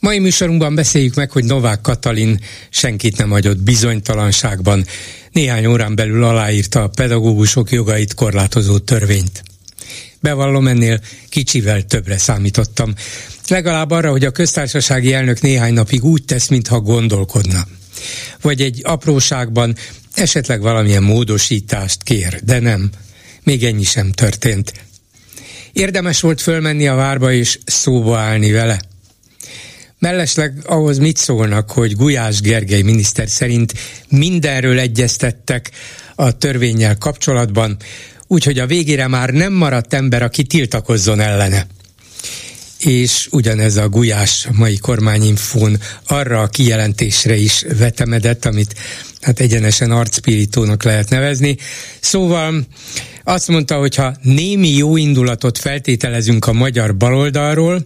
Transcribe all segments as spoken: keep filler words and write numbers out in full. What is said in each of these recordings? Mai műsorunkban beszéljük meg, hogy Novák Katalin senkit nem hagyott bizonytalanságban. Néhány órán belül aláírta a pedagógusok jogait korlátozó törvényt. Bevallom, ennél kicsivel többre számítottam. Legalább arra, hogy a köztársasági elnök néhány napig úgy tesz, mintha gondolkodna. Vagy egy apróságban esetleg valamilyen módosítást kér, de nem. Még ennyi sem történt. Érdemes volt fölmenni a várba és szóba állni vele. Mellesleg ahhoz mit szólnak, hogy Gulyás Gergely miniszter szerint mindenről egyeztettek a törvénnyel kapcsolatban, úgyhogy a végére már nem maradt ember, aki tiltakozzon ellene. És ugyanez a Gulyás mai kormányinfón arra a kijelentésre is vetemedett, amit hát egyenesen arcpirítónak lehet nevezni. Szóval azt mondta, hogy ha némi jó indulatot feltételezünk a magyar baloldalról,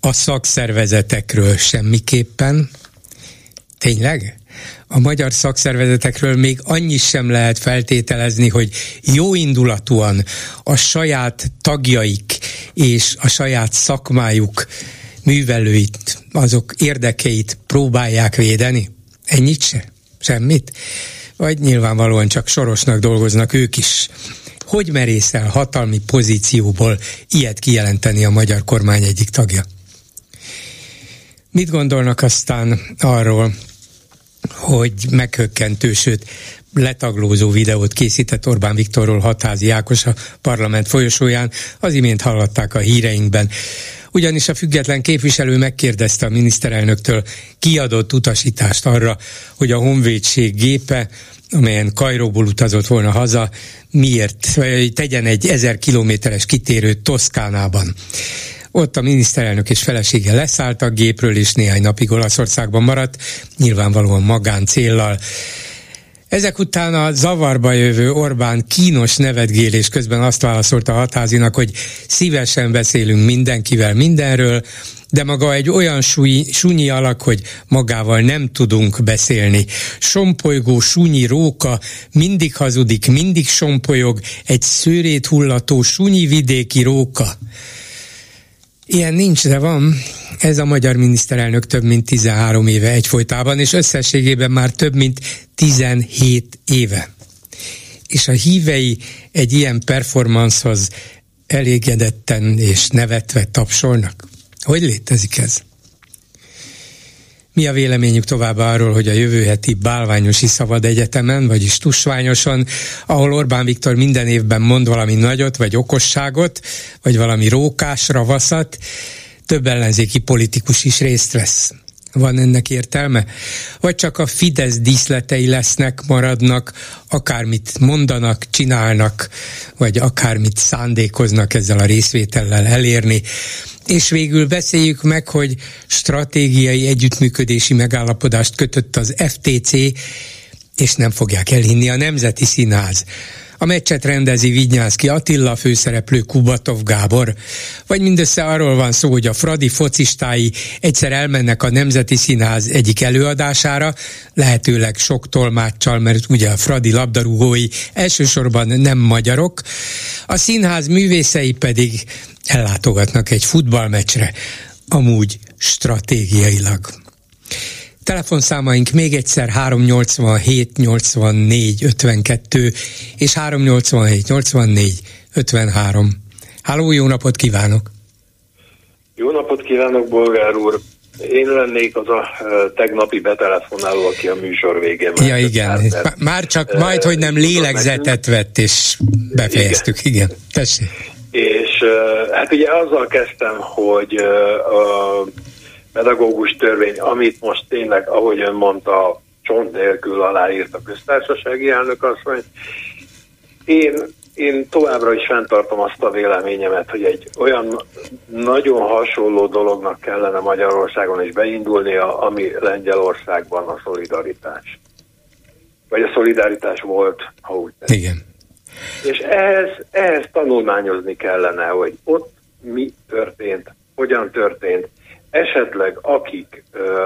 a szakszervezetekről semmiképpen. Tényleg? A magyar szakszervezetekről még annyi sem lehet feltételezni, hogy jóindulatúan a saját tagjaik és a saját szakmájuk művelőit, azok érdekeit próbálják védeni. Ennyit se? Semmit? Vagy nyilvánvalóan csak sorosnak dolgoznak ők is. Hogy merészel hatalmi pozícióból ilyet kijelenteni a magyar kormány egyik tagja? Mit gondolnak aztán arról, hogy meghökkentő, sőt, letaglózó videót készített Orbán Viktorról Hadházy Ákos a parlament folyosóján? Az imént hallották a híreinkben. Ugyanis a független képviselő megkérdezte a miniszterelnöktől, kiadott utasítást arra, hogy a honvédség gépe, amelyen Kairóból utazott volna haza, miért tegyen egy ezer kilométeres kitérőt Toszkánában. Ott a miniszterelnök és felesége leszállt a gépről, és néhány napig Olaszországban maradt, nyilvánvalóan magán céllal. Ezek után a zavarba jövő Orbán kínos nevetgélés közben azt válaszolta Hadházynak, hogy szívesen beszélünk mindenkivel mindenről, de maga egy olyan súly, súnyi alak, hogy magával nem tudunk beszélni. Sompolygó, súnyi róka, mindig hazudik, mindig sompolyog, egy szőrét hullató, súnyi vidéki róka. Ilyen nincs, de van. Ez a magyar miniszterelnök több mint tizenhárom éve egyfolytában, és összességében már több mint tizenhét éve. És a hívei egy ilyen performancehoz elégedetten és nevetve tapsolnak. Hogy létezik ez? Mi a véleményük továbbá arról, hogy a jövő heti Bálványosi Szabad Egyetemen, vagyis Tusványoson, ahol Orbán Viktor minden évben mond valami nagyot, vagy okosságot, vagy valami rókás, ravaszat, több ellenzéki politikus is részt vesz? Van ennek értelme? Vagy csak a Fidesz díszletei lesznek, maradnak, akármit mondanak, csinálnak, vagy akármit szándékoznak ezzel a részvétellel elérni? És végül beszéljük meg, hogy stratégiai együttműködési megállapodást kötött az ef té cé, és nem fogják elhinni, a Nemzeti Színház. A meccset rendezi Vignyászki Attila, főszereplő Kubatov Gábor. Vagy mindössze arról van szó, hogy a fradi focistái egyszer elmennek a Nemzeti Színház egyik előadására, lehetőleg sok tolmáccsal, mert ugye a fradi labdarúgói elsősorban nem magyarok. A színház művészei pedig ellátogatnak egy futballmeccsre, amúgy stratégiailag. Telefonszámaink még egyszer háromnyolcvanhét, nyolcvannégy, ötvenkettő és háromnyolcvanhét, nyolcvannégy, ötvenhárom. Háló, jó napot kívánok! Jó napot kívánok, Bolgár úr! Én lennék az a tegnapi betelefonáló, aki a műsor végén ment. Ja, igen. Már, már csak majd, hogy nem lélegzetet vett, és befejeztük. Igen, igen. Tessék. És hát ugye azzal kezdtem, hogy a pedagógus törvény, amit most tényleg, ahogy ön mondta, csont nélkül aláírt a köztársasági elnök asszony. Én, én továbbra is fenntartom azt a véleményemet, hogy egy olyan nagyon hasonló dolognak kellene Magyarországon is beindulnia, ami Lengyelországban a szolidaritás. vagy a szolidaritás volt, ha úgy tetszik. Igen. És ehhez, ehhez tanulmányozni kellene, hogy ott mi történt, hogyan történt. Esetleg akik ö,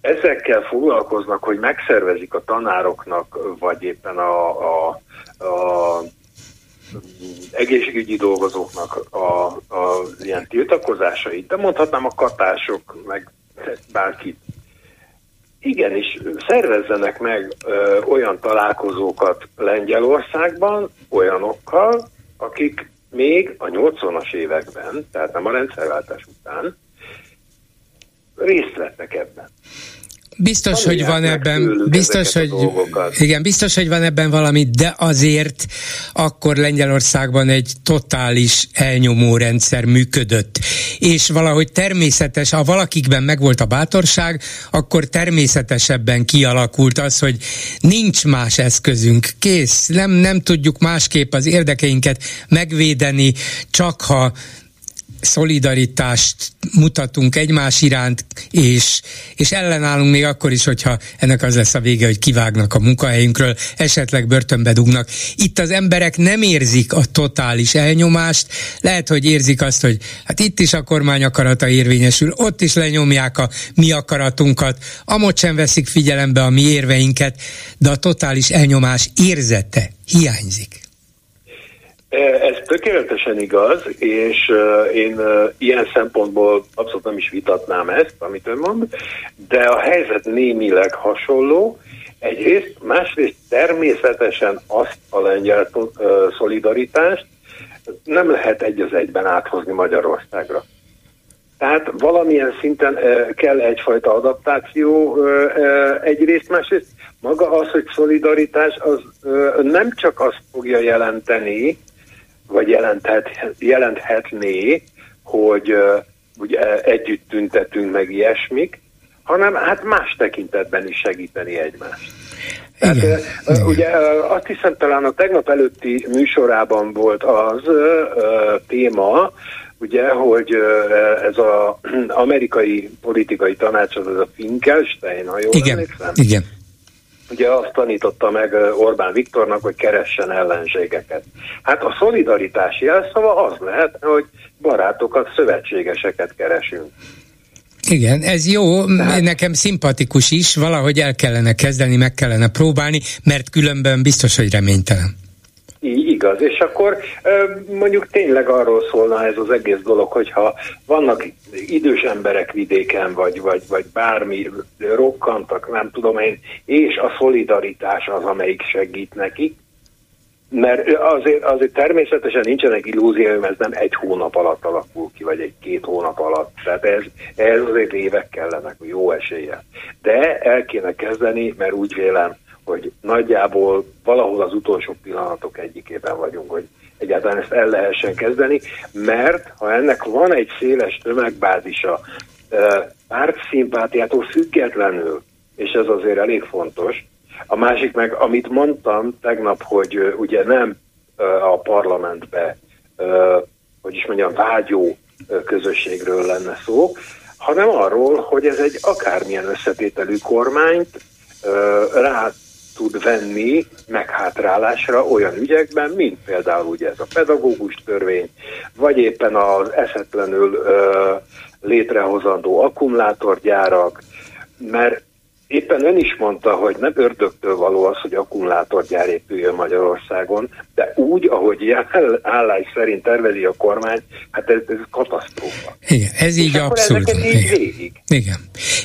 ezekkel foglalkoznak, hogy megszervezik a tanároknak, vagy éppen a, a, a egészségügyi dolgozóknak a, a, ilyen tiltakozásait, de mondhatnám a katások, meg bárkit. Igenis, szervezzenek meg ö, olyan találkozókat Lengyelországban olyanokkal, akik még a nyolcvanas években, tehát nem a rendszerváltás után, részt vettek ebben. Biztos, hogy van ebben, biztos, hogy, igen, biztos, hogy van ebben valami, de azért akkor Lengyelországban egy totális elnyomó rendszer működött. És valahogy természetes, ha valakikben megvolt a bátorság, akkor természetesebben kialakult az, hogy nincs más eszközünk, kész, nem, nem tudjuk másképp az érdekeinket megvédeni, csak ha szolidaritást mutatunk egymás iránt, és, és ellenállunk még akkor is, hogyha ennek az lesz a vége, hogy kivágnak a munkahelyünkről, esetleg börtönbe dugnak. Itt az emberek nem érzik a totális elnyomást, lehet, hogy érzik azt, hogy hát itt is a kormány akarata érvényesül, ott is lenyomják a mi akaratunkat, amott sem veszik figyelembe a mi érveinket, de a totális elnyomás érzete hiányzik. Ez tökéletesen igaz, és én ilyen szempontból abszolút nem is vitatnám ezt, amit ön mond, de a helyzet némileg hasonló. Egyrészt, másrészt természetesen azt a lengyel szolidaritást nem lehet egy az egyben áthozni Magyarországra. Tehát valamilyen szinten kell egyfajta adaptáció egyrészt, másrészt maga az, hogy szolidaritás, az nem csak azt fogja jelenteni, vagy jelenthet, jelenthetné, hogy uh, ugye együtt tüntetünk meg ilyesmik, hanem hát más tekintetben is segíteni egymást. Tehát, igen, uh, igen. Ugye uh, azt hiszem talán a tegnap előtti műsorában volt az uh, téma, ugye, hogy uh, ez az uh, amerikai politikai tanácsadó, ez a Finkelstein, ha jól igen, emlékszem. Igen. Ugye azt tanította meg Orbán Viktornak, hogy keressen ellenségeket. Hát a szolidaritás jelszava az lehet, hogy barátokat, szövetségeseket keresünk. Igen, ez jó, tehát nekem szimpatikus is, valahogy el kellene kezdeni, meg kellene próbálni, mert különben biztos, hogy reménytelen. Így igaz, és akkor mondjuk tényleg arról szólna ez az egész dolog, hogyha vannak idős emberek vidéken, vagy, vagy, vagy bármi, rokkantak, nem tudom én, és a szolidaritás az, amelyik segít nekik, mert azért, azért természetesen nincsenek illúzióim, ez nem egy hónap alatt alakul ki, vagy egy két hónap alatt, tehát ez, ez azért évek kellenek, jó eséllyel. De el kéne kezdeni, mert úgy vélem, hogy nagyjából valahol az utolsó pillanatok egyikében vagyunk, hogy egyáltalán ezt el lehessen kezdeni, mert ha ennek van egy széles tömegbázisa, pártszimpátiától függetlenül, és ez azért elég fontos, a másik meg, amit mondtam tegnap, hogy ugye nem a parlamentbe, hogy is mondjam, vágyó közösségről lenne szó, hanem arról, hogy ez egy akármilyen összetételű kormányt rá tud venni meghátrálásra olyan ügyekben, mint például ugye ez a pedagógus törvény, vagy éppen az eszetlenül ö, létrehozandó akkumulátorgyárak, mert éppen ön is mondta, hogy nem ördögtől való az, hogy akkumulátorgyár épüljön Magyarországon, de úgy, ahogy jel, állás szerint tervezi a kormány, hát ez, ez katasztrófa. Igen, ez így abszurd. Igen. Igen.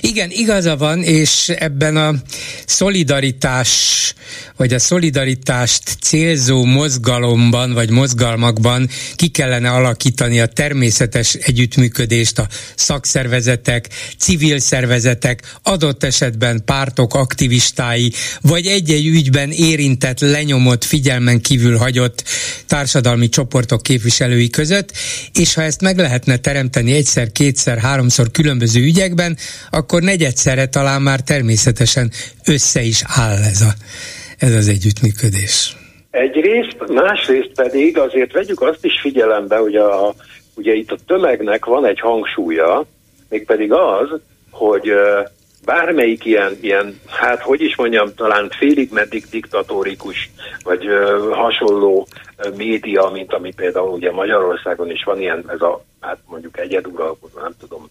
Igen, igaza van, és ebben a szolidaritás, vagy a szolidaritást célzó mozgalomban, vagy mozgalmakban ki kellene alakítani a természetes együttműködést a szakszervezetek, civil szervezetek, adott esetben pártok aktivistái, vagy egy-egy ügyben érintett, lenyomott, figyelmen kívül hagyott társadalmi csoportok képviselői között, és ha ezt meg lehetne teremteni egyszer, kétszer, háromszor különböző ügyekben, akkor negyedszerre talán már természetesen össze is áll ez, a, ez az együttműködés. Egyrészt, másrészt pedig azért vegyük azt is figyelembe, hogy a, ugye itt a tömegnek van egy hangsúlya, mégpedig az, hogy bármelyik ilyen, ilyen, hát hogy is mondjam, talán félig meddig diktatórikus, vagy ö, hasonló ö, média, mint ami például ugye Magyarországon is van ilyen, ez a, hát mondjuk egyeduralkodó, nem tudom,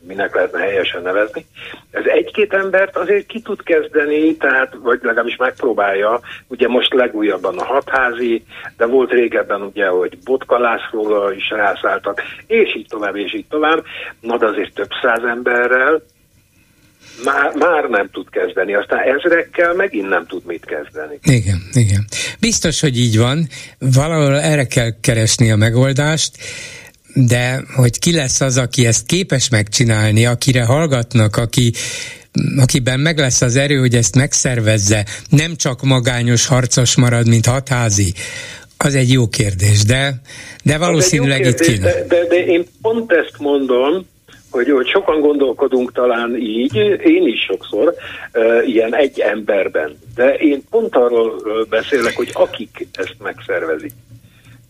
minek lehetne helyesen nevezni. Ez egy-két embert azért ki tud kezdeni, tehát, vagy legalábbis megpróbálja, ugye most legújabban a Hadházy, de volt régebben ugye, hogy Botka Lászlóra is rászálltak, és így tovább, és így tovább, na de azért több száz emberrel Már, már nem tud kezdeni, aztán ezrekkel megint nem tud mit kezdeni. Igen, igen. Biztos, hogy így van. Valahol erre kell keresni a megoldást, de hogy ki lesz az, aki ezt képes megcsinálni, akire hallgatnak, aki, akiben meg lesz az erő, hogy ezt megszervezze, nem csak magányos harcos marad, mint Hadházy, az egy jó kérdés, de, de valószínűleg kérdés, itt kéne. De, de, de én pont ezt mondom, Hogy, hogy sokan gondolkodunk talán így, én is sokszor, uh, ilyen egy emberben. De én pont arról beszélek, hogy akik ezt megszervezik.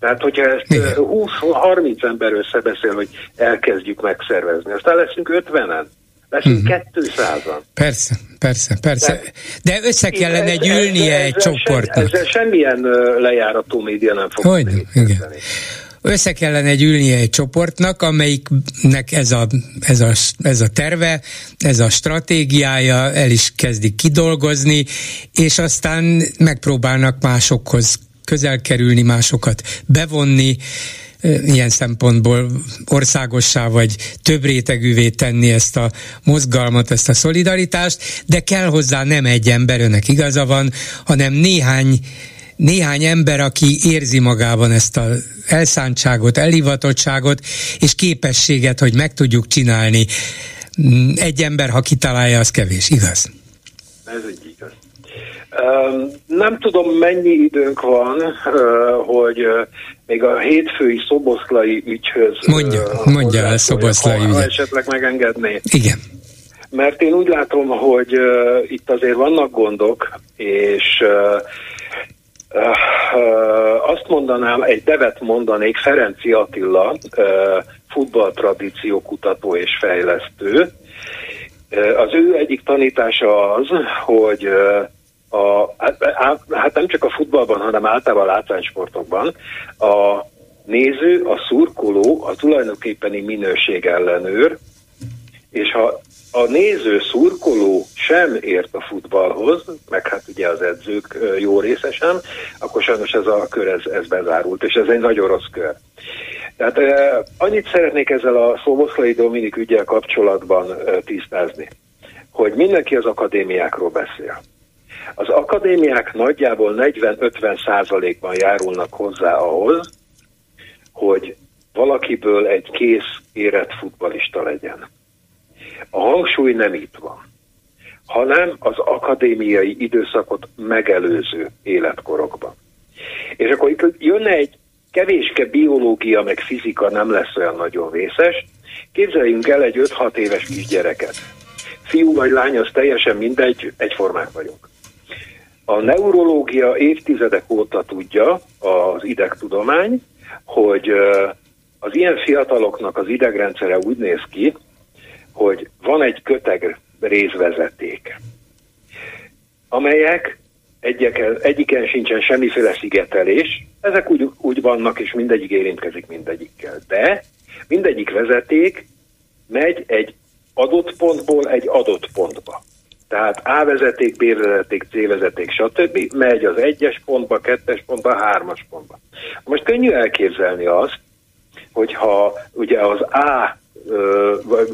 Tehát, hogyha ezt uh, húsz-harminc ember összebeszél, hogy elkezdjük megszervezni, aztán leszünk ötvenen. Leszünk kétszázan. Persze, persze, persze. De össze kellene ez, gyűlnie ez, egy csoportnak. Ezzel semmilyen lejárató média nem fog megtenni. Össze kellene gyűlnie egy csoportnak, amelyiknek ez a, ez, a, ez a terve, ez a stratégiája, el is kezdik kidolgozni, és aztán megpróbálnak másokhoz közel kerülni, másokat bevonni, ilyen szempontból országossá vagy több rétegűvé tenni ezt a mozgalmat, ezt a szolidaritást, de kell hozzá nem egy ember, önnek igaza van, hanem néhány Néhány ember, aki érzi magában ezt az elszántságot, elhivatottságot, és képességet, hogy meg tudjuk csinálni. Egy ember, ha kitalálja, az kevés, igaz? Ez így igaz. Nem tudom, mennyi időnk van, hogy még a hétfői szoboszlai ügyhöz... Mondja, mondja el szoboszlai ügyet. Ha esetleg megengedné. Igen. Mert én úgy látom, hogy itt azért vannak gondok, és... Uh, uh, azt mondanám, egy devet mondanék, Ferenci Attila, uh, futballtradíció kutató és fejlesztő. Uh, az ő egyik tanítása az, hogy uh, a, hát, hát nem csak a futballban, hanem általában a látványsportokban a néző, a szurkoló, a tulajdonképpeni minőség ellenőr, és ha a néző szurkoló sem ért a futballhoz, meg hát ugye az edzők jó része sem, akkor sajnos ez a kör ez, ez bezárult, és ez egy nagyon rossz kör. Tehát eh, annyit szeretnék ezzel a Szoboszlai Dominik üggyel kapcsolatban eh, tisztázni, hogy mindenki az akadémiákról beszél. Az akadémiák nagyjából negyven-ötven százalékban járulnak hozzá ahhoz, hogy valakiből egy kész érett futballista legyen. A hangsúly nem itt van, hanem az akadémiai időszakot megelőző életkorokban. És akkor itt jönne egy kevéske biológia, meg fizika nem lesz olyan nagyon vészes. Képzeljünk el egy öt-hat éves kisgyereket. Fiú vagy lány, az teljesen mindegy, egyformák vagyunk. A neurológia évtizedek óta tudja, az idegtudomány, hogy az ilyen fiataloknak az idegrendszere úgy néz ki, hogy van egy köteg részvezeték, amelyek egyeken, egyiken sincsen semmiféle szigetelés, ezek úgy, úgy vannak, és mindegyik érintkezik mindegyikkel. De mindegyik vezeték megy egy adott pontból egy adott pontba. Tehát A vezeték, B vezeték, C vezeték, stb. Megy az egyes pontba, kettes pontba, hármas pontba. Most könnyű elképzelni azt, hogyha ugye az A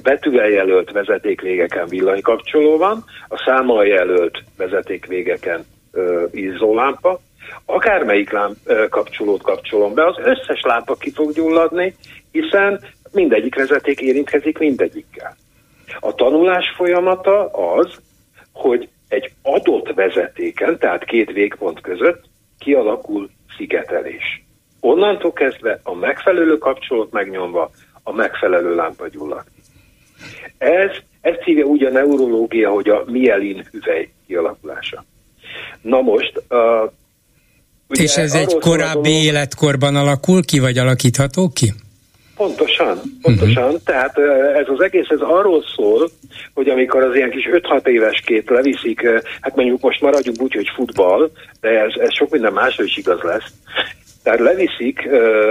betűvel jelölt vezetékvégeken villanykapcsoló van, a számmal jelölt vezetékvégeken izzólámpa, akármelyik lám- kapcsolót kapcsolom be, az összes lámpa ki fog gyulladni, hiszen mindegyik vezeték érintkezik mindegyikkel. A tanulás folyamata az, hogy egy adott vezetéken, tehát két végpont között kialakul szigetelés. Onnantól kezdve a megfelelő kapcsolót megnyomva a megfelelő lámpa gyullad. Ez, ez hívja úgy a neurológia, hogy a mielin hüvely kialakulása. Na most... Uh, ugye és ez egy korábbi dolog, életkorban alakul ki, vagy alakítható ki? Pontosan, pontosan. Uh-huh. Tehát ez az egész, ez arról szól, hogy amikor az ilyen kis öt-hat éveskét leviszik, hát mondjuk most maradjunk úgy, hogy futball, de ez, ez sok minden másra is igaz lesz. Tehát leviszik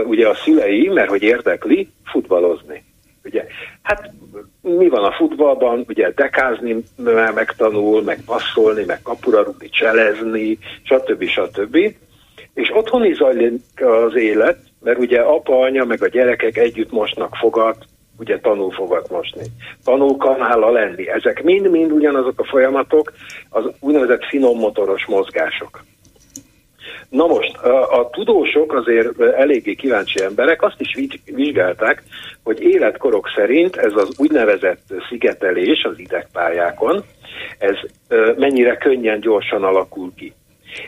ugye a szülei, mert hogy érdekli, futballozni. Ugye, hát mi van a futballban, ugye dekázni megtanul, meg passzolni, meg kapura rúgni, cselezni, stb. stb. És otthoni zajlik az élet, mert ugye apa, anya, meg a gyerekek együtt mosnak fogat, ugye tanul fogat mosni, tanul kanála lenni. Ezek mind-mind ugyanazok a folyamatok, az úgynevezett finom motoros mozgások. Na most, a, a tudósok azért eléggé kíváncsi emberek, azt is vizsgálták, hogy életkorok szerint ez az úgynevezett szigetelés az idegpályákon, ez mennyire könnyen, gyorsan alakul ki.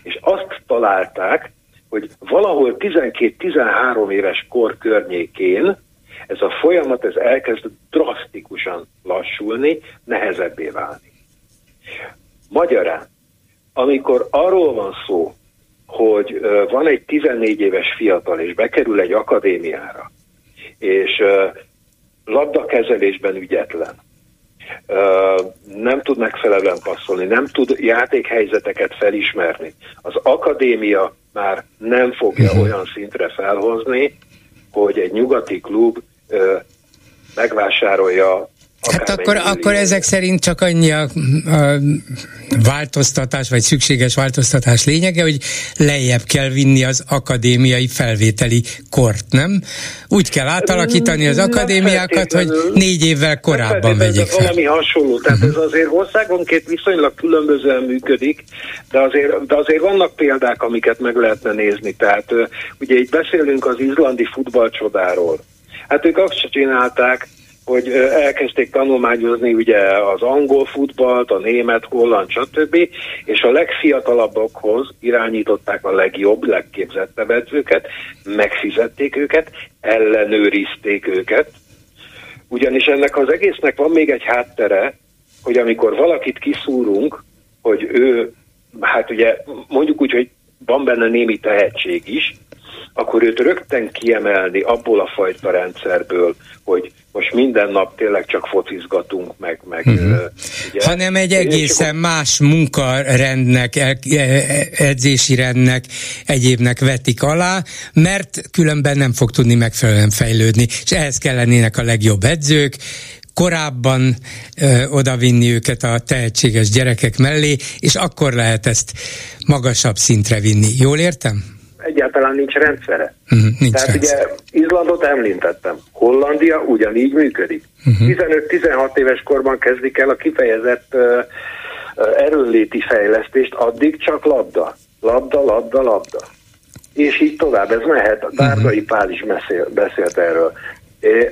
És azt találták, hogy valahol tizenkét-tizenhárom éves kor környékén ez a folyamat ez elkezd drasztikusan lassulni, nehezebbé válni. Magyarán, amikor arról van szó, hogy van egy tizennégy éves fiatal, és bekerül egy akadémiára, és labdakezelésben ügyetlen, nem tud megfelelően passzolni, nem tud játékhelyzeteket felismerni. Az akadémia már nem fogja olyan szintre felhozni, hogy egy nyugati klub megvásárolja. Hát akkor, akkor ezek szerint csak annyi a, a változtatás, vagy szükséges változtatás lényege, hogy lejjebb kell vinni az akadémiai felvételi kort, nem? Úgy kell átalakítani az akadémiákat, hogy négy évvel korábban vegyék fel. Valami hasonló, tehát ez azért országonként viszonylag különbözően működik, de azért, de azért vannak példák, amiket meg lehetne nézni. Tehát ugye itt beszélünk az izlandi futballcsodáról. Hát ők azt se csinálták, hogy elkezdték tanulmányozni ugye az angol futballt, a német, holland, stb. És a legfiatalabbakhoz irányították a legjobb, legképzettebb edzőket, megfizették őket, ellenőrizték őket. Ugyanis ennek az egésznek van még egy háttere, hogy amikor valakit kiszúrunk, hogy ő, hát ugye mondjuk úgy, hogy van benne némi tehetség is, akkor őt rögtön kiemelni abból a fajta rendszerből, hogy most minden nap tényleg csak focizgatunk meg. meg uh-huh. ugye, hanem egy egészen csak... más munkarendnek, edzési rendnek, egyébnek vetik alá, mert különben nem fog tudni megfelelően fejlődni, és ehhez kellenének a legjobb edzők, korábban ö, odavinni őket a tehetséges gyerekek mellé, és akkor lehet ezt magasabb szintre vinni. Jól értem? Egyáltalán nincs rendszere. Uh-huh, nincs Tehát rendszer. Ugye Izlandot említettem. Hollandia ugyanígy működik. Uh-huh. tizenöt-tizenhat éves korban kezdik el a kifejezett uh, uh, erőnléti fejlesztést, addig csak labda. Labda, labda, labda. És így tovább, ez mehet. Dárdai Pál is beszél, beszélt erről.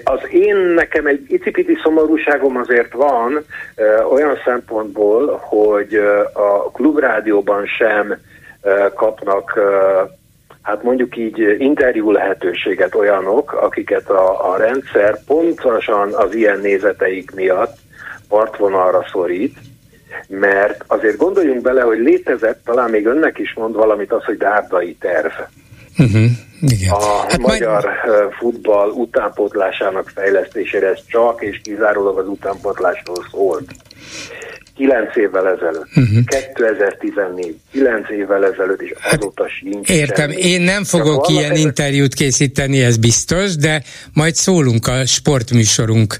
Az én nekem egy icipiti szomorúságom azért van uh, olyan szempontból, hogy uh, a Klubrádióban sem kapnak, hát mondjuk így interjú lehetőséget olyanok, akiket a, a rendszer pontosan az ilyen nézeteik miatt partvonalra szorít, mert azért gondoljunk bele, hogy létezett, talán még önnek is mond valamit az, hogy dárdai terv. Uh-huh. Igen. A hát magyar majd... futball utánpótlásának fejlesztésére ez csak és kizárólag az utánpótlásról szólt. kilenc évvel ezelőtt, uh-huh. kétezer-tizennégy, kilenc évvel ezelőtt, és azóta sincs. Értem, semmi. Én nem fogok ilyen ezek... interjút készíteni, ez biztos, de majd szólunk a sportműsorunk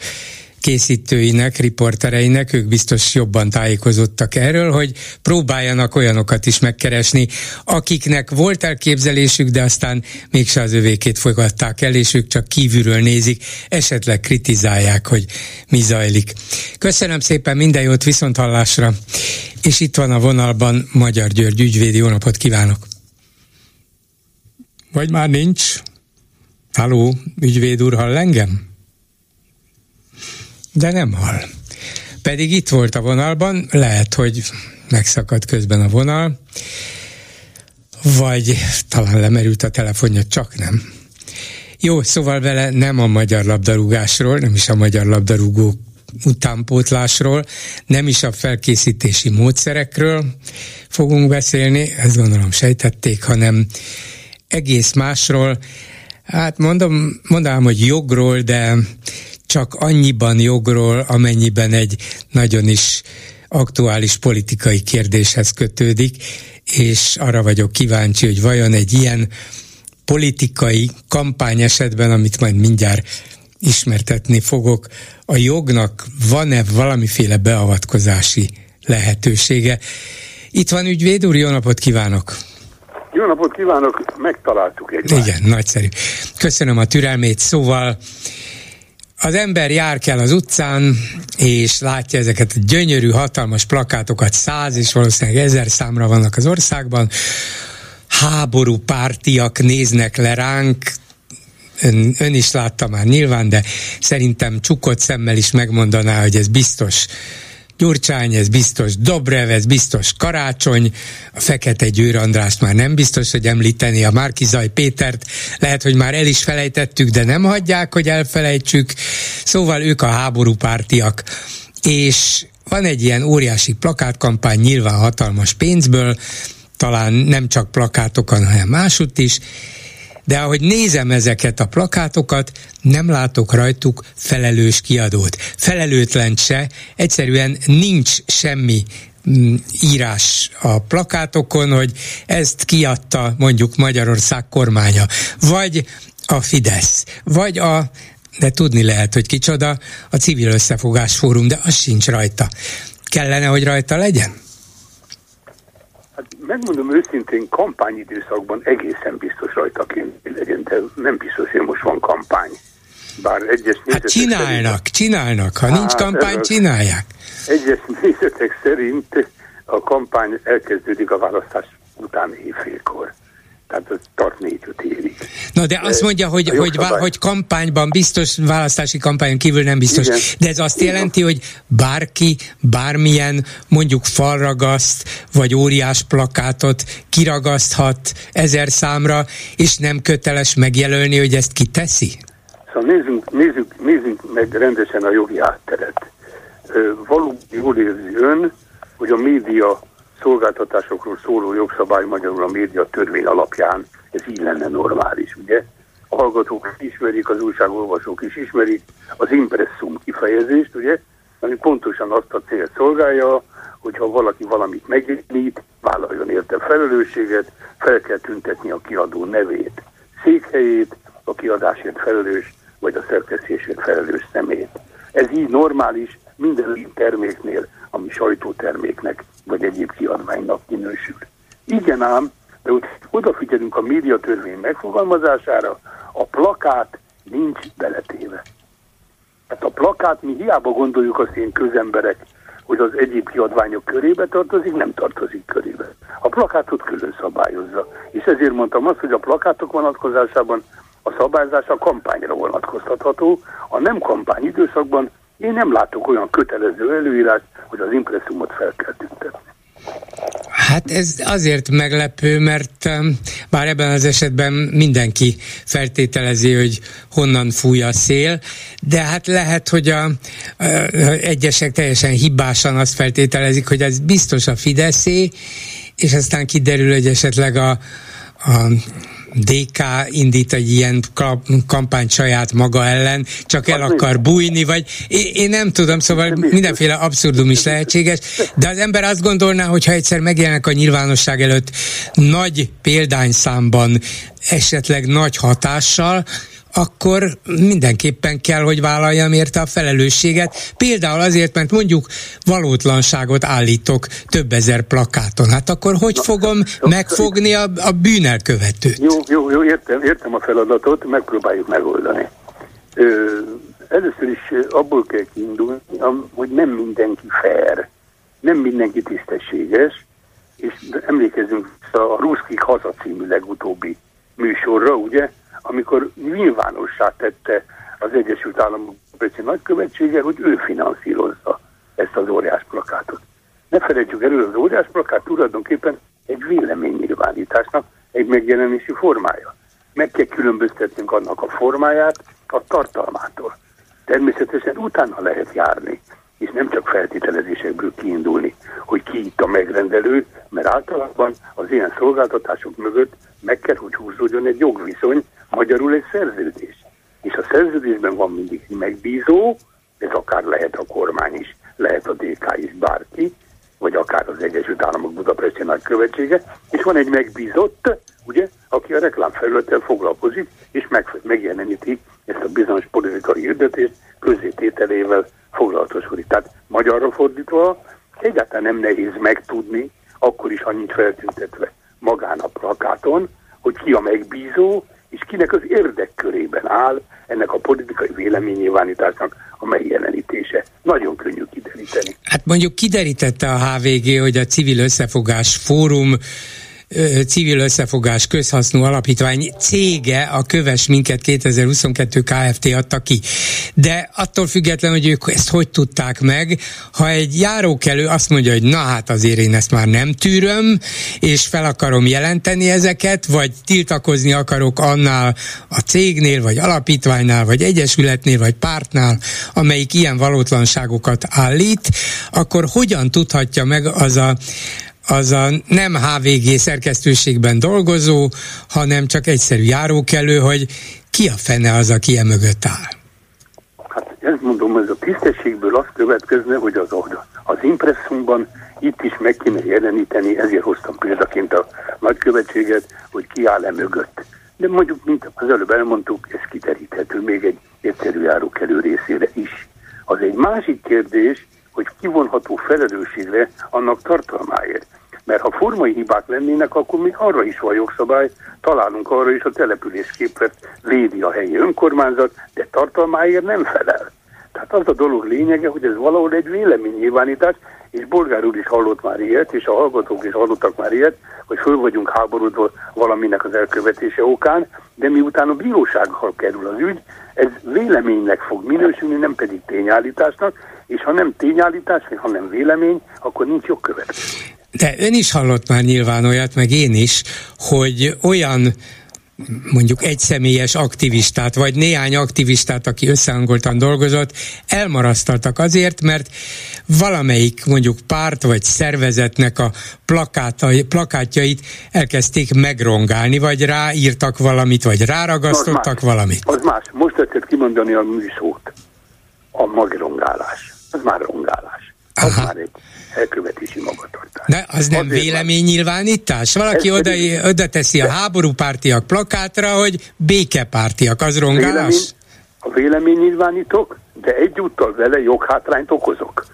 készítőinek, riportereinek, ők biztos jobban tájékozottak erről, hogy próbáljanak olyanokat is megkeresni, akiknek volt elképzelésük, de aztán mégse az övékét fogadták el, és ők csak kívülről nézik, esetleg kritizálják, hogy mi zajlik. Köszönöm szépen, minden jót, viszonthallásra, és itt van a vonalban Magyar György ügyvéd, jó napot kívánok! Vagy már nincs? Halló, ügyvéd úr, hall engem? De nem hall. Pedig itt volt a vonalban, lehet, hogy megszakadt közben a vonal, vagy talán lemerült a telefonja, csak nem. Jó, szóval vele nem a magyar labdarúgásról, nem is a magyar labdarúgó utánpótlásról, nem is a felkészítési módszerekről fogunk beszélni, ezt gondolom sejtették, hanem egész másról. Hát mondom, mondanám, hogy jogról, de csak annyiban jogról, amennyiben egy nagyon is aktuális politikai kérdéshez kötődik, és arra vagyok kíváncsi, hogy vajon egy ilyen politikai kampány esetben, amit majd mindjárt ismertetni fogok, a jognak van-e valamiféle beavatkozási lehetősége? Itt van ügyvéd úr, jó napot kívánok! Jó napot kívánok, megtaláltuk egymást. Igen, nagyszerű. Köszönöm a türelmét, szóval az ember jár kell az utcán, és látja ezeket a gyönyörű, hatalmas plakátokat, száz és valószínűleg ezer számra vannak az országban. Háború pártiak néznek le ránk, ön, ön is látta már nyilván, de szerintem csukott szemmel is megmondaná, hogy ez biztos Gyurcsány, ez biztos Dobrev, ez biztos Karácsony, a Fekete Győr Andrást már nem biztos, hogy említeni, a Márki-Zay Pétert lehet, hogy már el is felejtettük, de nem hagyják, hogy elfelejtsük. Szóval ők a háborúpártiak. És van egy ilyen óriási plakátkampány, nyilván hatalmas pénzből, talán nem csak plakátokon, hanem másutt is, de ahogy nézem ezeket a plakátokat, nem látok rajtuk felelős kiadót. Felelőtlent se, egyszerűen nincs semmi írás a plakátokon, hogy ezt kiadta mondjuk Magyarország kormánya, vagy a Fidesz, vagy a, de tudni lehet, hogy kicsoda, a Civil Összefogás Fórum, de az sincs rajta. Kellene, hogy rajta legyen? Hát megmondom őszintén, kampányidőszakban egészen biztos rajta kéne legyen, de nem biztos, hogy most van kampány. Bár egyes nézetek hát csinálnak, szerint... csinálnak, ha hát nincs kampány, csinálják. Egyes nézetek szerint a kampány elkezdődik a választás után évfélkor. Tehát az tart négy-öt évig. Na de azt mondja, hogy, hogy, vá- hogy kampányban biztos, választási kampányon kívül nem biztos. Igen. De ez azt Igen. jelenti, hogy bárki, bármilyen mondjuk falragaszt, vagy óriás plakátot kiragaszthat ezer számra, és nem köteles megjelölni, hogy ezt ki teszi? Szóval nézzünk, nézzük, nézzünk meg rendesen a jogi átteret. Valóban jól érzi ön, hogy a média szolgáltatásokról szóló jogszabály, magyarul a média törvény alapján, ez így lenne normális, ugye? A hallgatók ismerik, az újságolvasók is ismerik az impresszum kifejezést, ugye? Ami pontosan azt a célt szolgálja, hogyha valaki valamit megnyit, vállaljon érte felelősséget, fel kell tüntetni a kiadó nevét, székhelyét, a kiadásért felelős, vagy a szerkesztésért felelős személyt. Ez így normális minden terméknél, ami sajtóterméknek vagy egyéb kiadványnak minősül. Igen ám, de úgy odafigyelünk a médiatörvény megfogalmazására, a plakát nincs beletéve. Hát a plakát mi hiába gondoljuk azt én közemberek, hogy az egyéb kiadványok körébe tartozik, nem tartozik körébe. A plakátot külön szabályozza. És ezért mondtam azt, hogy a plakátok vonatkozásában a szabályzás a kampányra vonatkoztatható, a nem kampány időszakban én nem látok olyan kötelező előírást, hogy az impresszumot fel kell tüntetni. Hát ez azért meglepő, mert bár ebben az esetben mindenki feltételezi, hogy honnan fúj a szél, de hát lehet, hogy a, a, a egyesek teljesen hibásan azt feltételezik, hogy ez biztos a Fideszé, és aztán kiderül, hogy esetleg a, a dé ká indít egy ilyen kampányt saját maga ellen, csak el akar bújni, vagy én nem tudom, szóval mindenféle abszurdum is lehetséges, de az ember azt gondolná, hogy ha egyszer megjelennek a nyilvánosság előtt nagy példányszámban, esetleg nagy hatással, akkor mindenképpen kell, hogy vállaljam érte a felelősséget. Például azért, mert mondjuk valótlanságot állítok több ezer plakáton. Hát akkor hogy Na, fogom jó, megfogni a, a bűnelkövetőt? Jó, jó, jó, értem, értem a feladatot, megpróbáljuk megoldani. Ö, először is abból kell kiindulni, hogy nem mindenki fair, nem mindenki tisztességes, és emlékezzünk a Ruszkik Haza című legutóbbi műsorra, ugye, amikor nyilvánossá tette az Egyesült Államok nagykövetsége, hogy ő finanszírozza ezt az óriás plakátot. Ne felejtsük elő, az óriás plakát tulajdonképpen egy véleménynyilvánításnak egy megjelenési formája. Meg kell különböztetnünk annak a formáját a tartalmától. Természetesen utána lehet járni, és nem csak feltételezésekből kiindulni, hogy ki itt a megrendelő, mert általában az ilyen szolgáltatások mögött meg kell, hogy húzódjon egy jogviszony, magyarul egy szerződés. És a szerződésben van mindig megbízó, ez akár lehet a kormány is, lehet a dé ká is, bárki, vagy akár az Egyesült Államok Budapesti Nagykövetsége, és van egy megbízott, ugye, aki a reklámfelülettel foglalkozik, és meg, megjeleníti ezt a bizonyos politikai hirdetést, közzétételével foglalatoskodik. Tehát magyarra fordítva egyáltalán nem nehéz megtudni, akkor is annyit feltüntetve magán a plakáton, hogy ki a megbízó, és kinek az érdekkörében áll ennek a politikai véleménynyilvánításnak a megjelenítése. Nagyon könnyű kideríteni. Hát mondjuk kiderítette a há vé gé, hogy a Civil Összefogás Fórum, Civil Összefogás Közhasznú Alapítvány cége a Kövess minket kétezer-huszonkettő Kft. Adta ki. De attól függetlenül, hogy ők ezt hogy tudták meg, ha egy járókelő azt mondja, hogy na hát azért én ezt már nem tűröm, és fel akarom jelenteni ezeket, vagy tiltakozni akarok annál a cégnél, vagy alapítványnál, vagy egyesületnél, vagy pártnál, amelyik ilyen valótlanságokat állít, akkor hogyan tudhatja meg az a az a nem há vé gé szerkesztőségben dolgozó, hanem csak egyszerű járókelő, hogy ki a fene az, aki ilyen mögött áll? Hát ezt mondom, ez a tisztességből azt következne, hogy az az impresszumban itt is meg kéne jeleníteni, ezért hoztam példaként a nagykövetséget, hogy ki áll-e mögött. De mondjuk, mint az előbb elmondtuk, ez kiteríthető még egy egyszerű járókelő részére is. Az egy másik kérdés, hogy kivonható felelősségre annak tartalmáért. Mert ha formai hibák lennének, akkor még arra is van jogszabály, találunk arra is, a településképet védi a helyi önkormányzat, de tartalmáért nem felel. Tehát az a dolog lényege, hogy ez valahol egy véleménynyilvánítás, és Bolgár úr is hallott már ilyet, és a hallgatók is hallottak már ilyet, hogy föl vagyunk háborodva valaminek az elkövetése okán, de miután a bírósággal kerül az ügy, ez véleménynek fog minősülni, nem pedig tényállításnak, és ha nem tényállítás, ha nem vélemény, akkor nincs jogkövetés. De ön is hallott már nyilván olyat, meg én is, hogy olyan mondjuk egyszemélyes aktivistát, vagy néhány aktivistát, aki összehangoltan dolgozott, elmarasztaltak azért, mert valamelyik mondjuk párt vagy szervezetnek a plakátjait elkezdték megrongálni, vagy ráírtak valamit, vagy ráragasztottak valamit. Az más. Most tetszett kimondani a műsort. A magrongálás. Az már rongálás. Az Aha. már egy elkövetési magatartás. De az nem azért véleménynyilvánítás? Valaki oda, pedig, oda teszi a háborúpártiak plakátra, hogy békepártiak, az rongálás? Vélemény, a véleménynyilvánítok, de egyúttal vele joghátrányt okozok.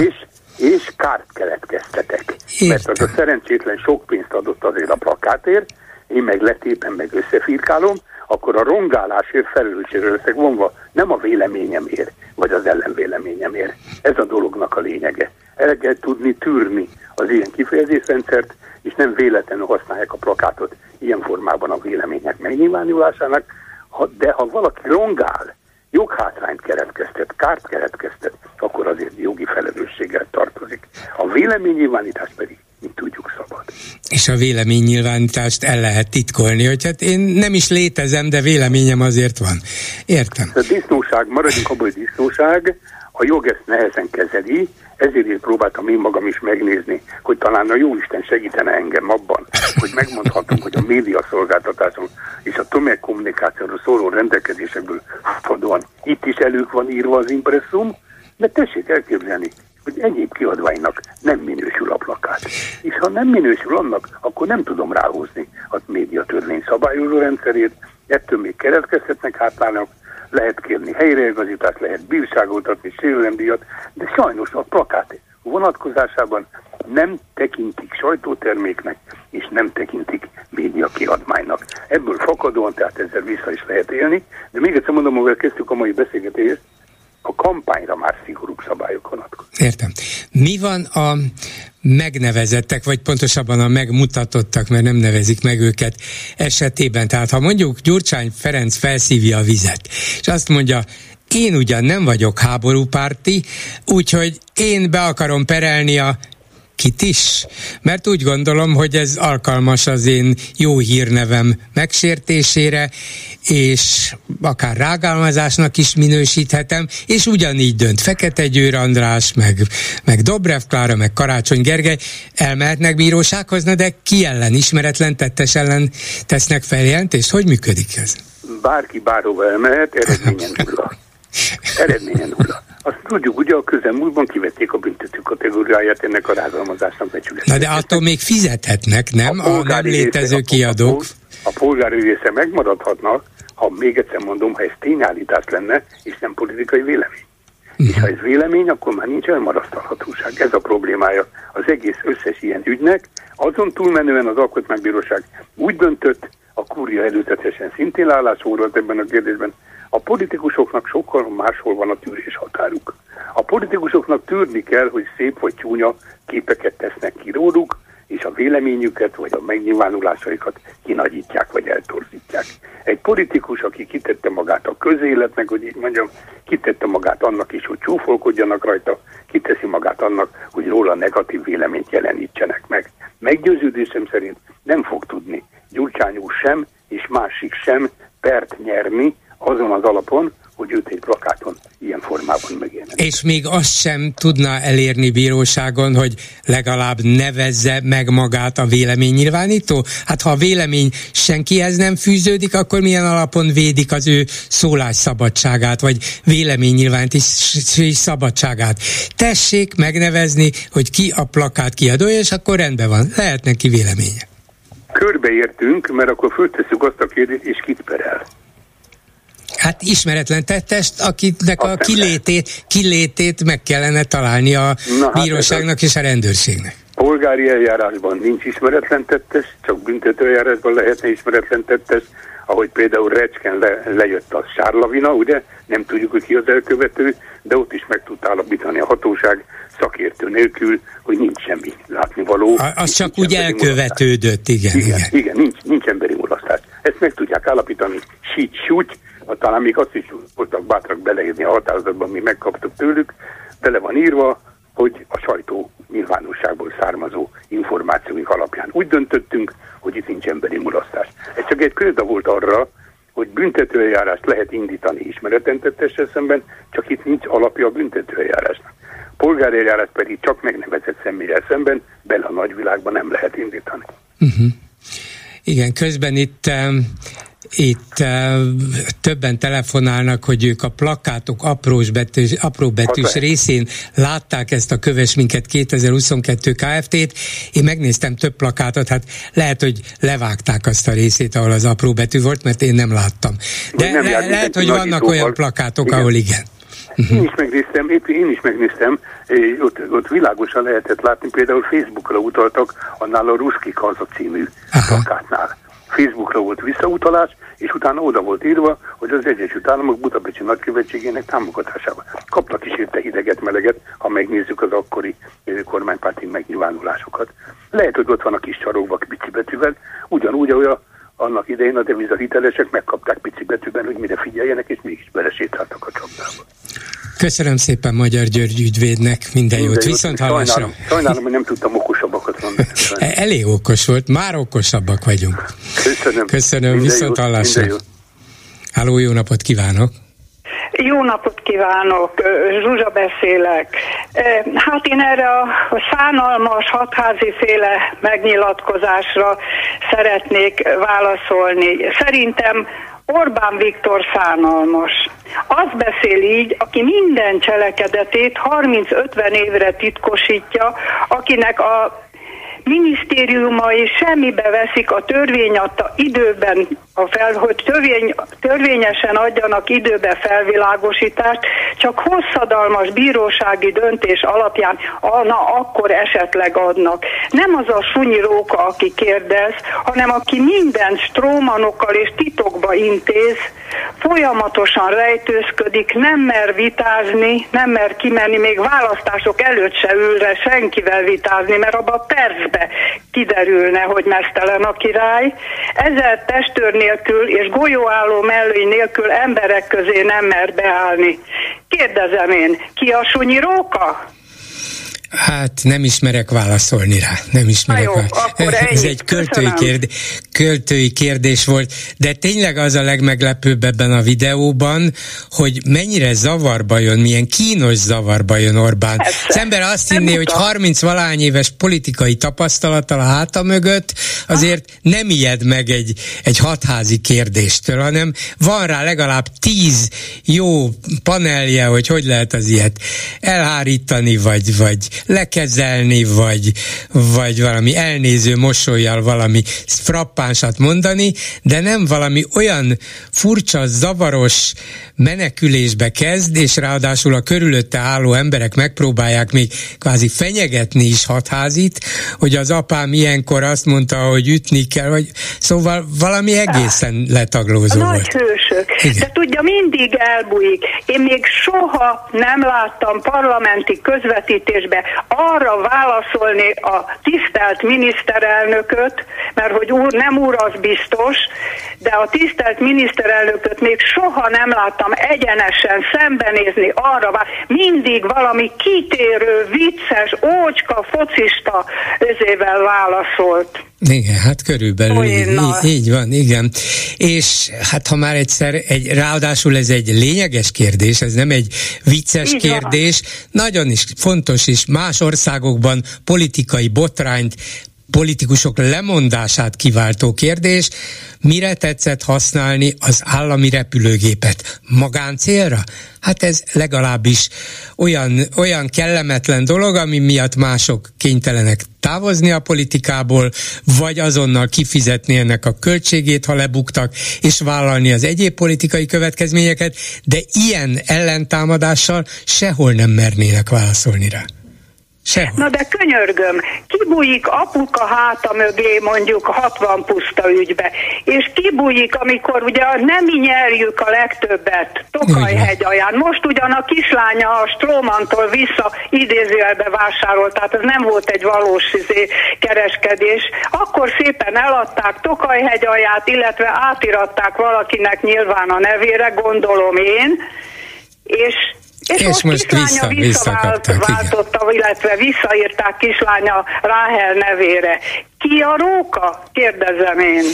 És, és kárt keletkeztetek. Értem. Mert az a szerencsétlen sok pénzt adott azért a plakátért, én meg letépem, meg összefirkálom, akkor a rongálásért felelősségre leszek vonva, nem a véleményemért, vagy az ellenvéleményemért. Ez a dolognak a lényege. El kell tudni tűrni az ilyen kifejezésrendszert, és nem véletlenül használják a plakátot ilyen formában a vélemények megnyilvánulásának, de ha valaki rongál, joghátrányt keletkeztet, kárt keletkeztet, akkor azért jogi felelősséggel tartozik. A véleménynyilvánítás pedig, mint tudjuk, szabad. És a véleménynyilvánítást el lehet titkolni, hogy hát én nem is létezem, de véleményem azért van. Értem. A disznóság, maradjunk abban, hogy disznóság, a jog ezt nehezen kezeli, ezért én próbáltam én magam is megnézni, hogy talán a Jóisten segítene engem abban, hogy megmondhatom, hogy a médiaszolgáltatáson és a tömegkommunikációról szóló rendelkezésekből adóan itt is elők van írva az impresszum, de tessék elképzelni, hogy egyéb kiadványnak nem minősül a plakát. És ha nem minősül annak, akkor nem tudom ráhúzni a médiatörvény szabályozó rendszerét, ettől még keretkezhetnek hátrányok, lehet kérni helyreigazítást, lehet bírságoltatni, sérülemdíjat, de sajnos a plakát vonatkozásában nem tekintik sajtóterméknek, és nem tekintik médiakiadványnak. Ebből fakadóan, tehát ezzel vissza is lehet élni, de még egyszer mondom, hogy kezdtük a mai beszélgetést, a kampányra már szigorúbb szabályok vonatkoznak. Értem. Mi van a megnevezettek, vagy pontosabban a megmutatottak, mert nem nevezik meg őket esetében? Tehát ha mondjuk Gyurcsány Ferenc felszívja a vizet, és azt mondja, én ugyan nem vagyok háborúpárti, úgyhogy én be akarom perelni a kit is, mert úgy gondolom, hogy ez alkalmas az én jó hírnevem megsértésére, és akár rágalmazásnak is minősíthetem, és ugyanígy dönt Fekete Győr András, meg, meg Dobrev Klára, meg Karácsony Gergely, elmehetnek bírósághoz, de ki ellen, ismeretlen tettes ellen tesznek feljelentést? Hogy működik ez? bárki bárhova elmehet, eredményen nulla. Eredményen nulla. Azt tudjuk, ugye a közelmúltban kivették a büntető kategóriáját ennek a rágalmazásnak becsületét. Na de attól még fizethetnek, nem? A, a nem létező kiadók. A polgári része megmaradhatnak, ha még egyszer mondom, ha ez tényállítás lenne, és nem politikai vélemény. Uh-huh. És ha ez vélemény, akkor már nincs elmarasztalhatóság. Ez a problémája az egész összes ilyen ügynek. Azon túlmenően az Alkotmánybíróság úgy döntött, a kúria előzetesen szintén állásfoglalt ebben a kérdésben, a politikusoknak sokkal máshol van a tűrés határuk. A politikusoknak tűrni kell, hogy szép vagy csúnya képeket tesznek ki róluk, és a véleményüket, vagy a megnyilvánulásaikat kinagyítják, vagy eltorzítják. Egy politikus, aki kitette magát a közéletnek, hogy így mondjam, kitette magát annak is, hogy csúfolkodjanak rajta, kiteszi magát annak, hogy róla negatív véleményt jelenítsenek meg. Meggyőződésem szerint nem fog tudni Gyurcsány úr sem, és másik sem pert nyerni azon az alapon, hogy őt egy plakáton ilyen formában megjelenik. És még azt sem tudná elérni bíróságon, hogy legalább nevezze meg magát a véleménynyilvánító? Hát ha a vélemény senkihez nem fűződik, akkor milyen alapon védik az ő szólásszabadságát, vagy véleménynyilvánítási szabadságát? Tessék megnevezni, hogy ki a plakát kiadója, és akkor rendben van, lehet neki véleménye. Körbeértünk, mert akkor föltesszük azt a kérdést, és kit perel? Hát ismeretlen tettest, akinek a kilétét, kilétét meg kellene találni a Na, bíróságnak hát és a rendőrségnek. Polgári eljárásban nincs ismeretlen tettes, csak büntetőeljárásban lehetne ismeretlen tettes, ahogy például Recsken le, lejött a sárlavina, ugye? Nem tudjuk, hogy ki az elkövető, de ott is meg tudta állapítani a hatóság szakértő nélkül, hogy nincs semmi látnivaló. A, az csak úgy elkövetődött, igen, igen. Igen, igen, nincs, nincs emberi mulasztás. Ezt meg tudják állapítani, sígy-súgy, talán még azt is voltak bátrak beleírni a határozatban, mi megkaptuk tőlük, bele van írva, hogy a sajtó nyilvánosságból származó információink alapján. Úgy döntöttünk, hogy itt nincs emberi mulasztás. Ez csak egy példa volt arra, hogy büntetőeljárást lehet indítani ismeretlen tettessel szemben, csak itt nincs alapja a büntetőeljárásnak. Polgári eljárás pedig csak megnevezett személlyel szemben, bele a nagyvilágban nem lehet indítani. Uh-huh. Igen, közben itt... Um... Itt uh, többen telefonálnak, hogy ők a plakátok aprós betűs, apró betűs részén látták ezt a Köves minket kétezer-huszonkettő Kft-t. Én megnéztem több plakátot, hát lehet, hogy levágták azt a részét, ahol az apró betű volt, mert én nem láttam. De nem le- lehet, hogy vannak olyan plakátok, igen, ahol igen. Én is megnéztem, épp én is megnéztem, ott, ott világosan lehetett látni, például Facebookra utaltak, annál a Ruszkik Haza című Aha. plakátnál. Facebookra volt visszautalás, és utána oda volt írva, hogy az Egyesült Államok Budapesti Nagykövetségének támogatásával. Kaptak is érte hideget, meleget, ha megnézzük az akkori kormánypárti megnyilvánulásokat. Lehet, hogy ott van a kis csarokba pici betűvel, ugyanúgy, ahogy a, annak idején a devizahitelesek megkapták pici betűben, hogy mire figyeljenek, és mégis belesétáltak a csapdába. Köszönöm szépen Magyar György ügyvédnek, minden jót, viszont hallásra. Sajnálom, sajnálom, hogy nem tudtam okosabbakat mondani. Elég okos volt, már okosabbak vagyunk. Köszönöm. Köszönöm, viszont hallásra. Háló, jó napot kívánok! Jó napot kívánok! Zsuzsa beszélek. Hát én erre a szánalmas Hadházy féle megnyilatkozásra szeretnék válaszolni. Szerintem Orbán Viktor szánalmas. Azt beszél így, aki minden cselekedetét harminc-ötven évre titkosítja, akinek a minisztériumai semmibe veszik a törvény adta időben, a fel, hogy törvény, törvényesen adjanak időbe felvilágosítást, csak hosszadalmas bírósági döntés alapján ah, na, akkor esetleg adnak. Nem az a sunyi róka, aki kérdez, hanem aki minden strómanokkal és titokba intéz, folyamatosan rejtőzködik, nem mer vitázni, nem mer kimenni, még választások előtt se ülre senkivel vitázni, mert abban a percben kiderülne, hogy meztelen a király. Ezzel testőr nélkül és golyóálló mellői nélkül emberek közé nem mer beállni. Kérdezem én, ki a sunyi róka? Hát nem ismerek válaszolni rá, nem ismerek válaszolni. Ez egy költői kérdés, költői kérdés volt, de tényleg az a legmeglepőbb ebben a videóban, hogy mennyire zavarba jön, milyen kínos zavarba jön Orbán. Persze. Az ember azt hinné, hogy harminc-valahány éves politikai tapasztalattal a háta mögött azért ha? nem ijed meg egy, egy hadházi kérdéstől, hanem van rá legalább tíz jó panelje, hogy hogy lehet az ilyet elhárítani, vagy, vagy lekezelni, vagy, vagy valami elnéző mosollyal valami frappánsat mondani, de nem valami olyan furcsa, zavaros menekülésbe kezd, és ráadásul a körülötte álló emberek megpróbálják még kvázi fenyegetni is Hatházit, hogy az apám ilyenkor azt mondta, hogy ütni kell, vagy szóval valami egészen letaglózó volt. Nagy hősök. Igen. De tudja, mindig elbújik. Én még soha nem láttam parlamenti közvetítésbe arra válaszolni a tisztelt miniszterelnököt, mert hogy úr, nem úr, az biztos, de a tisztelt miniszterelnököt még soha nem láttam egyenesen szembenézni arra, vá- mindig valami kitérő, vicces, ócska, focista özével válaszolt. Igen, hát körülbelül így, így van, igen. És hát ha már egyszer, egy, ráadásul ez egy lényeges kérdés, ez nem egy vicces így kérdés, van. Nagyon is fontos is, más országokban politikai botrányt, politikusok lemondását kiváltó kérdés, mire tetszett használni az állami repülőgépet? Magáncélra? Hát ez legalábbis olyan, olyan kellemetlen dolog, ami miatt mások kénytelenek távozni a politikából, vagy azonnal kifizetni ennek a költségét, ha lebuktak, és vállalni az egyéb politikai következményeket, de ilyen ellentámadással sehol nem mernének válaszolni rá. Sehol. Na de könyörgöm, kibújik apuka háta mögé mondjuk hatvan puszta ügybe, és kibújik, amikor ugye nem mi nyerjük a legtöbbet Tokaj-hegy alján. Most ugyan a kislánya a Strómantól vissza idézőjelbe vásárolt, tehát ez nem volt egy valós izé, kereskedés. Akkor szépen eladták Tokaj-hegy alját, illetve átiratták valakinek nyilván a nevére, gondolom én, és... És, és most kislánya visszaváltotta, illetve visszaírták kislánya Ráhel nevére. Ki a róka? Kérdezem én.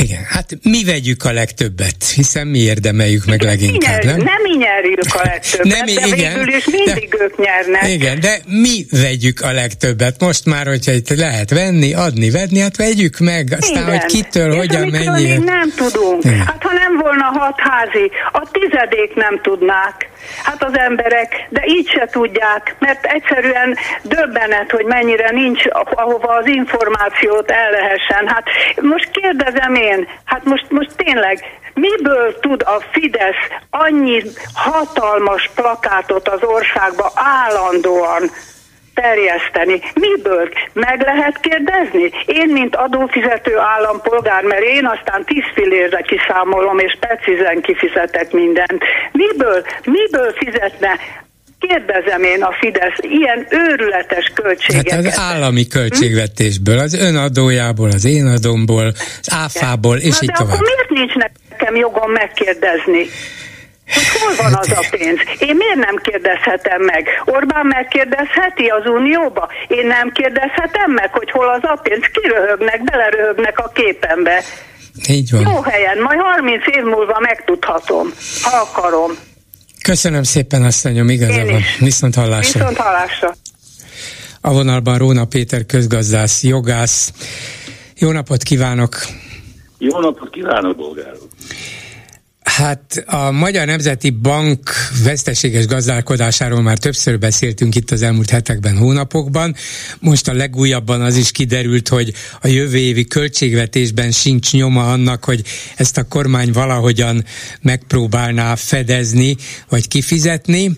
Igen, hát mi vegyük a legtöbbet, hiszen mi érdemeljük meg leginkább, nem? Nem mi nyerjük a legtöbbet, nem, de igen, végül is mindig de, ők nyernek. Igen, de mi vegyük a legtöbbet. Most már, hogyha itt lehet venni, adni, vedni, hát vegyük meg, aztán, igen. hogy kitől, és hogyan, mennyire. Még nem tudunk. Igen. Hát ha nem volna Hadházy, a tizedék nem tudnák. Hát az emberek, de így se tudják, mert egyszerűen döbbenet, hogy mennyire nincs, ahova az információt el lehessen. Hát most kérdezem én, hát most, most tényleg, miből tud a Fidesz annyi hatalmas plakátot az országba állandóan terjeszteni? Miből? Meg lehet kérdezni? Én, mint adófizető állampolgár, mert én aztán tíz fillérre kiszámolom, és precízen kifizetek mindent. Miből? Miből fizetne? Kérdezem én a Fidesz ilyen őrületes költségeket. Hát az állami költségvetésből, az önadójából, az én adomból, az áfából, és így tovább. De akkor miért nincs nekem jogom megkérdezni? Hogy hol van az a pénz? Én miért nem kérdezhetem meg? Orbán megkérdezheti az Unióba? Én nem kérdezhetem meg, hogy hol az a pénz? Kiröhögnek, beleröhögnek a képembe. Így van. Jó helyen, majd harminc év múlva megtudhatom, ha akarom. Köszönöm szépen, asszonyom, igazából. Viszont hallásra. Viszont hallásra. A vonalban Róna Péter közgazdász, jogász. Jó napot kívánok! Jó napot kívánok, Bolgár úr! Hát a Magyar Nemzeti Bank veszteséges gazdálkodásáról már többször beszéltünk itt az elmúlt hetekben, hónapokban. Most a legújabban az is kiderült, hogy a jövő évi költségvetésben sincs nyoma annak, hogy ezt a kormány valahogyan megpróbálná fedezni vagy kifizetni.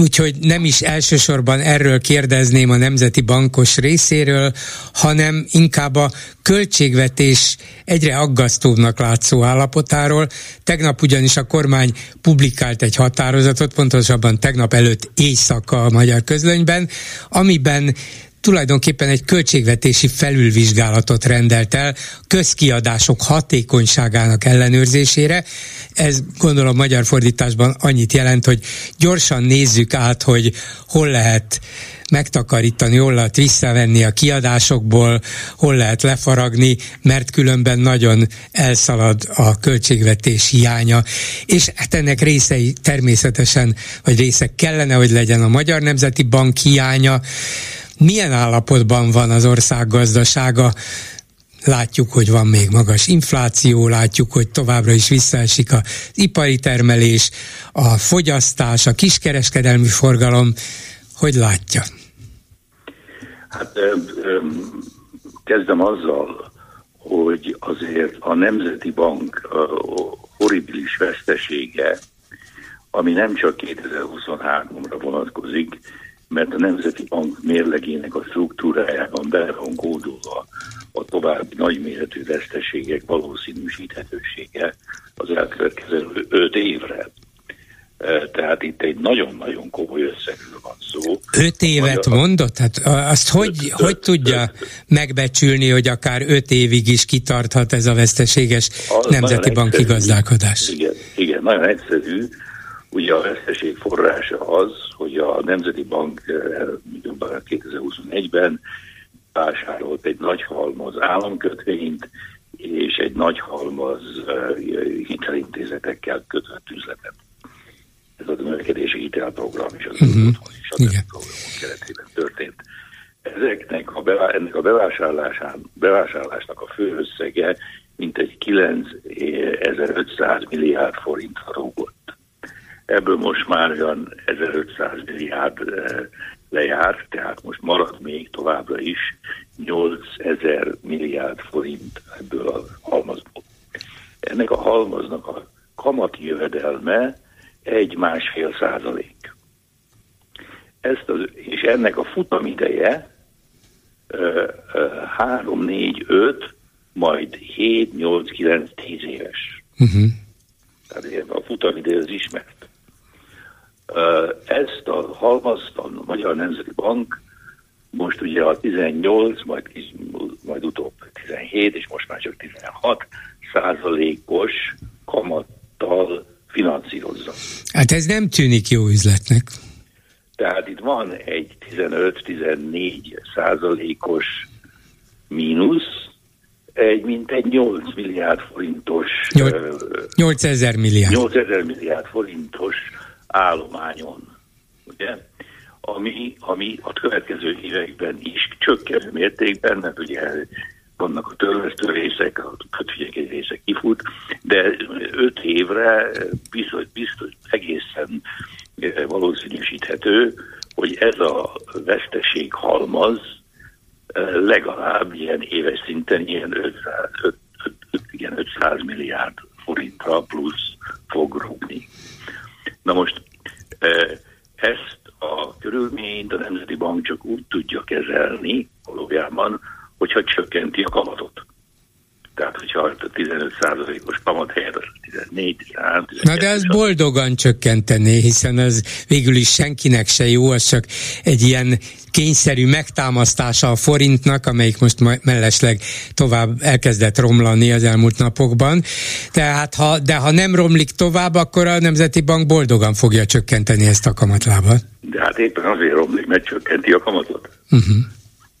Úgyhogy nem is elsősorban erről kérdezném a Nemzeti Bankos részéről, hanem inkább a költségvetés egyre aggasztóbbnak látszó állapotáról. Tegnap ugyanis a kormány publikált egy határozatot, pontosabban tegnap előtt éjszaka a Magyar Közlönyben, amiben tulajdonképpen egy költségvetési felülvizsgálatot rendelt el közkiadások hatékonyságának ellenőrzésére, Ez gondolom magyar fordításban annyit jelent, hogy gyorsan nézzük át, hogy hol lehet megtakarítani, hol lehet visszavenni a kiadásokból, hol lehet lefaragni, mert különben nagyon elszalad a költségvetés hiánya. És hát ennek részei természetesen, vagy részek kellene, hogy legyen a Magyar Nemzeti Bank hiánya. Milyen állapotban van az ország gazdasága? Látjuk, hogy van még magas infláció, látjuk, hogy továbbra is visszaesik az ipari termelés, a fogyasztás, a kiskereskedelmi forgalom. Hogy látja? Hát ö, ö, kezdem azzal, hogy azért a Nemzeti Bank horribilis vesztesége, ami nem csak kétezer-huszonháromra vonatkozik, mert a Nemzeti Bank mérlegének a struktúrájában bele van kódolva a további nagyméretű veszteségek valószínűsíthetősége az elkövetkező öt évre. Tehát itt egy nagyon-nagyon komoly összegről van szó. Öt évet magyar... mondott? Hát azt hogy, öt, hogy öt, tudja öt, megbecsülni, hogy akár öt évig is kitarthat ez a veszteséges Nemzeti Banki gazdálkodás? Igen, igen, nagyon egyszerű. Ugye a veszteség forrása az, hogy a Nemzeti Bank kétezer-huszonegyben vásárolt egy nagy halmaz államkötvényt, és egy nagy halmaz hitelintézetekkel kötött üzletet. Ez a növekedési hitelprogram és az uh-huh. otthon is a program keretében történt. Ezeknek a, bevá- ennek a bevásárlásnak a fő összege mintegy kilencezer-ötszáz milliárd forintra rúgott. Ebből most már olyan ezerötszáz milliárd lejárt, tehát most marad még továbbra is nyolcezer milliárd forint ebből a halmazból. Ennek a halmaznak a kamati jövedelme egy másfél százalék. Ezt az, és ennek a futamideje három, négy, öt, majd hét, nyolc, kilenc, tíz éves. Uh-huh. Tehát a futamidő az ismert. Ezt a halmazt a Magyar Nemzeti Bank most ugye a tizennyolc, majd, majd utóbb tizenhét, és most már csak tizenhat százalékos kamattal finanszírozza. Hát ez nem tűnik jó üzletnek. Tehát itt van egy tizenöt-tizennégy százalékos mínusz, egy mintegy nyolc milliárd forintos nyolcezer milliárd nyolcezer milliárd forintos állományon, ugye? Ami, ami a következő években is csökkenő mértékben, mert ugye vannak a törlesztő részek, a kötvények egy része kifut, de öt évre biztos, biztos egészen valószínűsíthető, hogy ez a veszteség halmaz legalább ilyen éves szinten ilyen ötszáz, öt, öt, öt, igen, ötszáz milliárd forintra plusz fog rúgni. Na most ezt a körülményt a Nemzeti Bank csak úgy tudja kezelni valójában, hogyha csökkenti a kamatot. Tehát, hogyha a tizenöt százalékos kamat helyett tizennégy, tizenhárom, tizenkettő Na de ezt boldogan csökkentené, hiszen ez végül is senkinek se jó, az csak egy ilyen kényszerű megtámasztása a forintnak, amelyik most mellesleg tovább elkezdett romlani az elmúlt napokban. Tehát, ha, de ha nem romlik tovább, akkor a Nemzeti Bank boldogan fogja csökkenteni ezt a kamatlábat. De hát éppen azért romlik, mert csökkenti a kamatot. Uh-huh.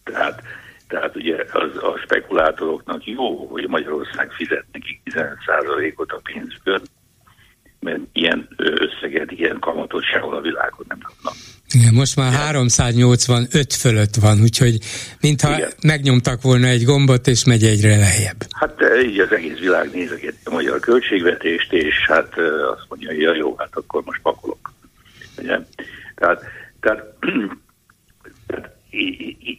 Tehát... Tehát ugye az, a spekulátoroknak jó, hogy Magyarország fizet nekik tizenöt százalékot a pénzből, mert ilyen összeget, ilyen kamatot sehol a világon nem kapnak. Igen, most már igen. háromszáznyolcvanöt fölött van, úgyhogy mintha igen. megnyomtak volna egy gombot, és megy egyre lejjebb. Hát így az egész világ nézegeti a magyar költségvetést, és hát azt mondja, hogy ja, jó, hát akkor most pakolok. Ugye? Tehát... tehát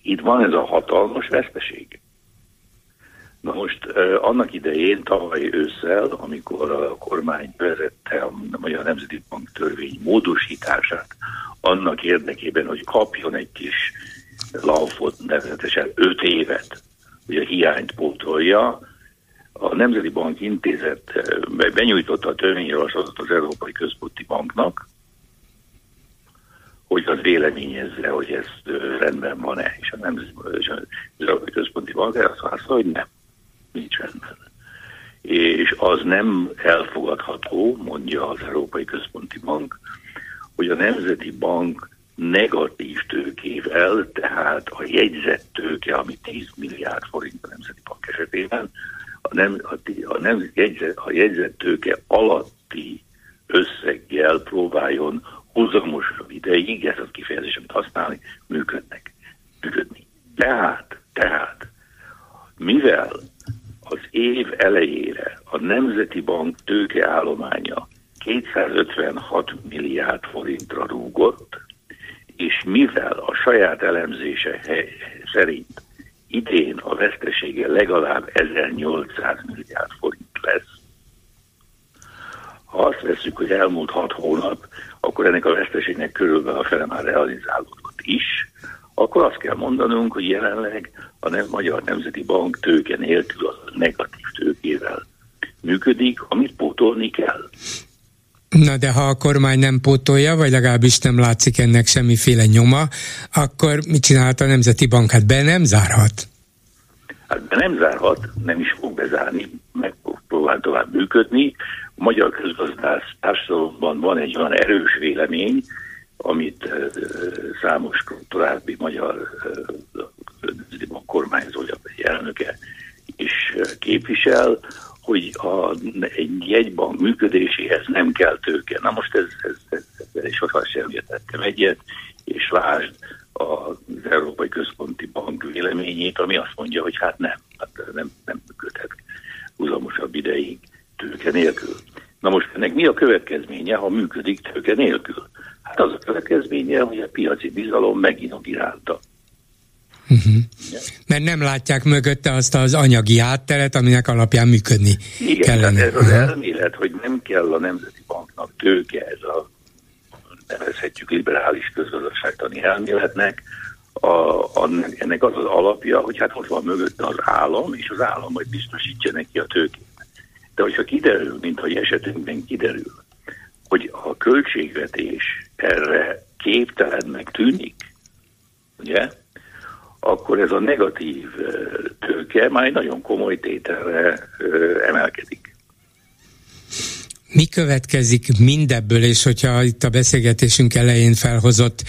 itt van ez a hatalmas veszteség. Na most annak idején, tavaly ősszel, amikor a kormány vezette a Magyar Nemzeti Bank törvény módosítását, annak érdekében, hogy kapjon egy kis laufot, nevezetesen öt évet, hogy a hiányt pótolja, a Nemzeti Bank Intézet benyújtotta a törvényjavaslatot az Európai Központi Banknak, hogy az véleményezze, hogy ez rendben van-e, és a Nemzeti Központi Bank azt mondta, hogy nem, nincs rendben. és az nem elfogadható, mondja az Európai Központi Bank, hogy a Nemzeti Bank negatív tőkével, tehát a jegyzett tőke, ami tíz milliárd forint a Nemzeti Bank esetében, a, nem, a, a, nem, jegyzett, a jegyzett tőke alatti összeggel próbáljon hozamosabb ideig, ezt a kifejezést, amit használni, működnek, működni. Tehát, tehát, mivel az év elejére a Nemzeti Bank tőkeállománya kétszázötvenhat milliárd forintra rúgott, és mivel a saját elemzése szerint idén a vesztesége legalább ezernyolcszáz milliárd forint lesz, ha azt veszük, hogy elmúlt hat hónap, akkor ennek a veszteségnek körülbelül a fele már realizálódott is, akkor azt kell mondanunk, hogy jelenleg a nem, Magyar Nemzeti Bank tőke nélkül a negatív tőkével működik, amit pótolni kell. Na de ha a kormány nem pótolja, vagy legalábbis nem látszik ennek semmiféle nyoma, akkor mit csinálhat a Nemzeti Bank? Hát be nem zárhat. Hát be nem zárhat, nem is fog bezárni, meg fog próbálni tovább működni. A magyar közgazdász társadalomban van egy olyan erős vélemény, amit számos korábbi magyar Nemzeti Bank kormányzója, vagy elnöke is képvisel, hogy a, egy jegybank működéséhez nem kell tőke. Na most ez, ez, ez, ez soha sem értettem egyet, és lásd az Európai Központi Bank véleményét, ami azt mondja, hogy hát nem, hát nem, nem működhet húzamosabb ideig tőke nélkül. Na most ennek mi a következménye, ha működik tőke nélkül? Hát az a következménye, hogy a piaci bizalom meginog iránta. Uh-huh. Mert nem látják mögötte azt az anyagi hátteret, aminek alapján működni igen, kellene. Ez az uh-huh. elmélet, hogy nem kell a Nemzeti Banknak tőke, ez a nevezhetjük liberális közgazdaságtani elméletnek, a, a, ennek az az alapja, hogy hát ott van mögötte az állam, és az állam majd biztosítja neki a tőkét. De hogyha kiderül, mint hogy esetünkben kiderül, hogy a költségvetés erre képtelennek tűnik, ugye, akkor ez a negatív tőke már egy nagyon komoly tételre emelkedik. Mi következik mindebből, és hogyha itt a beszélgetésünk elején felhozott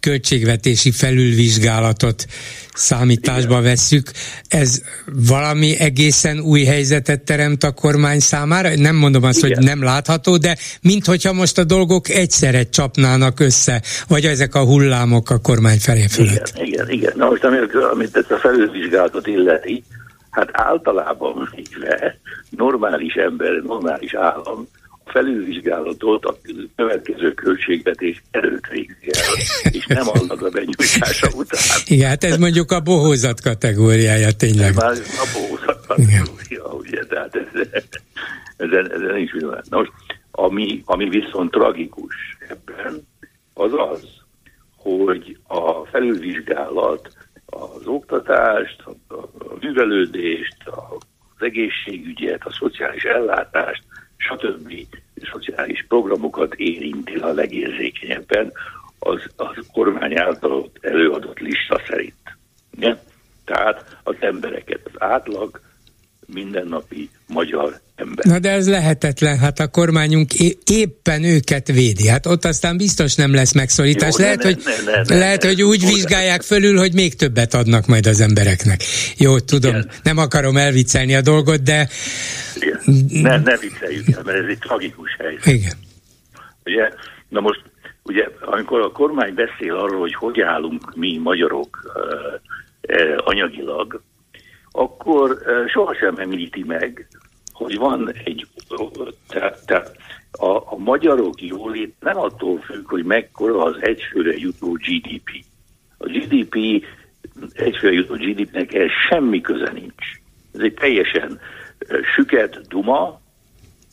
költségvetési felülvizsgálatot számításba vesszük, ez valami egészen új helyzetet teremt a kormány számára? Nem mondom azt, igen, hogy nem látható, de minthogyha most a dolgok egyszerre csapnának össze, vagy ezek a hullámok a kormány felé fölött. Igen, igen, igen. Na most, amit ezt a felülvizsgálatot illeti, hát általában végre normális ember, normális állam a felülvizsgálatot a következő költségvetés előtt végzi el, és nem annak a benyújtása után. Igen, hát ez mondjuk a bohózat kategóriája tényleg. Már a bohózat kategória, ugye, tehát ezen, ezen is világos. Nos, ami, ami viszont tragikus ebben, az az, hogy a felülvizsgálat az oktatást, a művelődést, az egészségügyet, a szociális ellátást, stb. Szociális programokat érinti a legérzékenyebben az, az kormány által előadott lista szerint. Igen? Tehát az embereket, az átlag mindennapi magyar ember. Na de ez lehetetlen, hát a kormányunk é- éppen őket védi, hát ott aztán biztos nem lesz megszorítás. Jó, lehet, ne, hogy, ne, ne, ne, lehet ne, hogy úgy ne, vizsgálják ne. fölül, hogy még többet adnak majd az embereknek. Jó, tudom, igen, nem akarom elviccelni a dolgot, de... Ne, ne vicceljük el, mert ez egy tragikus helyzet. Igen. Ugye, na most, ugye, amikor a kormány beszél arról, hogy hogy állunk mi magyarok eh, eh, anyagilag, akkor sohasem említi meg, hogy van egy... Tehát, tehát a, a magyarok jólét nem attól függ, hogy mekkora az egyfőre jutó gé dé pé. A gé dé pé, egyfőre jutó gé dé pének ez semmi köze nincs. Ez egy teljesen süket duma,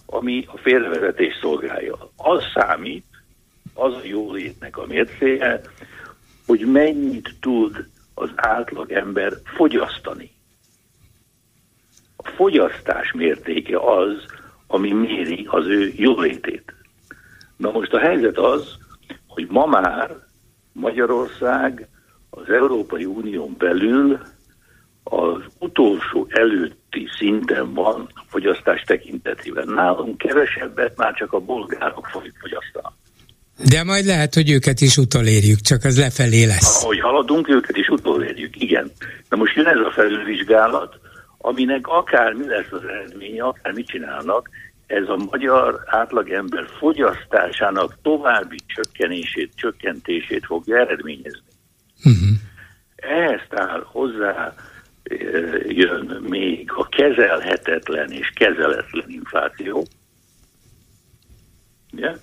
ami a félrevezetés szolgálja. Az számít, az a jólétnek a mércéje, hogy mennyit tud az átlag ember fogyasztani. A fogyasztás mértéke az, ami méri az ő jólétét. Na most a helyzet az, hogy ma már Magyarország az Európai Unión belül az utolsó előtti szinten van a fogyasztás tekintetében. Nálunk kevesebbet már csak a bolgárok fogjuk fogyasztani. De majd lehet, hogy őket is utolérjük, csak az lefelé lesz. Ahogy haladunk, őket is utolérjük, igen. Na most jön ez a felülvizsgálat, aminek akármi lesz az eredménye, akármit csinálnak, ez a magyar átlagember fogyasztásának további csökkenését, csökkentését fogja eredményezni. Uh-huh. Ehhez áll hozzá jön még a kezelhetetlen és kezeletlen infláció. Yeah.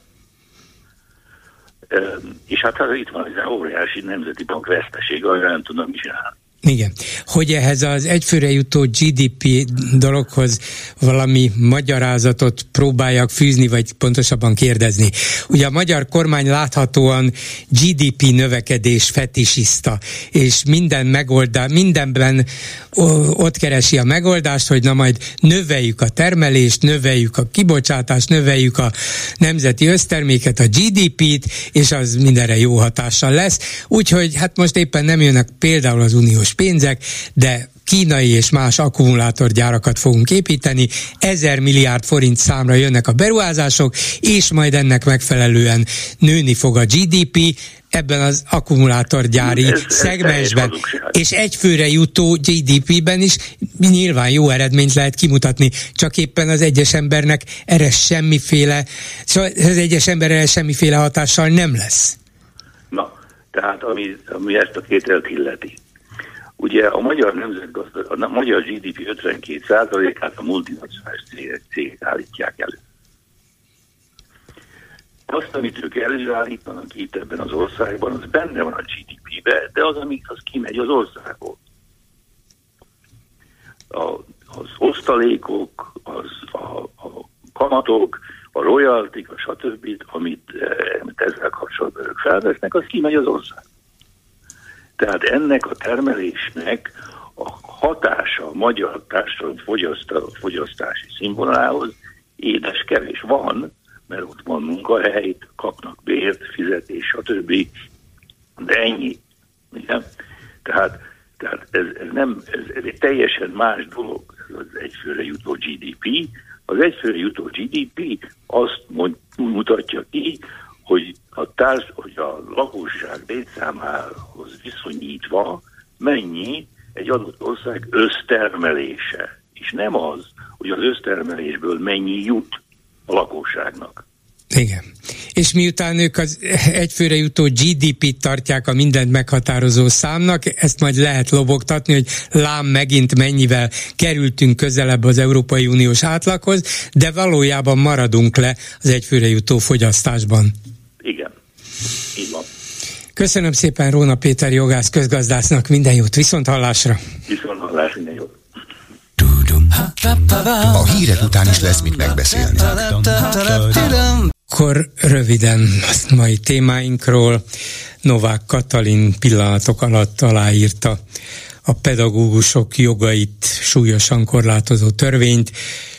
És hát itt van az óriási nemzeti bank vesztesége, amire nem tudom mit csinálni. Igen. Hogy ehhez az egyfőre jutó gé dé pé dologhoz valami magyarázatot próbáljak fűzni, vagy pontosabban kérdezni. Ugye a magyar kormány láthatóan gé dé pé növekedés fetisista, és minden megoldás, mindenben ott keresi a megoldást, hogy na majd növeljük a termelést, növeljük a kibocsátást, növeljük a nemzeti összterméket, a gé dé pét, és az mindenre jó hatással lesz. Úgyhogy hát most éppen nem jönnek például az uniós pénzek, de kínai és más akkumulátorgyárakat fogunk építeni, ezer milliárd forint számra jönnek a beruházások, és majd ennek megfelelően nőni fog a gé dé pé ebben az akkumulátorgyári ez, ez szegmensben, és egyfőre jutó gé dé pében is nyilván jó eredményt lehet kimutatni, csak éppen az egyes embernek erre semmiféle, szóval az egyes ember erre semmiféle hatással nem lesz. Na, tehát ami, ami ezt a két elt illeti. Ugye a magyar nemzetgazdaság, a magyar gé dé pé ötvenkét százalékát a multinacionális cégek állítják elő. Azt, amit ők előállítanak itt ebben az országban, az benne van a gé dé pébe, de az, amik az kimegy az országból. A, az osztalékok, az, a, a kamatok, a royaltik, a stb., amit, amit ezzel kapcsolatban ők felvesznek, az kimegy az ország. Tehát ennek a termelésnek a hatása a magyar társadalom fogyasztási színvonalához édes kevés van, mert ott van munkahelyt, kapnak bért, fizetés, stb. De ennyi. Igen? Tehát, tehát ez, ez, nem, ez, ez egy teljesen más dolog, ez az egyfőre jutó gé dé pé. Az egyfőre jutó gé dé pé azt mond, mutatja ki, hogy a, társ, hogy a lakosság létszámához viszonyítva mennyi egy adott ország össztermelése. És nem az, hogy az össztermelésből mennyi jut a lakosságnak. Igen. És miután ők az egyfőre jutó gé dé pét tartják a mindent meghatározó számnak, ezt majd lehet lobogtatni, hogy lám megint mennyivel kerültünk közelebb az Európai Uniós átlaghoz, de valójában maradunk le az egyfőre jutó fogyasztásban. Igen. Így van. Köszönöm szépen Róna Péter jogász közgazdásznak, minden jót, viszont hallásra. Viszont hallás, minden jót. A hírek után is lesz mit megbeszélni. Akkor röviden a mai témáinkról. Novák Katalin pillanatok alatt aláírta a pedagógusok jogait súlyosan korlátozó törvényt.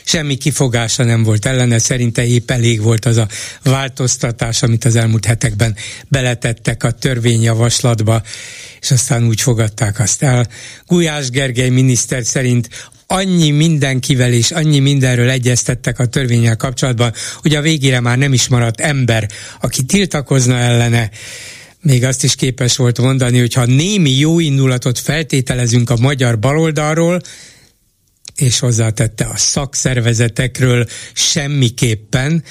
Semmi kifogása nem volt ellene, szerinte épp elég volt az a változtatás, amit az elmúlt hetekben beletettek a törvényjavaslatba, és aztán úgy fogadták azt el. Gulyás Gergely miniszter szerint annyi mindenkivel és annyi mindenről egyeztettek a törvénnyel kapcsolatban, hogy a végére már nem is maradt ember, aki tiltakozna ellene. Még azt is képes volt mondani, hogy ha némi jó indulatot feltételezünk a magyar baloldalról, és hozzátette a szakszervezetekről semmiképpen,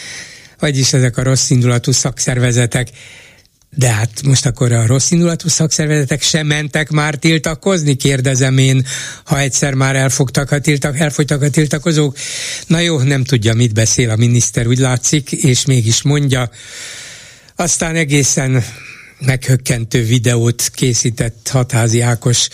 vagyis ezek a rossz indulatú szakszervezetek, de hát most akkor a rossz indulatú szakszervezetek sem mentek már tiltakozni, kérdezem én, ha egyszer már elfogtak a, tiltak, elfogtak a tiltakozók. Na jó, nem tudja, mit beszél a miniszter, úgy látszik, és mégis mondja. Aztán egészen meghökkentő videót készített Hadházy Ákos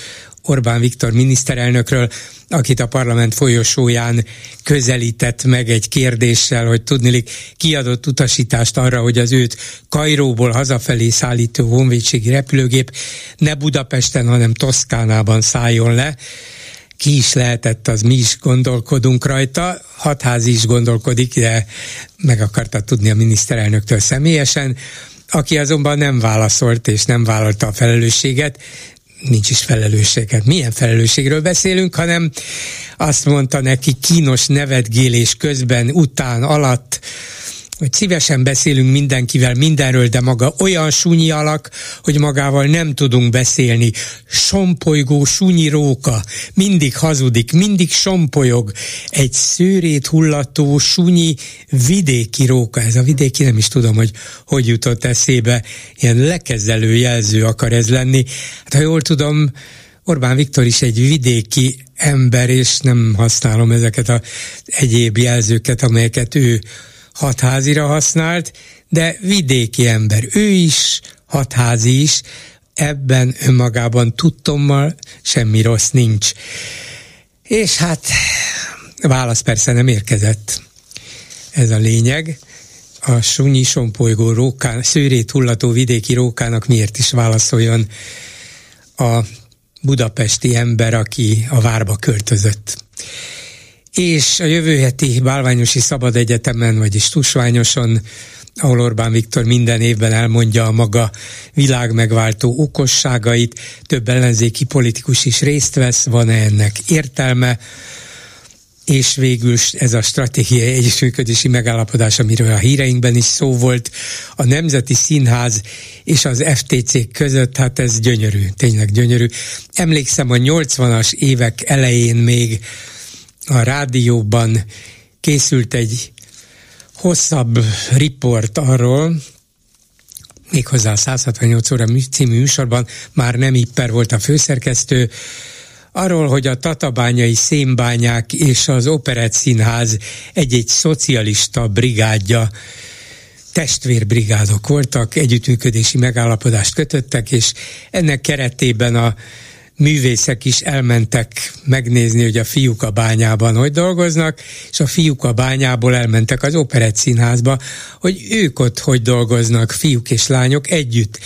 Orbán Viktor miniszterelnökről, akit a parlament folyosóján közelített meg egy kérdéssel, hogy tudniillik kiadott utasítást arra, hogy az őt Kairóból hazafelé szállító honvédségi repülőgép ne Budapesten, hanem Toszkánában szálljon le. Ki is lehetett, az mi is gondolkodunk rajta, Hadházy is gondolkodik, de meg akarta tudni a miniszterelnöktől személyesen, aki azonban nem válaszolt és nem vállalta a felelősséget, nincs is felelőssége. Milyen felelősségről beszélünk, hanem azt mondta neki kínos nevetgélés közben, után, alatt, hogy szívesen beszélünk mindenkivel, mindenről, de maga olyan súnyi alak, hogy magával nem tudunk beszélni. Sompolygó súnyi róka, mindig hazudik, mindig sompolyog. Egy szőrét hullató súnyi vidéki róka. Ez a vidéki, nem is tudom, hogy hogy jutott eszébe. Ilyen lekezelő jelző akar ez lenni. Hát ha jól tudom, Orbán Viktor is egy vidéki ember, és nem használom ezeket az egyéb jelzőket, amelyeket ő Hatházira használt, de vidéki ember. Ő is, Hadházy is, ebben önmagában tudtommal semmi rossz nincs. És hát válasz persze nem érkezett. Ez a lényeg. A sunyi sompolygó rókán, szőrét hullató vidéki rókának miért is válaszoljon a budapesti ember, aki a várba költözött. És a jövő heti Bálványosi Szabad Egyetemen, vagyis Tusványoson, ahol Orbán Viktor minden évben elmondja a maga világmegváltó okosságait, több ellenzéki politikus is részt vesz, van-e ennek értelme, és végül ez a stratégiai együttműködési megállapodás, amiről a híreinkben is szó volt, a Nemzeti Színház és az ef té cé között, hát ez gyönyörű, tényleg gyönyörű. Emlékszem, a nyolcvanas évek elején még a rádióban készült egy hosszabb riport arról, méghozzá a száz hatvannyolc óra című műsorban, már nem Ipper volt a főszerkesztő, arról, hogy a tatabányai szénbányák és az Operettszínház egy-egy szocialista brigádja, testvérbrigádok voltak, együttműködési megállapodást kötöttek, és ennek keretében a művészek is elmentek megnézni, hogy a fiúk a bányában hogy dolgoznak, és a fiúk a bányából elmentek az Operettszínházba, hogy ők ott hogy dolgoznak, fiúk és lányok együtt.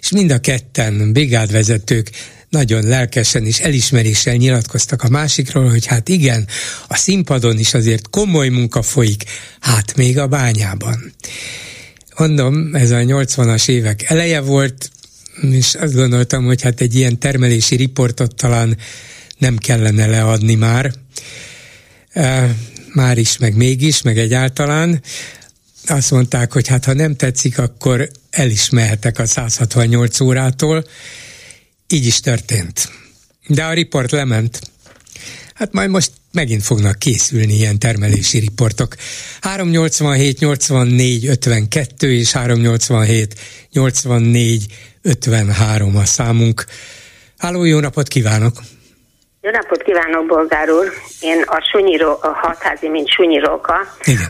És mind a ketten brigádvezetők nagyon lelkesen és elismeréssel nyilatkoztak a másikról, hogy hát igen, a színpadon is azért komoly munka folyik, hát még a bányában. Mondom, ez a nyolcvanas évek eleje volt, és azt gondoltam, hogy hát egy ilyen termelési riportot talán nem kellene leadni már. Már is, meg mégis, meg egyáltalán. Azt mondták, hogy hát ha nem tetszik, akkor el is mehetek a száz hatvannyolc órától. Így is történt. De a riport lement. Hát majd most megint fognak készülni ilyen termelési riportok. háromszáznyolcvanhét nyolcvannégy ötvenkettő és háromszáznyolcvanhét nyolcvannégy ötvenhárom a számunk. Háló, jó napot kívánok! Jó napot kívánok, Bolgár úr! Én a, Sunyiro, a Hadházy, mint Sunyi Róka,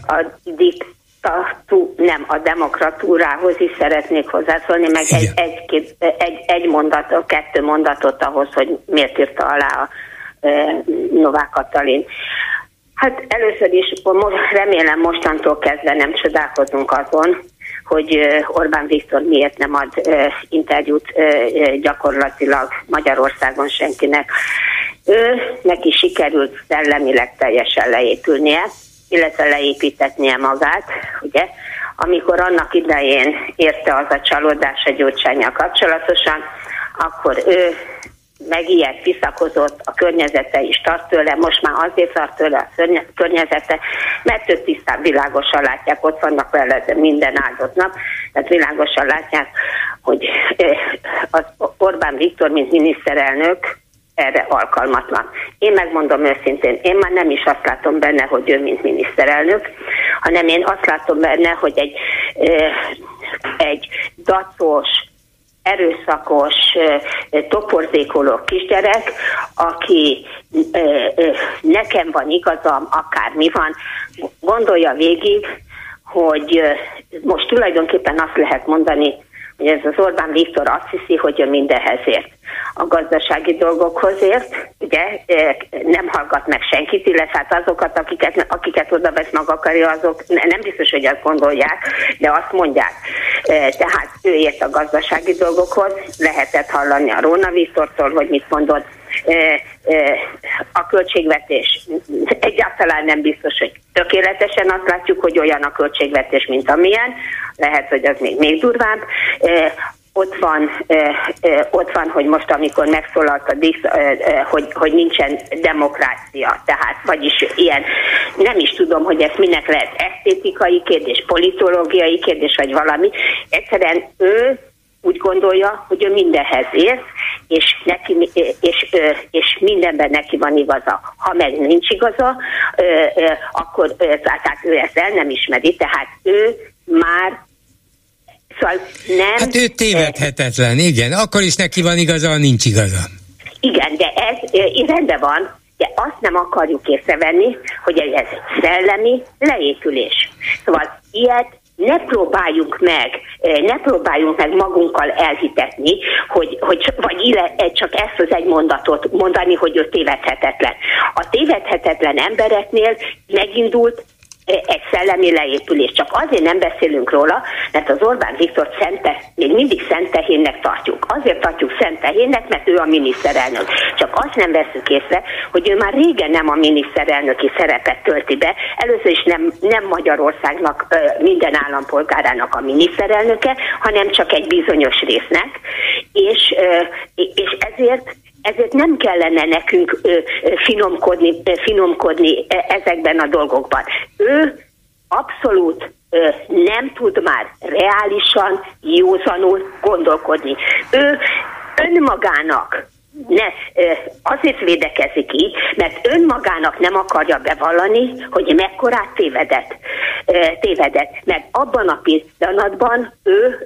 a diktatú, nem, a demokratúrához is szeretnék hozzászólni, meg egy, egy, egy, egy mondatot, kettő mondatot ahhoz, hogy miért írta alá a Novák Katalin. Hát először is, remélem mostantól kezdve nem csodálkozunk azon, hogy Orbán Viktor miért nem ad interjút gyakorlatilag Magyarországon senkinek. Ő, neki sikerült szellemileg teljesen leépülnie, illetve leépítetnie magát, ugye? Amikor annak idején érte az a csalódás a Gyurcsánnyal kapcsolatosan, akkor ő megijedt, visszakozott, a környezete is tart tőle, most már azért tart tőle a szörny- környezete, mert ők tisztán világosan látják, ott vannak vele minden áldott nap, tehát világosan látják, hogy az Orbán Viktor, mint miniszterelnök, erre alkalmatlan. Én megmondom őszintén, én már nem is azt látom benne, hogy ő mint miniszterelnök, hanem én azt látom benne, hogy egy, egy dacos, erőszakos, toporzékoló kisgyerek, aki nekem van igazam, akár mi van, gondolja végig, hogy most tulajdonképpen azt lehet mondani, hogy ez az Orbán Viktor azt hiszi, hogy ő mindenhez ért. A gazdasági dolgokhoz ért, ugye, nem hallgat meg senkit, illetve hát azokat, akiket, akiket oda vesz maga köré, azok nem biztos, hogy azt gondolják, de azt mondják. Tehát ő ért a gazdasági dolgokhoz, lehetett hallani a Róna Viktortól, hogy mit mondott, a költségvetés egyáltalán nem biztos, hogy tökéletesen azt látjuk, hogy olyan a költségvetés, mint amilyen, lehet, hogy az még, még durvább. Ott van, ott van, hogy most, amikor megszólalt a dísz, hogy, hogy nincsen demokrácia, tehát vagyis ilyen, nem is tudom, hogy ez minek lehet, esztétikai kérdés, politológiai kérdés, vagy valami. Egyszerűen ő úgy gondolja, hogy ő mindenhez ért, és, neki, és, és mindenben neki van igaza. Ha meg nincs igaza, akkor tehát ő ezt el nem ismeri, tehát ő már Szóval nem, hát ő tévedhetetlen, igen. Akkor is neki van igaza, ha nincs igaza. Igen, de ez rendben van, de azt nem akarjuk észrevenni, hogy ez szellemi leépülés. Szóval ilyet ne próbáljuk meg, ne próbáljunk meg magunkkal elhitetni, hogy, hogy, vagy csak ezt az egy mondatot mondani, hogy ő tévedhetetlen. A tévedhetetlen embereknél megindult egy szellemi leépülés. Csak azért nem beszélünk róla, mert az Orbán Viktor szente, még mindig szentehénnek tartjuk. Azért tartjuk szentehénnek, mert ő a miniszterelnök. Csak azt nem veszük észre, hogy ő már régen nem a miniszterelnöki szerepet tölti be. Először is nem, nem Magyarországnak, minden állampolgárának a miniszterelnöke, hanem csak egy bizonyos résznek. És, és ezért Ezért nem kellene nekünk ö, finomkodni, finomkodni ezekben a dolgokban. Ő abszolút ö, nem tud már reálisan, józanul gondolkodni. Ő önmagának ne, ö, azért védekezik így, mert önmagának nem akarja bevallani, hogy mekkorát tévedett. Ö, tévedett. Mert abban a pillanatban ő...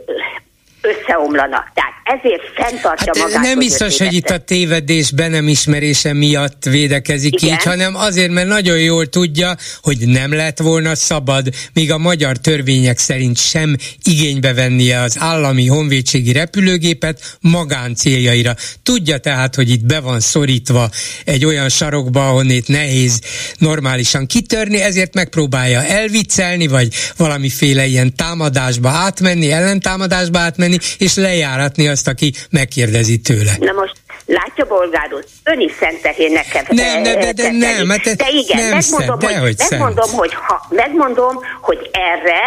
összeomlana. Tehát ezért fenntartja hát magát. Nem biztos, hogy itt a tévedés be nem ismerése miatt védekezik Igen? így, hanem azért, mert nagyon jól tudja, hogy nem lett volna szabad, míg a magyar törvények szerint sem igénybe vennie az állami honvédségi repülőgépet magán céljaira. Tudja tehát, hogy itt be van szorítva egy olyan sarokba, ahonnét nehéz normálisan kitörni, ezért megpróbálja elviccelni, vagy valamiféle ilyen támadásba átmenni, ellentámadásba átmenni, és lejáratni azt, aki megkérdezi tőle. Na most látja, Bolgár úr, ön is szentehénnek kell. Nem, de, de, de nem, mert de igen, nem megmondom, szent, hogy, megmondom, hogy ha, megmondom, hogy erre,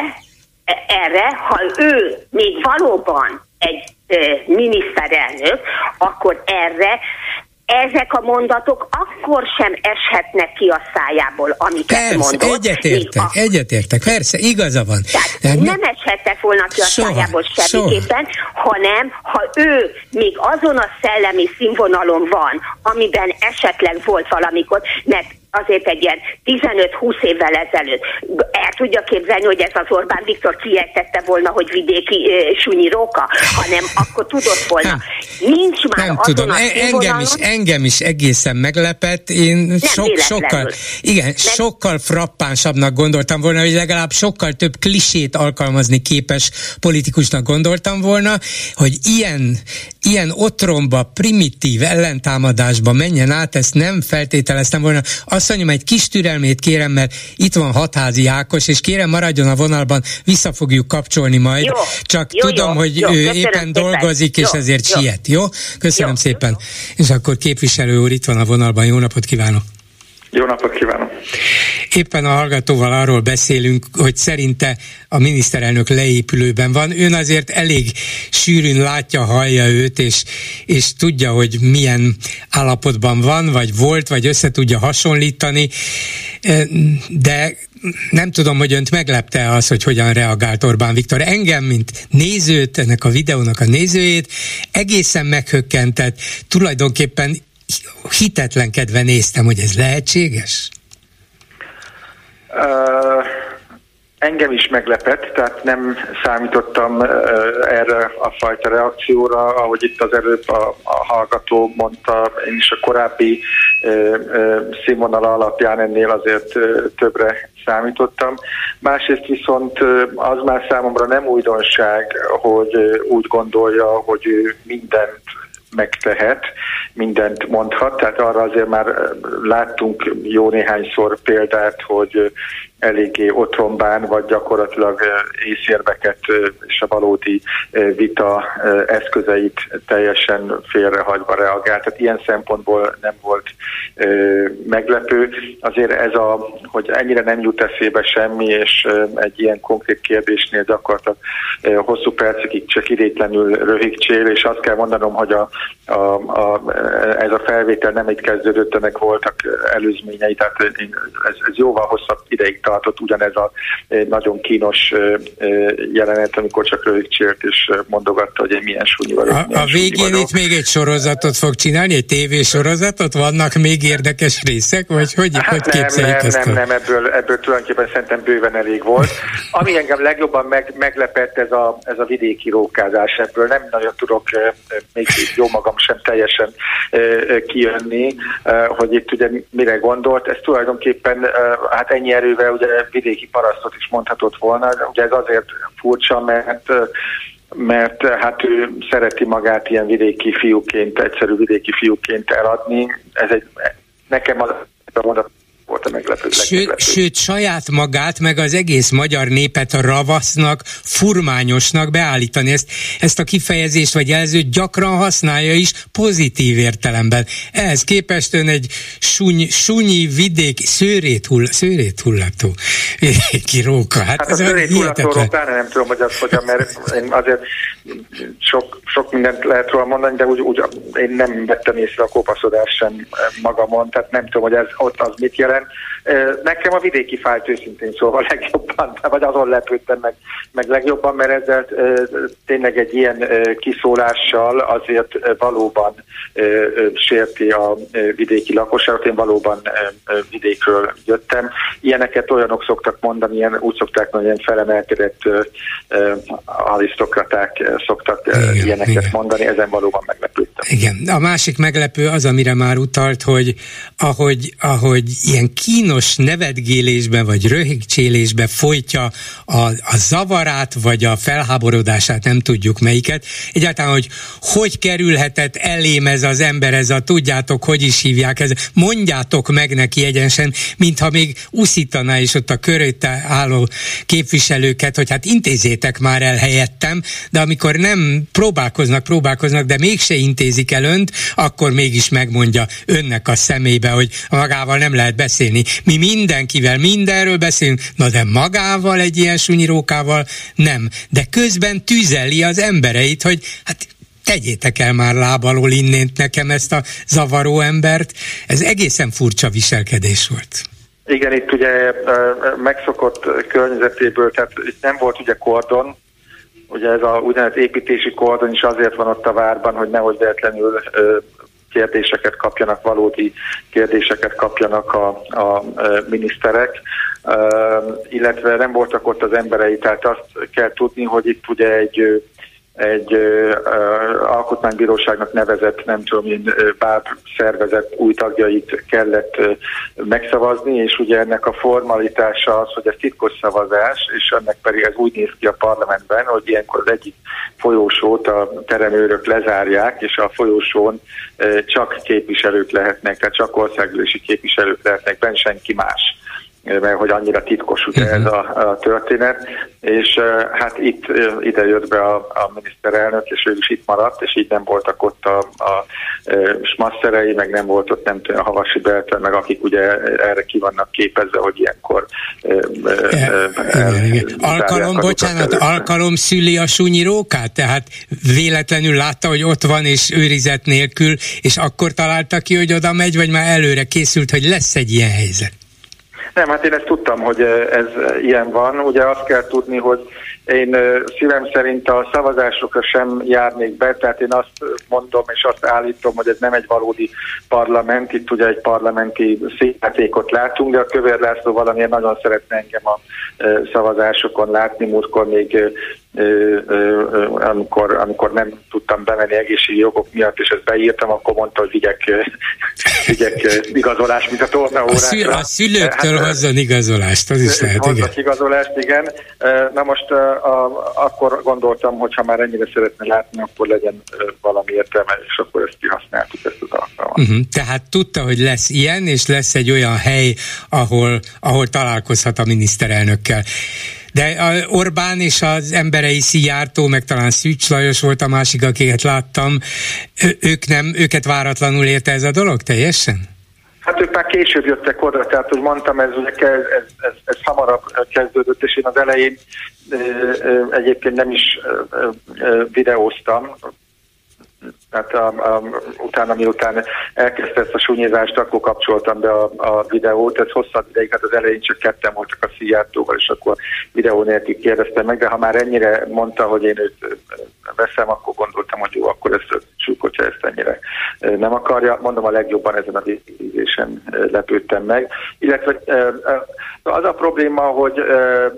erre, ha ő még valóban egy ö, miniszterelnök, akkor erre ezek a mondatok akkor sem eshetnek ki a szájából, amiket persze, mondott. Persze, egyetértek, a... egyetértek, persze, igaza van. Tehát Tehát nem ne... eshettek volna ki a soha, szájából semmiképpen, soha. hanem ha ő még azon a szellemi színvonalon van, amiben esetleg volt valamikor, mert azért egy ilyen tizenöt-húsz évvel ezelőtt el tudja képzelni, hogy ez az Orbán Viktor kijelentette volna, hogy vidéki e, sunyi róka, hanem akkor tudott volna. Nem, Nincs már nem azon tudom. a engem is, engem is egészen meglepett, én so, sokkal, igen, Meg... sokkal frappánsabbnak gondoltam volna, hogy legalább sokkal több klisét alkalmazni képes politikusnak gondoltam volna, hogy ilyen, ilyen otromba, primitív ellentámadásba menjen át, ezt nem feltételeztem volna. Asszonyom, egy kis türelmét kérem, mert itt van Hadházy Ákos, és kérem, maradjon a vonalban, vissza fogjuk kapcsolni majd. Jó, Csak jó, tudom, jó, hogy jó, ő éppen dolgozik, szépen. és jó, ezért jó. siet. Jó? Köszönöm jó, szépen. Jó. És akkor képviselő úr itt van a vonalban. Jó napot kívánok! Jó napot kívánok! Éppen a hallgatóval arról beszélünk, hogy szerinte a miniszterelnök leépülőben van. Ön azért elég sűrűn látja, hallja őt, és, és tudja, hogy milyen állapotban van, vagy volt, vagy össze tudja hasonlítani, de nem tudom, hogy önt meglepte az, hogy hogyan reagált Orbán Viktor. Engem, mint nézőt, ennek a videónak a nézőjét, egészen meghökkentett, tulajdonképpen hitetlenkedve néztem, hogy ez lehetséges? Uh, engem is meglepett, tehát nem számítottam uh, erre a fajta reakcióra, ahogy itt az előbb a, a hallgató mondta, én is a korábbi uh, uh, színvonala alapján ennél azért uh, többre számítottam. Másrészt viszont az már számomra nem újdonság, hogy úgy gondolja, hogy ő mindent megtehet, mindent mondhat, tehát arra azért már láttunk jó néhányszor példát, hogy eléggé otrombán, vagy gyakorlatilag észérveket és a valódi vita eszközeit teljesen félrehagyva reagált. Tehát ilyen szempontból nem volt meglepő. Azért ez a, hogy ennyire nem jut eszébe semmi, és egy ilyen konkrét kérdésnél gyakorlatilag hosszú percekig csak irétlenül röhigcsél, és azt kell mondanom, hogy a, a, a, ez a felvétel nem itt kezdődött, ennek voltak előzményei, tehát ez, ez jóval hosszabb ideig tart. Tartott ugyanez a nagyon kínos jelenet, amikor csak röhögcsért és mondogatta, hogy egy milyen súnyi vagyok. A, a végén vagyok. Itt még egy sorozatot fog csinálni, egy tévésorozatot? Vannak még érdekes részek, vagy hogy, hát hogy képzeljük nem, ezt? Nem, nem, nem, ebből, ebből tulajdonképpen szerintem bőven elég volt. Ami engem legjobban meg, meglepett, ez a, ez a vidéki rókázás. Ebből nem nagyon tudok még jó magam sem teljesen kijönni, hogy itt ugye mire gondolt. Ez tulajdonképpen hát ennyi erővel ugye vidéki parasztot is mondhatott volna, ugye ez azért furcsa, mert mert hát ő szereti magát ilyen vidéki fiúként, egyszerű vidéki fiúként eladni. Ez egy, nekem az a mondat volt a meglepő. Sőt, sőt, saját magát, meg az egész magyar népet a ravasznak, furmányosnak beállítani. Ezt, ezt a kifejezést vagy jelzőt gyakran használja is pozitív értelemben. Ehhez képest ön egy sunyi, sunyi vidék, szőrét, hull, szőrét hullató vidéki róka. Hát, hát a szőrét hullató rókára nem tudom, hogy azt mondjam, mert én azért sok, sok mindent lehet róla mondani, de úgy, úgy én nem vettem észre a kopaszodás sem magamon, tehát nem tudom, hogy ez ott az mit jelent. Nekem a vidéki fájt őszintén szóval legjobban, vagy azon lepődtem meg, meg legjobban, mert ezzel tényleg egy ilyen kiszólással azért valóban sérti a vidéki lakosságot. Én valóban vidékről jöttem. Ilyeneket olyanok szoktak mondani, ilyen, úgy szokták mondani, ilyen felemelkedett arisztokraták szoktak igen, ilyeneket igen. mondani, ezen valóban meglepődtem. Igen. A másik meglepő az, amire már utalt, hogy ahogy, ahogy ilyen kínos nevetgélésbe vagy röhögcsélésbe folytja a, a zavarát, vagy a felháborodását, nem tudjuk melyiket. Egyáltalán, hogy hogy kerülhetett elém ez az ember, ez a tudjátok, hogy is hívják, ez, mondjátok meg neki egyenesen, mintha még uszítaná is ott a körötte álló képviselőket, hogy hát intézzétek már el helyettem, de amikor nem próbálkoznak, próbálkoznak, de mégse intézik el önt, akkor mégis megmondja önnek a szemébe, hogy magával nem lehet beszélni. Beszélni. Mi mindenkivel mindenről beszélünk, na de magával, egy ilyen sunyirókával nem. De közben tüzeli az embereit, hogy hát tegyétek el már láb alól innent nekem ezt a zavaró embert. Ez egészen furcsa viselkedés volt. Igen, itt ugye megszokott környezetéből, tehát itt nem volt ugye kordon, ugye ez a úgynevezett építési kordon is azért van ott a várban, hogy nehogy véletlenül kérdéseket kapjanak, valódi kérdéseket kapjanak a, a miniszterek, illetve nem voltak ott az emberei, tehát azt kell tudni, hogy itt ugye egy egy alkotmánybíróságnak nevezett, nem tudom én, báb szervezet új tagjait kellett megszavazni, és ugye ennek a formalitása az, hogy ez titkos szavazás, és ennek pedig ez úgy néz ki a parlamentben, hogy ilyenkor az egyik folyósót a teremőrök lezárják, és a folyósón csak képviselők lehetnek, tehát csak országgyűlési képviselők lehetnek, benne senki más, mert hogy annyira titkos ugye ez a, a történet, és hát itt ide jött be a, a miniszterelnök, és ő is itt maradt, és így nem voltak ott a, a, a smasszerei, meg nem volt ott nem tudom, a Havasi Bertel, meg akik ugye erre ki vannak képezve, hogy ilyenkor alkalom, bocsánat, alkalom szüli a sunyi rókát, tehát véletlenül látta, hogy ott van, és őrizet nélkül, és akkor találta ki, hogy oda megy, vagy már előre készült, hogy lesz egy ilyen helyzet? Nem, hát én ezt tudtam, hogy ez ilyen van. Ugye azt kell tudni, hogy én szívem szerint a szavazásokra sem járnék be, tehát én azt mondom és azt állítom, hogy ez nem egy valódi parlament, itt ugye egy parlamenti színjátékot látunk, de a Kövér László valamilyen nagyon szeretne engem a szavazásokon látni, múltkor még amikor, amikor nem tudtam bemenni egészségi jogok miatt, és ezt beírtam, akkor mondta, hogy vigyek, vigyek igazolást, mint a torna órákra. A, szül- a szülőktől hát, hozzon igazolást, az is lehet, igen. igazolást, igen. Na most a, akkor gondoltam, hogy ha már ennyire szeretne látni, akkor legyen valami értelme, és akkor ezt kihasználtuk, ezt az alkalmat. Uh-huh. Tehát tudta, hogy lesz ilyen, és lesz egy olyan hely, ahol, ahol találkozhat a miniszterelnökkel. De Orbán és az emberei Szijjártó, meg talán Szűcs Lajos volt a másik, akiket láttam, ők nem, őket váratlanul érte ez a dolog teljesen? Hát ők már később jöttek oda, tehát úgy mondtam, ez, ez, ez, ez hamarabb kezdődött, és én az elején egyébként nem is videóztam, hát a, a, utána, miután elkezdte ezt a sunyízást, akkor kapcsoltam be a, a videót, ez hosszabb ideig, hát az elején csak ketten voltak a Szijjártóval, és akkor videó nélkül kérdeztem meg, de ha már ennyire mondta, hogy én őt veszem, akkor gondoltam, hogy jó, akkor ezt súlyt, hogyha ezt ennyire nem akarja. Mondom, a legjobban ezen a vízésen lepődtem meg. Illetve az a probléma, hogy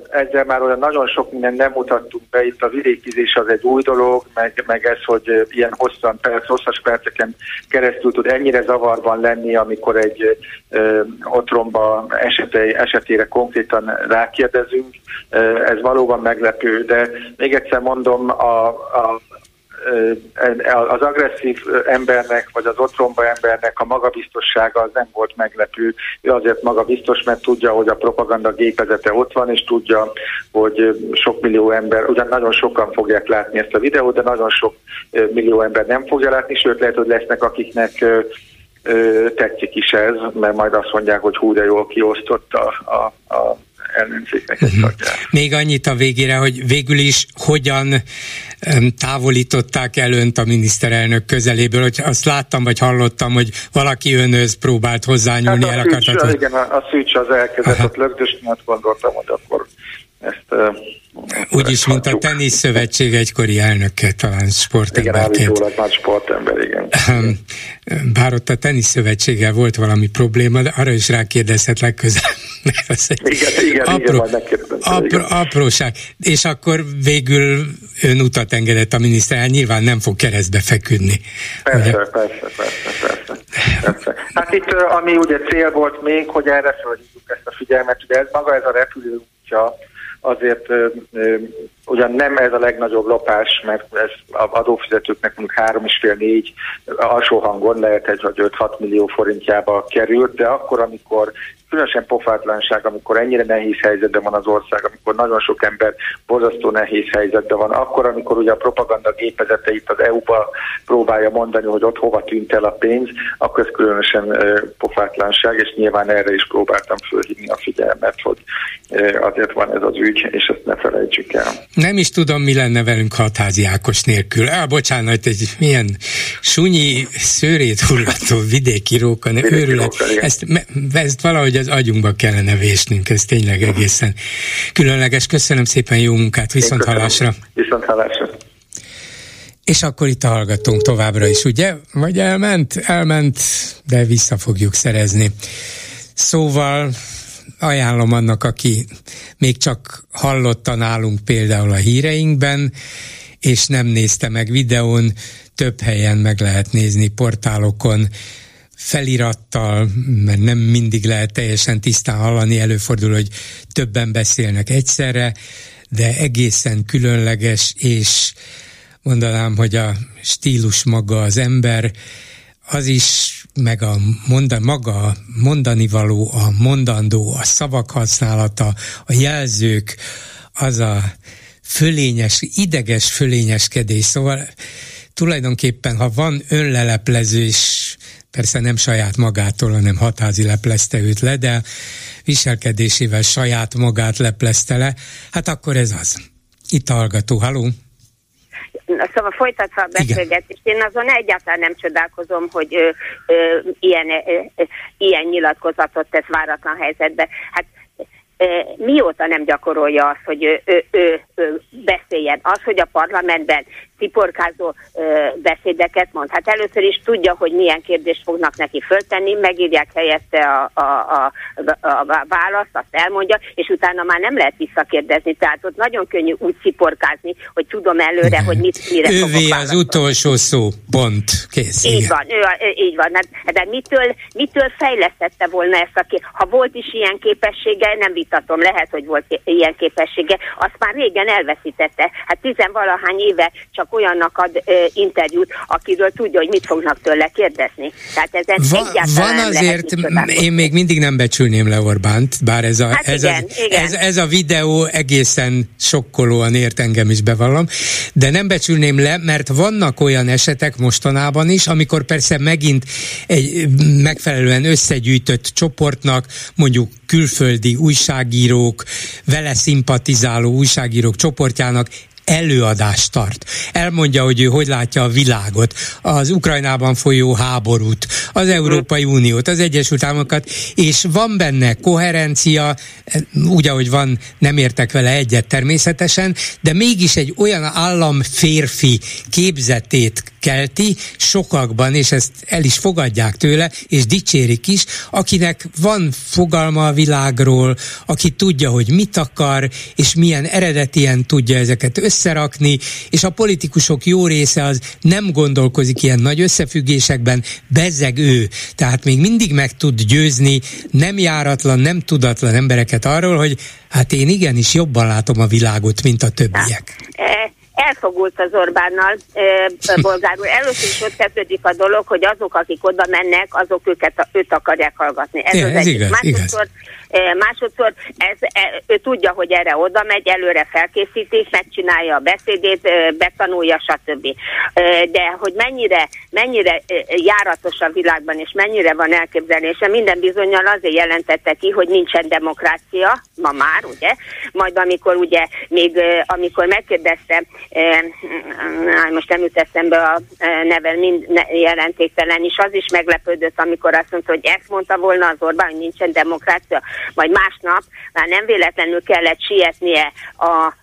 ezzel már olyan nagyon sok mindent nem mutattunk be, itt a vidékizés az egy új dolog, meg, meg ez, hogy ilyen hosszan perc, hosszas perceken keresztül tud ennyire zavarban lenni, amikor egy ö, otromba esete, esetére konkrétan rákérdezünk. Ez valóban meglepő, de még egyszer mondom, a, a az agresszív embernek, vagy az otromba embernek a magabiztossága az nem volt meglepő. Ő azért magabiztos, mert tudja, hogy a propaganda gépezete ott van, és tudja, hogy sok millió ember, ugyan nagyon sokan fogják látni ezt a videót, de nagyon sok millió ember nem fogja látni, sőt lehet, hogy lesznek, akiknek tetszik is ez, mert majd azt mondják, hogy hú, de jól kiosztott a, a, a Uh-huh. Még annyit a végére, hogy végül is hogyan távolították el önt a miniszterelnök közeléből, hogy azt láttam, vagy hallottam, hogy valaki önhöz próbált hozzányúlni, hát el akartat. Hogy... Igen, a Szűcs az elkezdett ott lögdösni, azt gondoltam, hogy akkor ezt... Úgyis, mint a teniszszövetség egykori elnöke, talán sportemberként. Igen, állítólag már sportember, igen. Bár ott a teniszszövetséggel volt valami probléma, de arra is rákérdezhet legközelebb. Igen, igen, apró, igen, apró, apróság. És akkor végül ön utat engedett a miniszter, nyilván nem fog keresztbe feküdni. Persze, persze, persze, persze, persze. Hát itt, ami ugye cél volt még, hogy erre fölhívjuk ezt a figyelmet, ugye ez maga ez a repülő útja, azért ö, ö, ugyan nem ez a legnagyobb lopás, mert ez az adófizetőknek mondjuk három és fél négy alsó hangon lehet egy vagy öt-hat millió forintjába került, de akkor, amikor különösen pofátlanság, amikor ennyire nehéz helyzetben van az ország, amikor nagyon sok ember borzasztó nehéz helyzetben van, akkor, amikor ugye a propaganda gépezete itt az é u-ba próbálja mondani, hogy ott hova tűnt el a pénz, akkor ez különösen ö, pofátlanság, és nyilván erre is próbáltam fölhívni a figyelmet, hogy ö, azért van ez az ügy, és ezt ne felejtsük el. Nem is tudom, mi lenne velünk Hadházy Ákos nélkül. Á, bocsánat, egy milyen sunyi, szőrét hullató vidéki rókan, őrület. Ezt, ezt valahogy az agyunkba kellene vésnünk, ez tényleg egészen különleges. Köszönöm szépen, jó munkát, viszont hallásra. Viszont hallásra. És akkor itt a hallgatónk továbbra is, ugye? Vagy elment? Elment, de vissza fogjuk szerezni. Szóval... ajánlom annak, aki még csak hallotta nálunk például a híreinkben, és nem nézte meg videón, több helyen meg lehet nézni, portálokon, felirattal, mert nem mindig lehet teljesen tisztán hallani, előfordul, hogy többen beszélnek egyszerre, de egészen különleges, és mondanám, hogy a stílus maga az ember, az is, meg a mondan, maga a mondani való, a mondandó, a szavak használata, a jelzők, az a fölényes, ideges fölényeskedés. Szóval tulajdonképpen, ha van önleleplezés, persze nem saját magától, hanem Hadházy leplezte őt le, de viselkedésével saját magát leplezte le, hát akkor ez az. Itt a hallgató, halló! Szóval folytatva a beszélgetést, én azon egyáltalán nem csodálkozom, hogy ö, ö, ilyen, ö, ö, ilyen nyilatkozatot tesz váratlan helyzetbe. Hát ö, mióta nem gyakorolja azt, hogy ő beszéljen? Az, hogy a parlamentben sziporkázó ö, beszédeket mond. Hát először is tudja, hogy milyen kérdést fognak neki föltenni, megírják helyette a, a, a, a választ, azt elmondja, és utána már nem lehet visszakérdezni. Tehát ott nagyon könnyű úgy sziporkázni, hogy tudom előre, igen, hogy mit mire fogok válaszolni. Ővé az utolsó szó, pont, kész. Így van, ő, így van. De mitől, mitől fejlesztette volna ezt a kép? Ha volt is ilyen képessége, nem vitatom, lehet, hogy volt ilyen képessége, azt már régen elveszítette. Hát tizenvalahány éve csak olyannak ad ö, interjút, akiről tudja, hogy mit fognak tőle kérdezni. Tehát ezen Va, egyáltalán van azért, én még mindig nem becsülném le Orbánt, bár ez a, hát ez, igen, a igen. Ez, ez a videó egészen sokkolóan ért engem is, bevallom, de nem becsülném le, mert vannak olyan esetek mostanában is, amikor persze megint egy megfelelően összegyűjtött csoportnak, mondjuk külföldi újságírók, vele szimpatizáló újságírók csoportjának előadást tart. Elmondja, hogy ő hogy látja a világot, az Ukrajnában folyó háborút, az Európai Uniót, az Egyesült Államokat, és van benne koherencia, úgy, ahogy van, nem értek vele egyet természetesen, de mégis egy olyan államférfi képzetét kelti sokakban, és ezt el is fogadják tőle, és dicsérik is, akinek van fogalma a világról, aki tudja, hogy mit akar, és milyen eredetien tudja ezeket összerakni, és a politikusok jó része az nem gondolkozik ilyen nagy összefüggésekben, bezzeg ő. Tehát még mindig meg tud győzni nem járatlan, nem tudatlan embereket arról, hogy hát én igenis jobban látom a világot, mint a többiek. Elfogult az Orbánnal, eh, Bolgár úr. Először is ott kezdődik a dolog, hogy azok, akik oda mennek, azok őket, őt akarják hallgatni. Ez, ja, az ez igaz, másodszor, igaz. Másodszor ez, ő tudja, hogy erre oda megy, előre felkészíti, megcsinálja a beszédét, betanulja, stb. De hogy mennyire, mennyire járatos a világban, és mennyire van elképzelése, minden bizonnyal azért jelentette ki, hogy nincsen demokrácia, ma már, ugye? Majd amikor ugye, még amikor megkérdeztem, most nem jut eszembe a neve, mind jelentéktelen is, az is meglepődött, amikor azt mondta, hogy ezt mondta volna az Orbán, hogy nincsen demokrácia. Majd másnap már nem véletlenül kellett sietnie a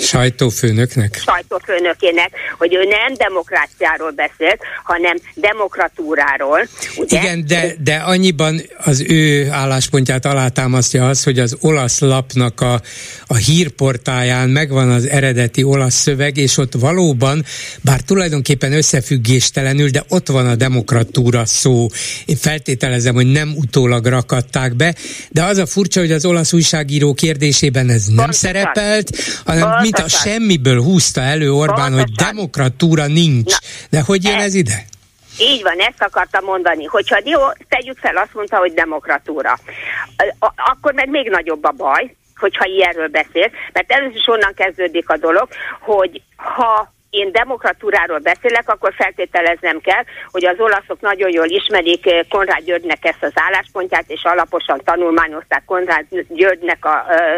sajtófőnöknek. sajtófőnökének, hogy ő nem demokráciáról beszélt, hanem demokratúráról. Ugye? Igen, de, de annyiban az ő álláspontját alátámasztja az, hogy az olasz lapnak a, a hírportáján megvan az eredeti olasz szöveg, és ott valóban, bár tulajdonképpen összefüggéstelenül, de ott van a demokratúra szó. Én feltételezem, hogy nem utólag rakadták be, de az a furcsa, hogy az olasz újságíró kérdésében ez nem Pontosan. szerepelt, hanem Pontosan. mint a semmiből húzta elő Orbán, Pontosan. hogy demokratúra nincs. Na, de hogy jön ez, ez ide? Így van, ezt akartam mondani, hogyha jó, tegyük fel, azt mondta, hogy demokratúra. Akkor meg még nagyobb a baj, hogyha ilyenről beszél, mert először is onnan kezdődik a dolog, hogy ha én demokratúráról beszélek, akkor feltételeznem kell, hogy az olaszok nagyon jól ismerik Konrád Györgynek ezt az álláspontját, és alaposan tanulmányozták Konrád Györgynek a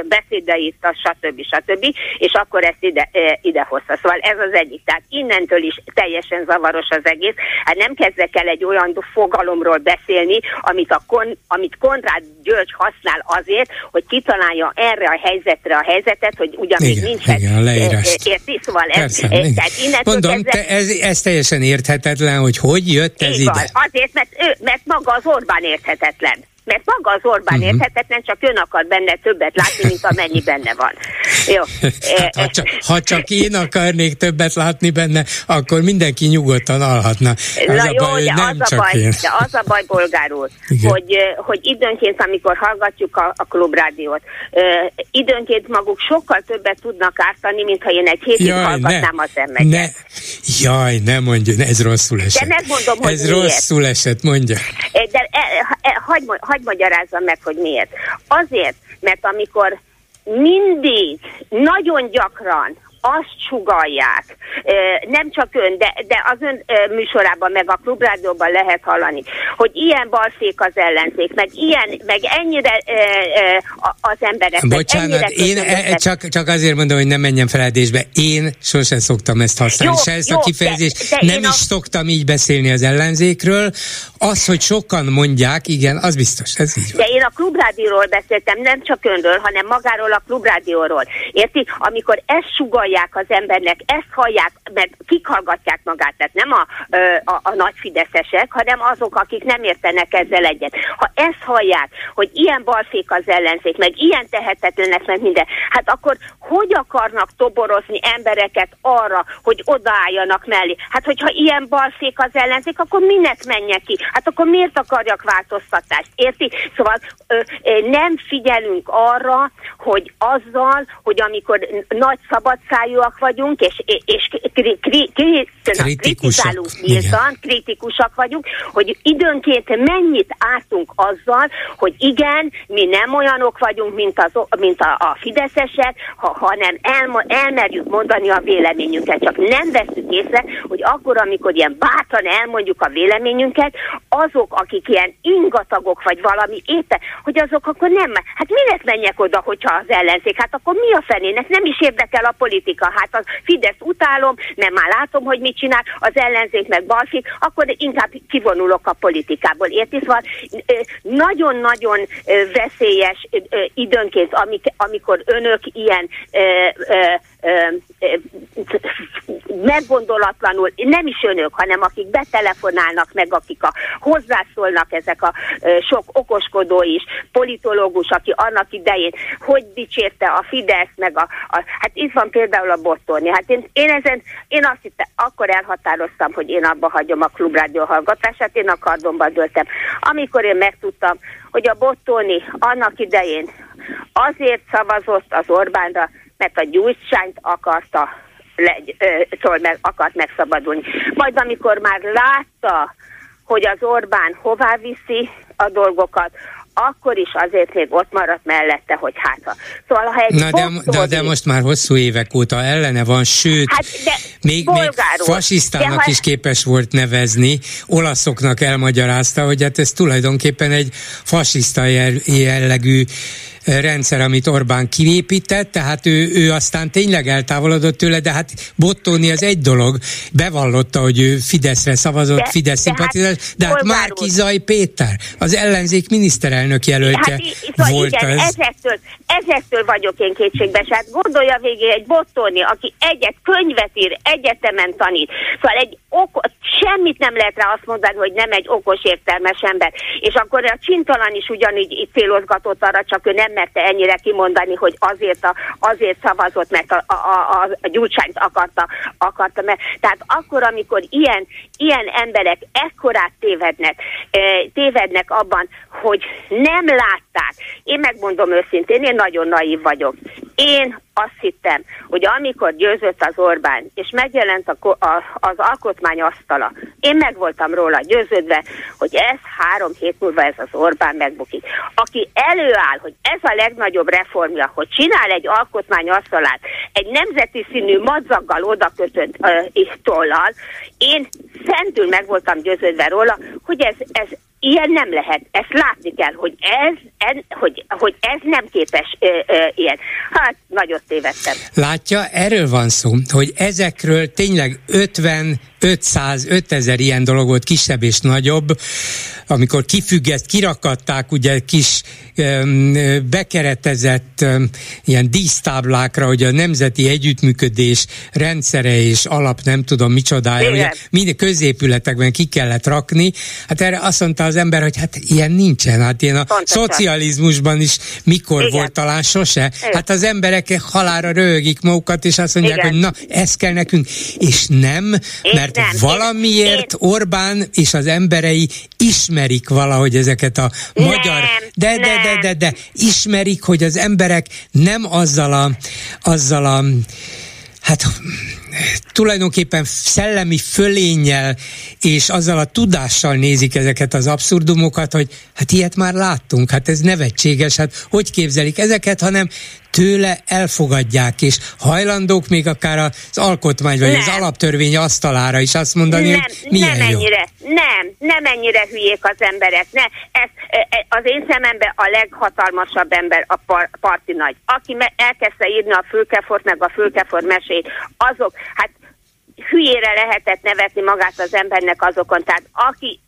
beszédeit, a stb. stb. És akkor ezt ide, ide hozta. Szóval ez az egyik. Tehát innentől is teljesen zavaros az egész. Hát nem kezdek el egy olyan fogalomról beszélni, amit, a Kon, amit Konrád György használ azért, hogy kitalálja erre a helyzetre a helyzetet, hogy ugyanúgy nincs érti. Szóval ez... Persze, mondom, kezdve... ez, ez teljesen érthetetlen, hogy hogy jött ez ide. Van, azért, mert, ő, mert maga az Orbán érthetetlen. Mert maga az Orbán uh-huh. érthetetlen, csak ön akar benne többet látni, mint amennyi benne van. Jó. Hát, ha, csak, ha csak én akarnék többet látni benne, akkor mindenki nyugodtan alhatna. Az Na a jó, baj, de, nem az csak a baj, de az a baj, Bolgár úr, hogy, hogy időnként, amikor hallgatjuk a, a Klubrádiót, időnként maguk sokkal többet tudnak ártani, mint ha én egy hétig Jaj, hallgatnám ne, az embereket. Ne. Jaj, ne mondjon, ez rosszul esett. De megmondom, hogy ez miért. rosszul esett, mondja. De e, e, hagyd Hadd magyarázzam meg, hogy miért. Azért, mert amikor mindig, nagyon gyakran azt sugallják, nem csak ön, de, de az ön műsorában, meg a Klubrádióban lehet hallani, hogy ilyen balfék az ellenzék, meg ilyen, meg ennyire az emberek. Bocsánat, én e, csak, csak azért mondom, hogy nem menjen feledésbe. Én sosem szoktam ezt használni, jó, se ezt jó, a kifejezést. De, de nem is a... szoktam így beszélni az ellenzékről. Az, hogy sokan mondják, igen, az biztos, ez így van. De én a Klubrádióról beszéltem, nem csak önről, hanem magáról a Klubrádióról. Érti? Amikor ezt sugalják, hallják az embernek, ezt hallják, mert kik hallgatják magát, tehát nem a, a, a nagy fideszesek, hanem azok, akik nem értenek ezzel egyet. Ha ezt hallják, hogy ilyen balfék az ellenzék, meg ilyen tehetetlenek, meg minden, hát akkor hogy akarnak toborozni embereket arra, hogy odaálljanak mellé? Hát hogyha ilyen balfék az ellenzék, akkor minek menjek ki? Hát akkor miért akarjak változtatást? Érti? Szóval ö, ö, nem figyelünk arra, hogy azzal, hogy amikor nagy szabadszájúak vagyunk, és, és kri, kri, kri, kritizálunk nyíltan, kritikusak vagyunk, hogy időnként mennyit ártunk azzal, hogy igen, mi nem olyanok vagyunk, mint, az, mint a, a fideszesek, ha, hanem el, elmerjük mondani a véleményünket. Csak nem veszük észre, hogy akkor, amikor ilyen bátran elmondjuk a véleményünket, azok, akik ilyen ingatagok vagy valami éppen, hogy azok akkor nem, hát minek menjek oda, hogyha az ellenzék, hát akkor mi a fenének, nem is érdekel a politika, hát a Fidesz utálom, mert már látom, hogy mit csinál, az ellenzék meg balfik, akkor inkább kivonulok a politikából, érti? Szóval nagyon-nagyon veszélyes időnként, amikor önök ilyen meggondolatlanul, nem is önök, hanem akik betelefonálnak meg, akik a, hozzászólnak ezek a sok okoskodó is, politológus, aki annak idején, hogy dicsérte a Fidesz, meg a, a hát itt van például a Bottoni. Hát én, én ezen, én azt hittem, akkor elhatároztam, hogy én abba hagyom a Klubrádió hallgatását, én a kardomba döltem. Amikor én megtudtam, hogy a Bottoni annak idején azért szavazott az Orbánra, mert a Gyurcsányt akarta, legy, ö, meg, akart megszabadulni. Majd amikor már látta, hogy az Orbán hová viszi a dolgokat, akkor is azért még ott maradt mellette, hogy hátra. Szóval, ha egy Na de, de, de most már hosszú évek óta ellene van, sőt, hát de, még, még fasisztának ha... is képes volt nevezni, olaszoknak elmagyarázta, hogy hát ez tulajdonképpen egy fasiszta jellegű rendszer, amit Orbán kiépített, tehát ő, ő aztán tényleg eltávolodott tőle, de hát Bottoni az egy dolog, bevallotta, hogy ő Fideszre szavazott, de, Fidesz szimpatizál, de hát, hát Márki-Zay Péter, az ellenzék miniszterelnök jelöltje hát, szóval volt igen, ez. Ezektől, ezektől vagyok én kétségbe, hát gondolja végig egy Bottoni, aki egyet könyvet ír, egyetemen tanít, szóval egy okos, semmit nem lehet rá azt mondani, hogy nem egy okos értelmes ember, és akkor a csintalan is ugyanígy célozgatott arra, csak ő nem merte ennyire kimondani, hogy azért, a, azért szavazott, mert a, a, a, a Gyurcsányt akarta, akarta mert, tehát akkor, amikor ilyen, ilyen emberek ekkorát tévednek, tévednek abban, hogy nem látták. Én megmondom őszintén, én nagyon naív vagyok. Én azt hittem, hogy amikor győzött az Orbán, és megjelent a, a, az alkotmány asztala, én meg voltam róla győződve, hogy ez három hét múlva ez az Orbán megbukik. Aki előáll, hogy ez a legnagyobb reformja, hogy csinál egy alkotmány asztalát, egy nemzeti színű madzaggal odakötött uh, tollal, én szentül meg voltam győződve róla, hogy ez, ez ilyen nem lehet. Ezt látni kell, hogy ez, en, hogy, hogy ez nem képes ö, ö, ilyen. Hát, nagyot tévedtem. Látja, erről van szó, hogy ezekről tényleg ötven, ötszáz, ötezer ilyen dolog volt, kisebb és nagyobb, amikor kifüggeszt, kirakadták ugye kis öm, bekeretezett öm, ilyen dísztáblákra, hogy a nemzeti együttműködés rendszere és alap nem tudom micsodája, ugye minden középületekben ki kellett rakni, hát erre azt mondta az ember, hogy hát ilyen nincsen, hát ilyen a Pontosan. Szocializmusban is mikor Igen. volt talán sose, Igen. hát az emberek halálra röhögik magukat, és azt mondják, Igen. hogy na, ez kell nekünk, és nem, mert Nem, valamiért én, én... Orbán és az emberei ismerik valahogy ezeket a nem, magyar... De, nem. de, de, de, de, ismerik, hogy az emberek nem azzal a... azzal a hát tulajdonképpen szellemi fölénnyel és azzal a tudással nézik ezeket az abszurdumokat, hogy hát ilyet már láttunk, hát ez nevetséges, hát hogy képzelik ezeket, hanem tőle elfogadják, és hajlandók még akár az alkotmány vagy nem. az alaptörvény asztalára is azt mondani, nem, hogy milyen nem jó. Ennyire, nem, nem ennyire hülyék az emberek. Ne, ez, az én szememben a leghatalmasabb ember a par, parti nagy. Aki elkezdte írni a Fülkefort meg a Fülkefort mesét, azok, hát hülyére lehetett nevetni magát az embernek azokon. Tehát aki,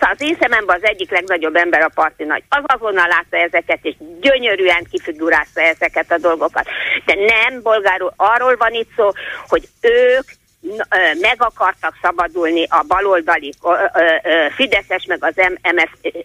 az én szememben az egyik legnagyobb ember a parti nagy, az azonnal látta ezeket, és gyönyörűen kifigurázta ezeket a dolgokat. De nem, Bolgár úr, arról van itt szó, hogy ők meg akartak szabadulni a baloldali Fideszes, meg az em es zé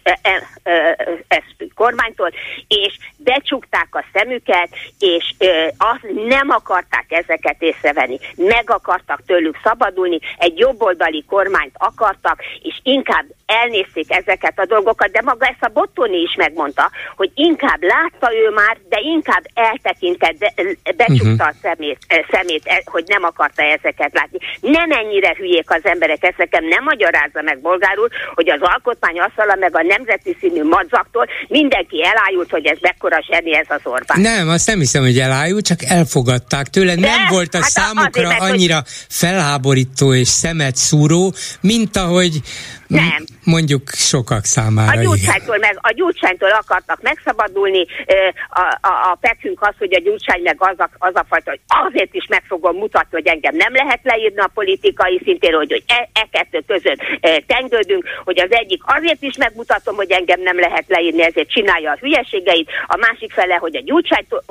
pé kormánytól, és becsukták a szemüket, és azt nem akarták ezeket észrevenni. Meg akartak tőlük szabadulni, egy jobboldali kormányt akartak, és inkább elnézték ezeket a dolgokat, de maga ezt a Bottoni is megmondta, hogy inkább látta ő már, de inkább eltekintett, de becsukta a szemét, szemét, hogy nem akarta ezeket látni. Nem ennyire hülyék az emberek, ezt nekem nem magyarázza meg, Bolgár úr, hogy az alkotmány asztala meg a nemzeti színű madzaktól mindenki elájult, hogy ez mekkora zseni ez az Orbán. Nem, azt nem hiszem, hogy elájult, csak elfogadták tőle. De? Nem volt a hát számukra azért, annyira hogy... felháborító és szemet szúró, mint ahogy nem. Mondjuk sokak számára. A Gyurcsánytól, meg, a Gyurcsánytól akartak megszabadulni, a, a, a pekünk az, hogy a Gyurcsány meg az a, az a fajta, hogy azért is meg fogom mutatni, hogy engem nem lehet leírni a politikai szintéről, hogy, hogy e, e kettő között e, tengődünk, hogy az egyik azért is megmutatom, hogy engem nem lehet leírni, ezért csinálja a hülyeségeit, a másik fele, hogy a Gyurcsánytól,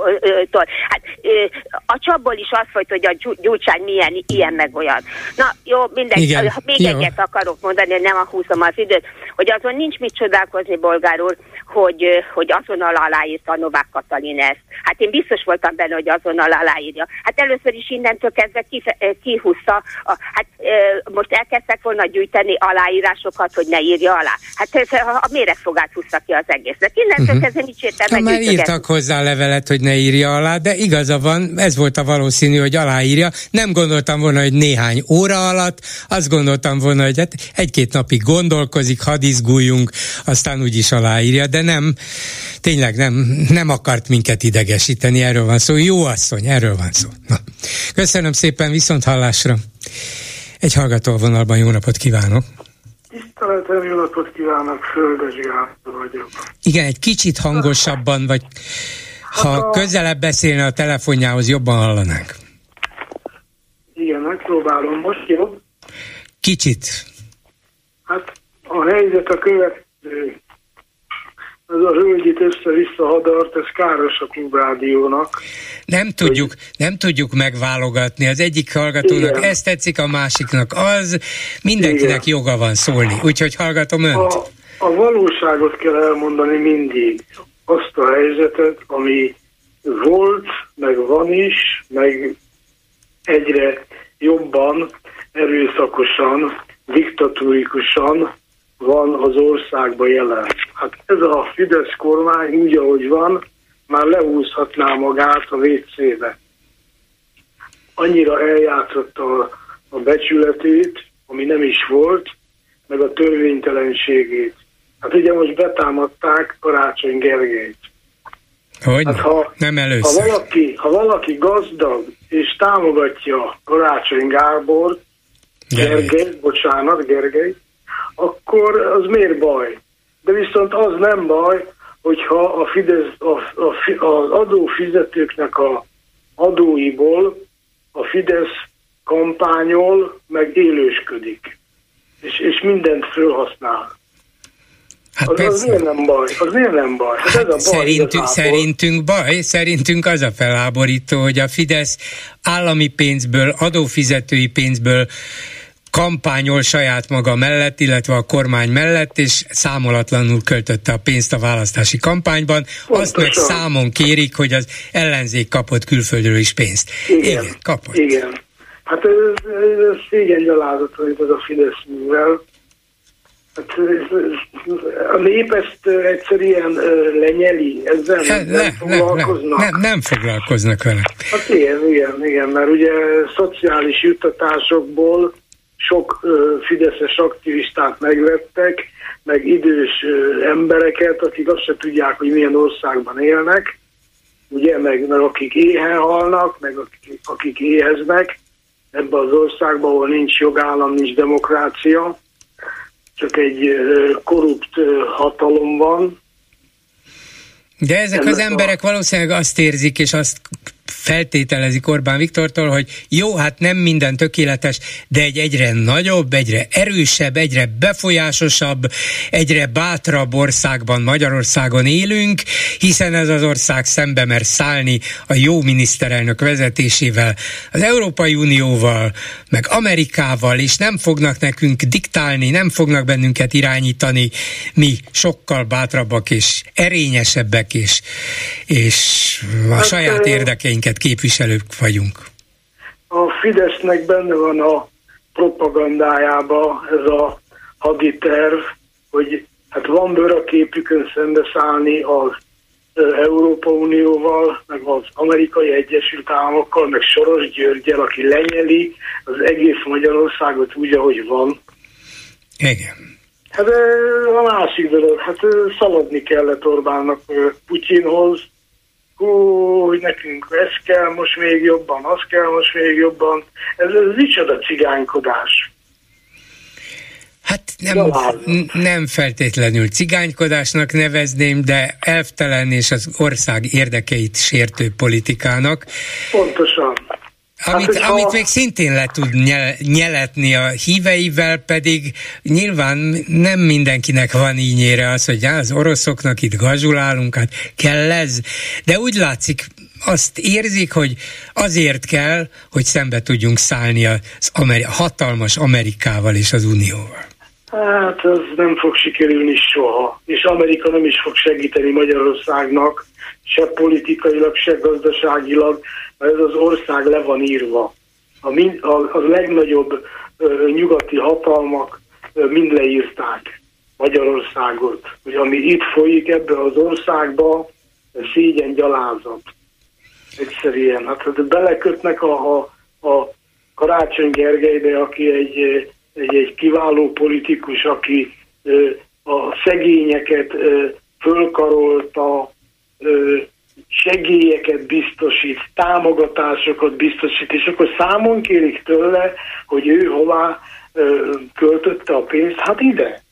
hát ö, a csapból is az folyt, hogy a Gyurcsány milyen, ilyen meg olyan. Na jó, mindegy, még jó. Egyet akarok mondani, nem húzom az időt, hogy azon nincs mit csodálkozni, Bolgár úr, hogy, hogy azonnal aláírta a Novák Katalin ezt. Hát én biztos voltam benne, hogy azonnal aláírja. Hát először is innentől kezdve kife- kihúzta, a, hát e, most elkezdtek volna gyűjteni aláírásokat, hogy ne írja alá. Hát ez, a méregfogát húzta ki az egésznek. Innentől uh-huh. kezdve nincs értelme. Már írtak hozzá levelet, hogy ne írja alá, de igaza van, ez volt a valószínű, hogy aláírja. Nem gondoltam volna, hogy néhány óra alatt, azt gondoltam volna, hogy hát egy-két napig gondolkozik, hadd izguljunk, aztán úgyis aláírja, de nem, tényleg nem, nem akart minket idegesíteni, erről van szó. Jó asszony, erről van szó. Na. Köszönöm szépen, viszont hallásra. Egy hallgató vonalban, jó napot kívánok! Tiszteletem, jó napot kívánok, Földes Gábor vagyok. Igen, egy kicsit hangosabban, vagy ha hát a... közelebb beszélne a telefonjához, jobban hallanánk. Igen, megpróbálom, most jobb? Kicsit. Hát a helyzet a következő. Ez a hölgyit össze-vissza hadart, ez káros a Klubrádiónak. Nem tudjuk, nem tudjuk megválogatni. Az egyik hallgatónak igen. Ez tetszik, a másiknak az. Mindenkinek igen. Joga van szólni. Úgyhogy hallgatom önt. A, a valóságot kell elmondani mindig. Azt a helyzetet, ami volt, meg van is, meg egyre jobban, erőszakosan, diktatórikusan van az országban jelen. Hát ez a Fidesz kormány úgy, ahogy van, már lehúzhatná magát a vécébe. Annyira eljátszotta a, a becsületét, ami nem is volt, meg a törvénytelenségét. Hát ugye most betámadták Karácsony Gergelyt. Hogy hát ha, nem először. Ha valaki, ha valaki gazdag és támogatja Karácsony Gábort, Gergely. Gergely, bocsánat, Gergely, akkor az miért baj? De viszont az nem baj, hogyha a Fidesz, a, a, az adófizetőknek a adóiból a Fidesz kampányol, meg élősködik, és, és mindent fölhasznál. Hát az, az miért nem baj? Az miért nem baj? Hát hát ez a baj szerintünk, szerintünk baj, szerintünk az a felháborító, hogy a Fidesz állami pénzből, adófizetői pénzből kampányol saját maga mellett, illetve a kormány mellett, és számolatlanul költötte a pénzt a választási kampányban. Pontosan. Azt meg számon kérik, hogy az ellenzék kapott külföldről is pénzt. Igen, igen kapott. Igen. Hát ez, ez szégyengyalázat, amit ez a Fidesz művel. Hát, a nép ezt egyszerűen lenyeli, ezzel nem, nem, nem foglalkoznak. Nem, nem, nem foglalkoznak vele. Hát igen, igen, igen, mert ugye szociális juttatásokból sok fideszes aktivistát megvettek, meg idős embereket, akik azt se tudják, hogy milyen országban élnek, ugye, meg, meg akik éhen halnak, meg akik, akik éheznek ebben az országban, ahol nincs jogállam, nincs demokrácia, csak egy korrupt hatalom van. De ezek az emberek valószínűleg azt érzik, és azt feltételezik Orbán Viktortól, hogy jó, hát nem minden tökéletes, de egy egyre nagyobb, egyre erősebb, egyre befolyásosabb, egyre bátrabb országban, Magyarországon élünk, hiszen ez az ország szembe mer szállni a jó miniszterelnök vezetésével, az Európai Unióval, meg Amerikával, és nem fognak nekünk diktálni, nem fognak bennünket irányítani, mi sokkal bátrabbak és erényesebbek és, és a saját érdekeinket képviselők vagyunk. A Fidesznek benne van a propagandájában ez a haditerv, hogy hát van bőr a képükön szembeszállni az Európa Unióval, meg az Amerikai Egyesült Államokkal, meg Soros Györgyel, aki lenyeli az egész Magyarországot úgy, ahogy van. Igen. Hát a másik dolog, hát szaladni kellett Orbánnak Putyinhoz, hú, hogy nekünk ez kell most még jobban, az kell most még jobban. Ez, ez micsoda cigánykodás. Hát nem, nem feltétlenül cigánykodásnak nevezném, de elvtelen és az ország érdekeit sértő politikának. Pontosan. Amit, hát, amit a... még szintén le tud nyel, nyeletni a híveivel, pedig nyilván nem mindenkinek van ínyére az, hogy já, az oroszoknak itt gazsulálunk, hát kell ez. De úgy látszik, azt érzik, hogy azért kell, hogy szembe tudjunk szállni a Ameri- hatalmas Amerikával és az Unióval. Hát ez nem fog sikerülni soha, és Amerika nem is fog segíteni Magyarországnak, se politikailag, se gazdaságilag, mert ez az ország le van írva. A, min- a, a legnagyobb ö, nyugati hatalmak ö, mind leírták Magyarországot, hogy ami itt folyik ebbe az országba, szégyen gyalázat. Egyszerűen. Hát belekötnek a, a, a Karácsony Gergelybe, aki egy, egy, egy kiváló politikus, aki ö, a szegényeket ö, fölkarolta, ö, segélyeket biztosít, támogatásokat biztosít, és akkor számon kérik tőle, hogy ő hová ö, költötte a pénzt, hát ide.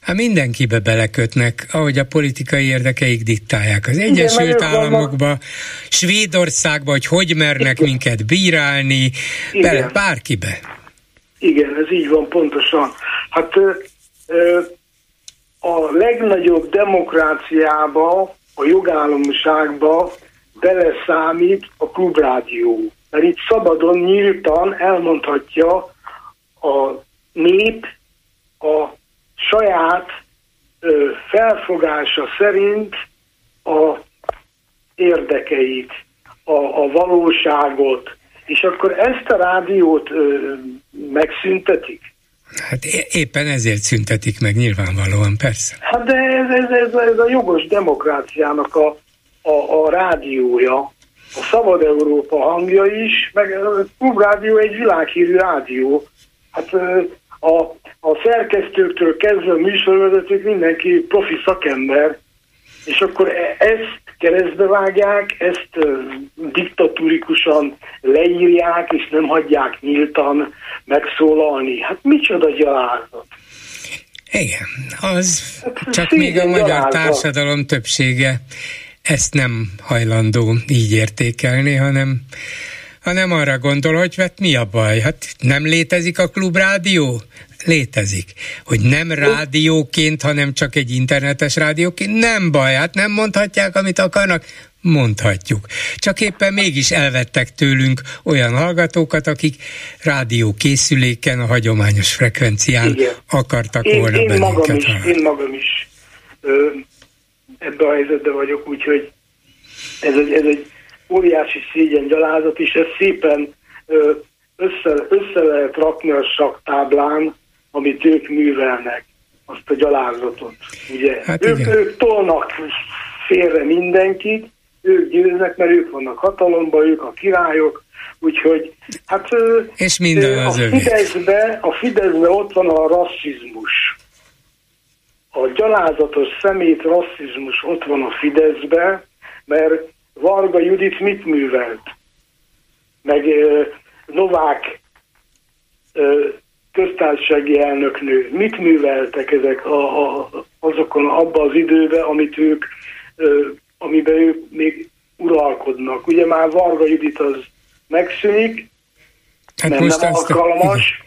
Hát mindenkibe belekötnek, ahogy a politikai érdekeik diktálják. Az Egyesült igen, Államokba, Svédországba, hogy hogy mernek igen. minket bírálni, igen. bele bárkibe. Igen, ez így van pontosan. Hát ö, ö, a legnagyobb demokráciába, a jogállamiságba beleszámít a Klubrádió. Mert itt szabadon, nyíltan elmondhatja a nép a saját ö, felfogása szerint a érdekeit, a, a valóságot, és akkor ezt a rádiót ö, megszüntetik. Hát éppen ezért szüntetik meg nyilvánvalóan, persze. Hát de ez, ez, ez, ez a jogos demokráciának a, a, a rádiója, a Szabad Európa hangja is, meg a Klubrádió egy világhírű rádió. Hát ö, A, a szerkesztőktől kezdve a műsorvezetők mindenki profi szakember, és akkor ezt keresztbe vágják, ezt uh, diktatúrikusan leírják, és nem hagyják nyíltan megszólalni. Hát micsoda gyalázat! Igen, az hát, csak még a magyar gyalázat. Társadalom többsége ezt nem hajlandó így értékelni, hanem hanem arra gondol, hogy hát mi a baj? Hát nem létezik a Klubrádió? Létezik. Hogy nem rádióként, hanem csak egy internetes rádióként? Nem baj, hát nem mondhatják, amit akarnak? Mondhatjuk. Csak éppen mégis elvettek tőlünk olyan hallgatókat, akik rádiókészüléken, a hagyományos frekvencián igen. akartak én, volna én bennünket magam is, hallani. Én magam is ö, ebben a helyzetben vagyok, úgyhogy ez egy, ez egy óriási szégyengyalázat, és ez szépen össze, össze lehet rakni a saktáblán, amit ők művelnek, azt a gyalázatot. Ugye? Hát ők, ők tolnak félre mindenkit, ők győznek, mert ők vannak hatalomban, ők a királyok, úgyhogy hát és minden az a, Fideszbe, a Fideszbe ott van a rasszizmus. A gyalázatos szemét rasszizmus ott van a Fideszbe, mert Varga Judit mit művelt? Meg uh, Novák uh, köztársasági elnöknő. Mit műveltek ezek a, a, azokon abban az időben, amit ők, uh, amiben ők még uralkodtak? gondolkodnak. Ugye már Varga Judit az megszűnik, hát nem, most nem alkalmas.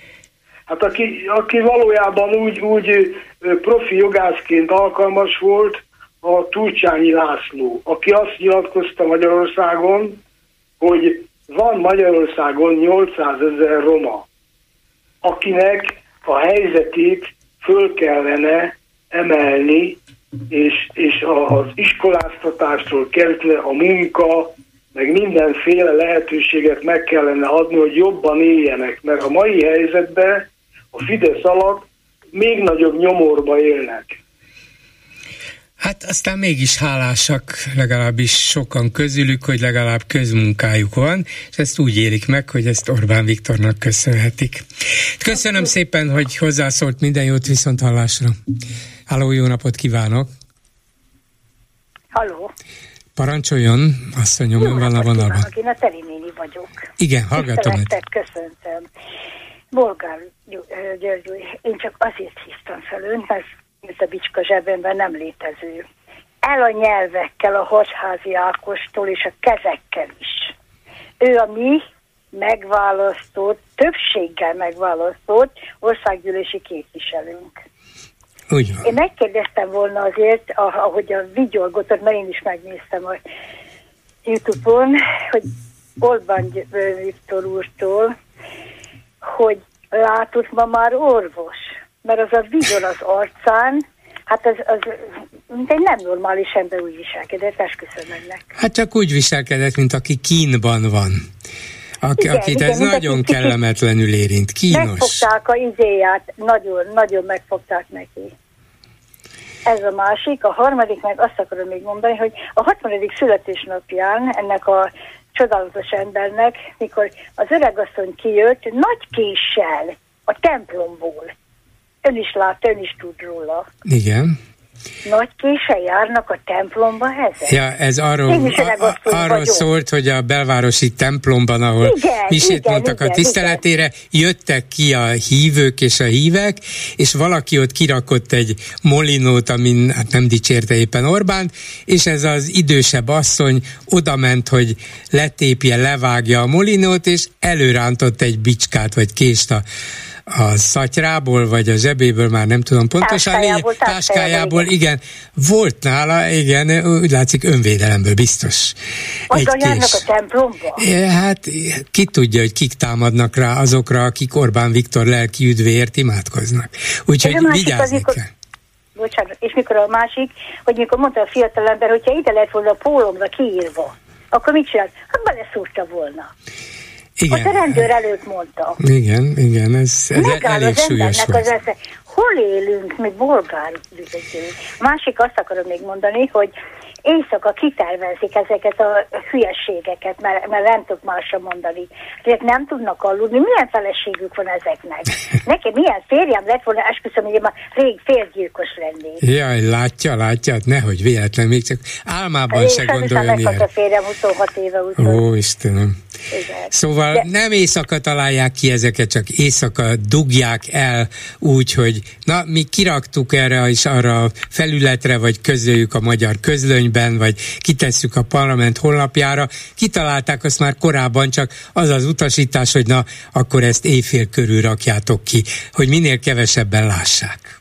Hát aki, aki valójában úgy, úgy profi jogászként alkalmas volt, a Gyurcsányi László, aki azt nyilatkozta Magyarországon, hogy van Magyarországon nyolcszázezer roma, akinek a helyzetét föl kellene emelni, és, és az iskoláztatástól kezdve a munka, meg mindenféle lehetőséget meg kellene adni, hogy jobban éljenek, mert a mai helyzetben a Fidesz alatt még nagyobb nyomorba élnek. Hát aztán mégis hálásak, legalábbis sokan közülük, hogy legalább közmunkájuk van, és ezt úgy élik meg, hogy ezt Orbán Viktornak köszönhetik. Köszönöm szépen, hogy hozzászólt, minden jót, viszont hallásra. Halló, jó napot kívánok! Halló! Parancsoljon, asszonyom, ön van a vonalban. Én a Teli néni vagyok. Igen, hallgatom. Tisztelettel köszöntöm. Bolgár György, én csak azért hívtam fel önt, mert ez a bicska zsebemben nem létező. El a nyelvekkel, a Hadházy Ákostól és a kezekkel is. Ő a mi megválasztott, többséggel megválasztott országgyűlési képviselőnk. Ugyan. Én megkérdeztem volna azért, ahogy a vigyorgott, mert én is megnéztem a YouTube-on, hogy Orbán Viktor úrtól, hogy látott ma már orvos, mert az a vigyor az arcán, hát az, az mint egy nem normális ember úgy viselkedett, esküszöm önnek. Hát csak úgy viselkedett, mint aki kínban van. Ak- igen, akit igen, ez nagyon kicsit kellemetlenül érint. Kínos. Megfogták a izéját, nagyon, nagyon megfogták neki. Ez a másik. A harmadik, meg azt akarom még mondani, hogy a hatvan. születésnapján ennek a csodálatos embernek, mikor az öregasszony kijött, nagy késsel a templomból. Ön is látta, ön is tud róla. Igen. Nagy késsel járnak a templomba ezek? Ja, ez arról, a, a, arról szólt, hogy a belvárosi templomban, ahol igen, misét igen, mondtak igen, a tiszteletére, igen. Jöttek ki a hívők és a hívek, és valaki ott kirakott egy molinót, amin hát nem dicsérte éppen Orbánt, és ez az idősebb asszony odament, hogy letépje, levágja a molinót, és előrántott egy bicskát vagy kést a a szatyrából, vagy a zsebéből, már nem tudom pontosan, táskájából, lényeg, táskájából igen. igen, volt nála, igen, úgy látszik önvédelemből biztos. Oda járnak a templomba? Hát ki tudja, hogy kik támadnak rá azokra, akik Orbán Viktor lelki üdvéért imádkoznak. Úgyhogy vigyázni kell. Bocsánat, és mikor a másik, hogy mikor mondta a fiatalember, hogyha ide lett volna a pólomra kiírva, akkor mit csinált? Hát beleszúrta volna. Igen. Ott a rendőr előtt mondta. Igen, igen, ez, ez elég súlyos volt. Az hol élünk, mi Bolgár ügyetjünk? A másik, azt akarom még mondani, hogy éjszaka kitervezik ezeket a hülyeségeket, mert, mert nem tudok már sem mondani. Ezek nem tudnak aludni, milyen feleségük van ezeknek. Nekem milyen férjem lett volna, esküszöm, hogy én már rég férgyilkos lennék. Jaj, látja, látja, nehogy véletlen, még csak álmában én se gondoljon ilyen. A férjem huszonhat éve után. Ó, Istenem. Igen. Szóval de nem éjszaka találják ki ezeket, csak éjszaka dugják el úgy, hogy na, mi kiraktuk erre és arra a felületre, vagy közöljük a magyar közlönyben, vagy kitesszük a parlament honlapjára. Kitalálták azt már korábban, csak az az utasítás, hogy na, akkor ezt éjfél körül rakjátok ki, hogy minél kevesebben lássák.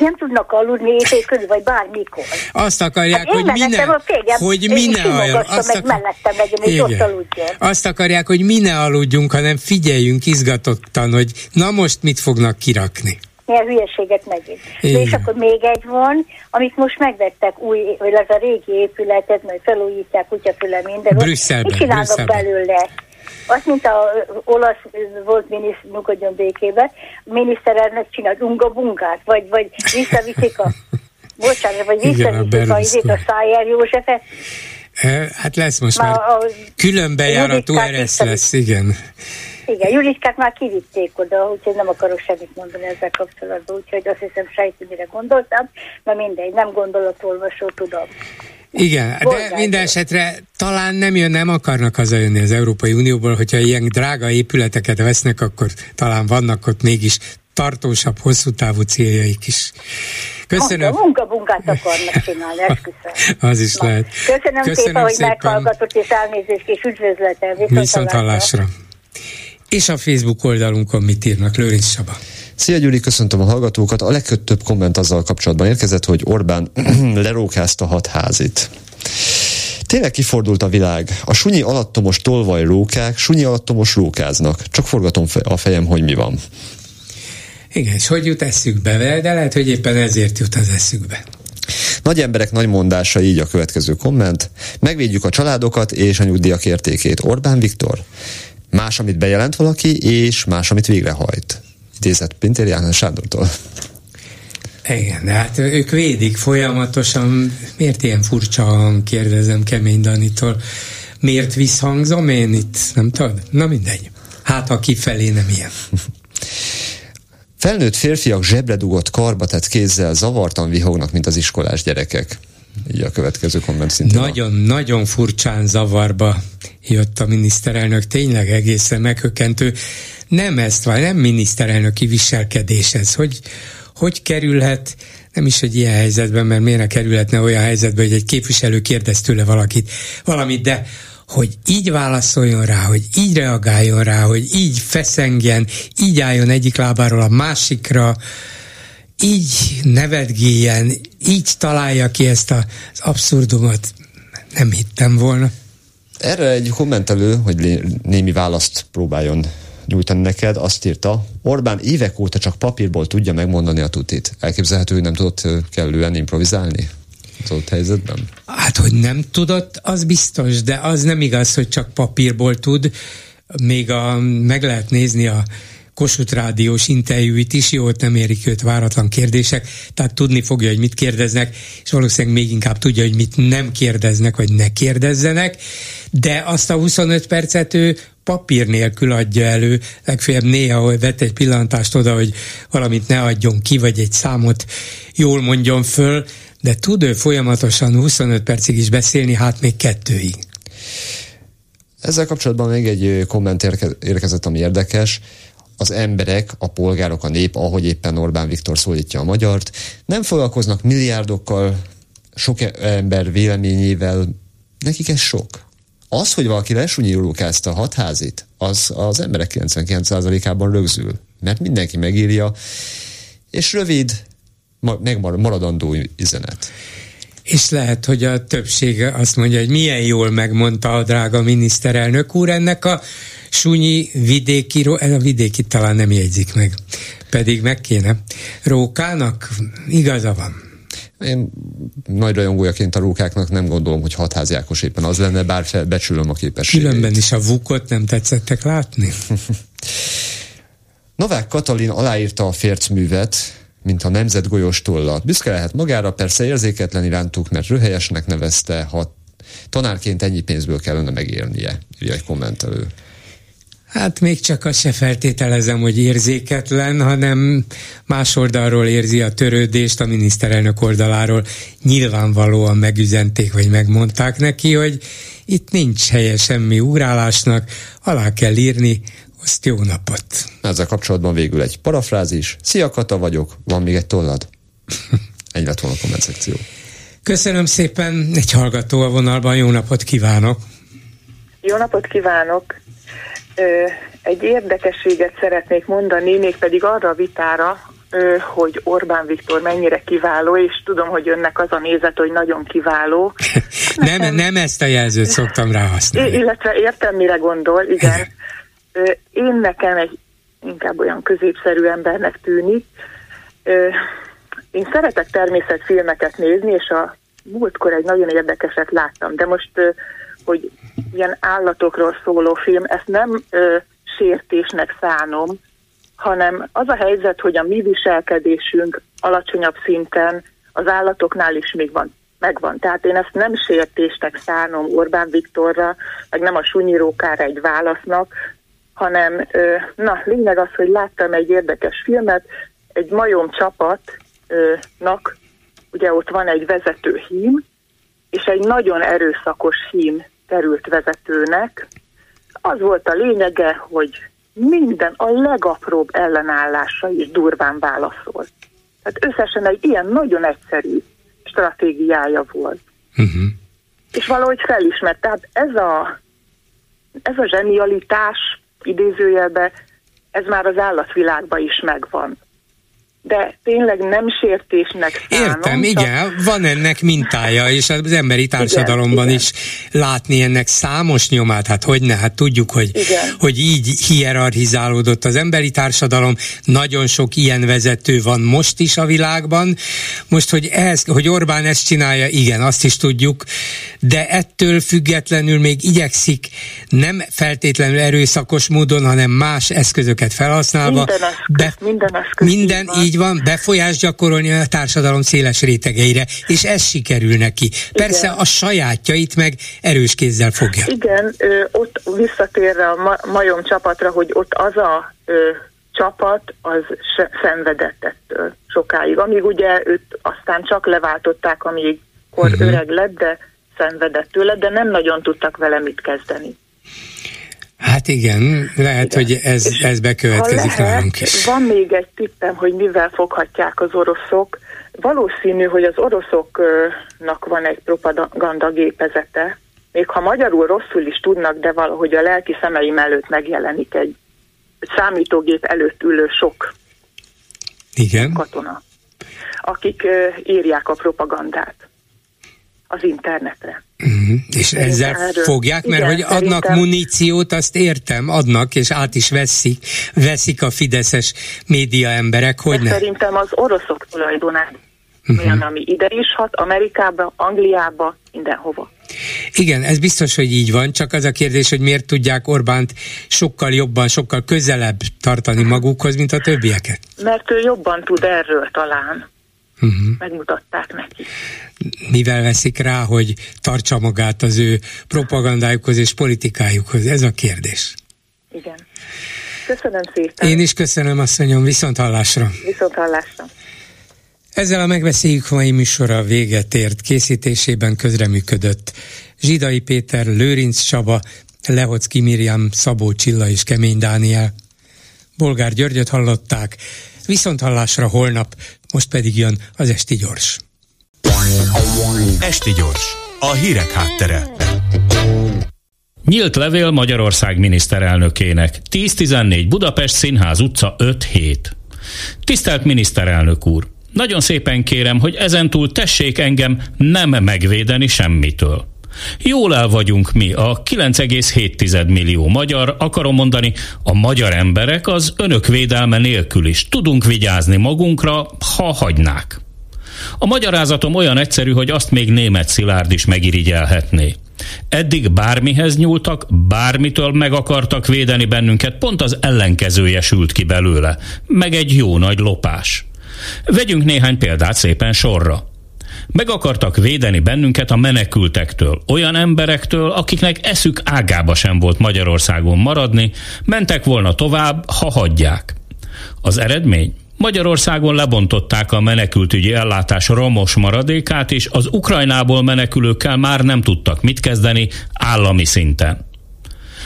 Nem tudnak aludni éjfél körül, vagy bármikor. Azt akarják, hát hogy minden, hogy minden aludjon. Azt, akar... Azt akarják, hogy mi ne aludjunk, hanem figyeljünk izgatottan, hogy na most mit fognak kirakni. Milyen hülyeséget megint. De és akkor még egy van, amit most megvettek új, vagy az a régi épületet, majd felújítják, kutyafüle minden. Brüsszelben. Mit csinálnak belőle? Azt, mint a olasz volt miniszter, nyugodjon békében, miniszterelnök csinál unga-bungát, vagy, vagy visszaviszik a bocsánat, vagy visszaviszik a izét a Szájer Józsefet. Hát lesz most már, már különbejáratú ereszt lesz, igen. Igen, Juliskát már kivitték oda, úgyhogy nem akarok semmit mondani ezzel kapcsolatban, úgyhogy azt hiszem sejti, mire gondoltam, mert mindegy, nem gondolatolvasó, tudom. Igen, Bolgár, de minden esetre talán nem jön, nem akarnak hazajönni az Európai Unióból, hogyha ilyen drága épületeket vesznek, akkor talán vannak ott mégis tartósabb, hosszú távú céljaik is. Köszönöm. Munkabunkát akarnak csinálni, esküszöm. Az is na. Lehet. Köszönöm, Köszönöm szépen, hogy meghallgatott, és elnézést, és üdvözletem. Viszont, Viszont hallásra. hallásra. És a Facebook oldalunkon mit írnak? Lőrinc Saba. Szia Gyuri, köszöntöm a hallgatókat. A legtöbb komment azzal kapcsolatban érkezett, hogy Orbán lerókázta Hatházit. Tényleg kifordult a világ. A sunyi alattomos tolvaj rókák, sunyi alattomos rókáznak. Csak forgatom a fejem, hogy mi van. Igen, és hogy jut eszükbe vele, de lehet, hogy éppen ezért jut az eszükbe. Nagy emberek nagy mondása, így a következő komment. Megvédjük a családokat és a nyugdíjak értékét. Orbán Viktor. Más, amit bejelent valaki, és más, amit végrehajt. Idézett Pintér János Sándortól. Igen, de hát ők védik folyamatosan. Miért ilyen furcsa, kérdezem Kemény Danitól. Miért visszhangzom én itt? Nem tudod? Na mindegy. Hát, ha kifelé nem ilyen. Felnőtt férfiak zsebre dugott, karba tett kézzel zavartan vihognak, mint az iskolás gyerekek. Így a következő komment szintén. Nagyon-nagyon a... furcsán zavarba jött a miniszterelnök, tényleg egészen meghökkentő. Nem ezt, vagy nem miniszterelnöki viselkedés ez, hogy hogy kerülhet, nem is egy ilyen helyzetben, mert miért ne kerülhetne olyan helyzetben, hogy egy képviselő kérdez tőle valakit, valamit, de hogy így válaszoljon rá, hogy így reagáljon rá, hogy így feszengjen, így álljon egyik lábáról a másikra, így nevetgéljen, így találja ki ezt az abszurdumot. Nem hittem volna. Erre egy kommentelő, hogy némi választ próbáljon nyújtani neked, azt írta, Orbán évek óta csak papírból tudja megmondani a tutit. Elképzelhető, hogy nem tudott kellően improvizálni az ott helyzetben? Hát, hogy nem tudott, az biztos, de az nem igaz, hogy csak papírból tud. Még a, meg lehet nézni a Kossuth Rádiós interjúit is, jó, ott nem érik őt váratlan kérdések, tehát tudni fogja, hogy mit kérdeznek, és valószínűleg még inkább tudja, hogy mit nem kérdeznek, vagy ne kérdezzenek, de azt a huszonöt percet ő papír nélkül adja elő, legfeljebb néha, hogy vett egy pillantást oda, hogy valamit ne adjon ki, vagy egy számot jól mondjon föl, de tud ő folyamatosan huszonöt percig is beszélni, hát még kettőig. Ezzel kapcsolatban még egy komment érkezett, ami érdekes. Az emberek, a polgárok, a nép, ahogy éppen Orbán Viktor szólítja a magyart, nem foglalkoznak milliárdokkal, sok ember véleményével, nekik ez sok. Az, hogy valaki lesúnyírulókázta a Hatházit, az az emberek kilencvenkilenc százalékában rögzül, mert mindenki megírja, és rövid, megmaradandó üzenet. És lehet, hogy a többség azt mondja, hogy milyen jól megmondta a drága miniszterelnök úr, ennek a sunyi vidéki, ez a vidéki talán nem jegyzik meg, pedig meg kéne. Rókának igaza van. Én nagy rajongójaként a rókáknak nem gondolom, hogy Hadházy Ákos éppen az lenne, bár becsülöm a képességét. Különben is a vukot nem tetszettek látni. Novák Katalin aláírta a fércművet, mint a nemzetgolyós tollat. Büszke lehet magára, persze érzéketlen irántuk, mert röhelyesnek nevezte, ha tanárként ennyi pénzből kellene megérnie. Írja egy kommentelő. Hát még csak azt se feltételezem, hogy érzéketlen, hanem más oldalról érzi a törődést, a miniszterelnök oldaláról nyilvánvalóan megüzenték, vagy megmondták neki, hogy itt nincs helye semmi ugrálásnak, alá kell írni, azt jó napot. Ezzel kapcsolatban végül egy parafrázis. Szia Kata vagyok, van még egy tollad? Ennyi lett volna a komment szekció. Köszönöm szépen, egy hallgató a vonalban, jó napot kívánok! Jó napot kívánok! Egy érdekességet szeretnék mondani, mégpedig arra a vitára, hogy Orbán Viktor mennyire kiváló, és tudom, hogy önnek az a nézet, hogy nagyon kiváló. nem, nem ezt a jelzőt szoktam rá használni. Illetve értem, mire gondol, igen. Én nekem egy inkább olyan középszerű embernek tűnik. Én szeretek természetfilmeket nézni, és a múltkor egy nagyon érdekeset láttam, de most... hogy ilyen állatokról szóló film, ezt nem ö, sértésnek szánom, hanem az a helyzet, hogy a mi viselkedésünk alacsonyabb szinten az állatoknál is még van, megvan. Tehát én ezt nem sértésnek szánom Orbán Viktorra, meg nem a sunyirókára egy válasznak, hanem ö, na, lényeg az, hogy láttam egy érdekes filmet, egy majom csapatnak, ugye ott van egy vezető hím, és egy nagyon erőszakos hím került vezetőnek. Az volt a lényege, hogy minden a legapróbb ellenállásra is durván válaszolt. Tehát összesen egy ilyen nagyon egyszerű stratégiája volt. Uh-huh. És valahogy felismert. Tehát ez a, ez a zsenialitás idézőjelben, ez már az állatvilágban is megvan. De tényleg nem sértésnek szánom. Értem, igen, van ennek mintája, és az emberi társadalomban igen, is igen. látni ennek számos nyomát, hát hogyne, hát tudjuk, hogy, hogy így hierarchizálódott az emberi társadalom, nagyon sok ilyen vezető van most is a világban, most, hogy, ez, hogy Orbán ezt csinálja, igen, azt is tudjuk, de ettől függetlenül még igyekszik nem feltétlenül erőszakos módon, hanem más eszközöket felhasználva. Minden eszköz, be, minden eszköz. Minden, így Így van, befolyást gyakorolni a társadalom széles rétegeire, és ez sikerül neki. Persze igen. a sajátjait meg erős kézzel fogja. Igen, ö, ott visszatérve a ma- majom csapatra, hogy ott az a ö, csapat, az se- szenvedett ettől sokáig. Amíg ugye őt aztán csak leváltották, amíg kor uh-huh. öreg lett, de szenvedett tőle, de nem nagyon tudtak vele mit kezdeni. Hát igen, lehet, igen. hogy ez, ez bekövetkezik nálunk is. Van még egy tippem, hogy mivel foghatják az oroszok. Valószínű, hogy az oroszoknak van egy propagandagépezete. Még ha magyarul rosszul is tudnak, de valahogy a lelki szemeim előtt megjelenik egy számítógép előtt ülő sok igen. katona, akik írják a propagandát az internetre. Mm-hmm. És ezzel erről. Fogják, mert igen, hogy adnak szerintem. Muníciót, azt értem, adnak, és át is veszik, veszik a fideszes média emberek, hogy de ne. Szerintem az oroszok tulajdonában mm-hmm. olyan, ami ide is hat, Amerikába, Angliába, mindenhova. Igen, ez biztos, hogy így van, csak az a kérdés, hogy miért tudják Orbánt sokkal jobban, sokkal közelebb tartani magukhoz, mint a többieket? Mert ő jobban tud erről talán. Uh-huh. Megmutatták neki. Mivel veszik rá, hogy tartsa magát az ő propagandájukhoz és politikájukhoz? Ez a kérdés. Igen. Köszönöm szépen. Én is köszönöm, asszonyom. Viszont hallásra. Viszont hallásra. Ezzel a Megbeszéljük mai műsora véget ért. Készítésében közreműködött Zsidai Péter, Lőrinc Csaba, Lehocki Miriam, Szabó Csilla és Kemény Dániel. Bolgár Györgyöt hallották. Viszont hallásra holnap. Most pedig jön az Esti Gyors. Esti Gyors. A hírek háttere. Nyílt levél Magyarország miniszterelnökének. tíz tizennégy Budapest Színház utca öt hét. Tisztelt miniszterelnök úr! Nagyon szépen kérem, hogy ezentúl tessék engem nem megvédeni semmitől. Jól el vagyunk mi, a kilenc egész hét millió magyar, akarom mondani, a magyar emberek az önök védelme nélkül is. Tudunk vigyázni magunkra, ha hagynák. A magyarázatom olyan egyszerű, hogy azt még Németh Szilárd is megirigyelhetné. Eddig bármihez nyúltak, bármitől meg akartak védeni bennünket, pont az ellenkezője sült ki belőle. Meg egy jó nagy lopás. Vegyünk néhány példát szépen sorra. Meg akartak védeni bennünket a menekültektől, olyan emberektől, akiknek eszük ágába sem volt Magyarországon maradni, mentek volna tovább, ha hagyják. Az eredmény? Magyarországon lebontották a menekültügyi ellátás romos maradékát, és az Ukrajnából menekülőkkel már nem tudtak mit kezdeni állami szinten.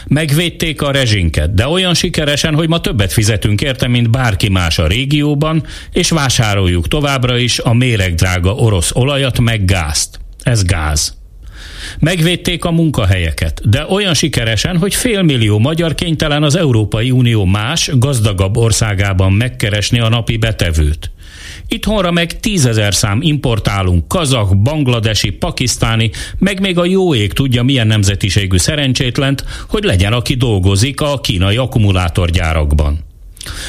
Megvédték a rezsinket, de olyan sikeresen, hogy ma többet fizetünk érte, mint bárki más a régióban, és vásároljuk továbbra is a méregdrága orosz olajat meg gázt. Ez gáz. Megvédték a munkahelyeket, de olyan sikeresen, hogy félmillió magyar kénytelen az Európai Unió más, gazdagabb országában megkeresni a napi betevőt. Itthonra meg tízezer szám importálunk kazah, bangladesi, pakisztáni, meg még a jó ég tudja milyen nemzetiségű szerencsétlent, hogy legyen, aki dolgozik a kínai akkumulátorgyárakban.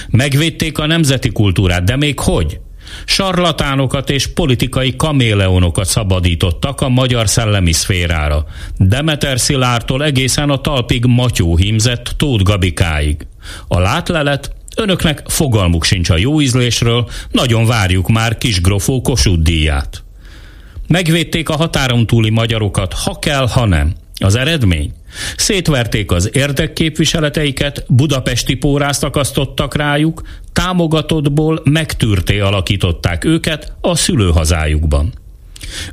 Megvédték a nemzeti kultúrát, de még hogy? Sarlatánokat és politikai kaméleonokat szabadítottak a magyar szellemi szférára. Demeter Szilárdtól egészen a talpig Matyó hímzett Tóth Gabikáig. A látlelet? Önöknek fogalmuk sincs a jó ízlésről, nagyon várjuk már Kisgrofó Kossuth díját. Megvédték a határon túli magyarokat, ha kell, ha nem. Az eredmény? Szétverték az érdekképviseleteiket, budapesti pórázt akasztottak rájuk, támogatottból megtűrté alakították őket a szülőhazájukban.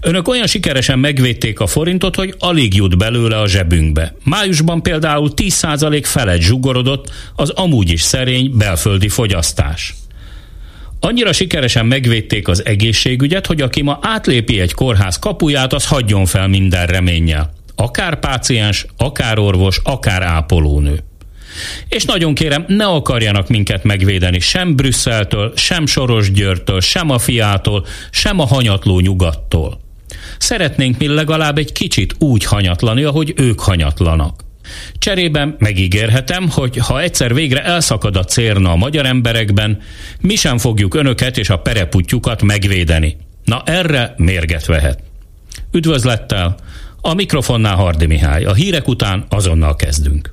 Önök olyan sikeresen megvédték a forintot, hogy alig jut belőle a zsebünkbe. Májusban például tíz százalék felett zsugorodott az amúgy is szerény belföldi fogyasztás. Annyira sikeresen megvédték az egészségügyet, hogy aki ma átlépi egy kórház kapuját, az hagyjon fel minden reménnyel. Akár páciens, akár orvos, akár ápolónő. És nagyon kérem, ne akarjanak minket megvédeni sem Brüsszeltől, sem Soros Györgytől, sem a fiától, sem a hanyatló nyugattól. Szeretnénk mi legalább egy kicsit úgy hanyatlani, ahogy ők hanyatlanak. Cserében megígérhetem, hogy ha egyszer végre elszakad a cérna a magyar emberekben, mi sem fogjuk önöket és a pereputyukat megvédeni. Na erre mérget vehet. Üdvözlettel, a mikrofonnál Hardi Mihály. A hírek után azonnal kezdünk.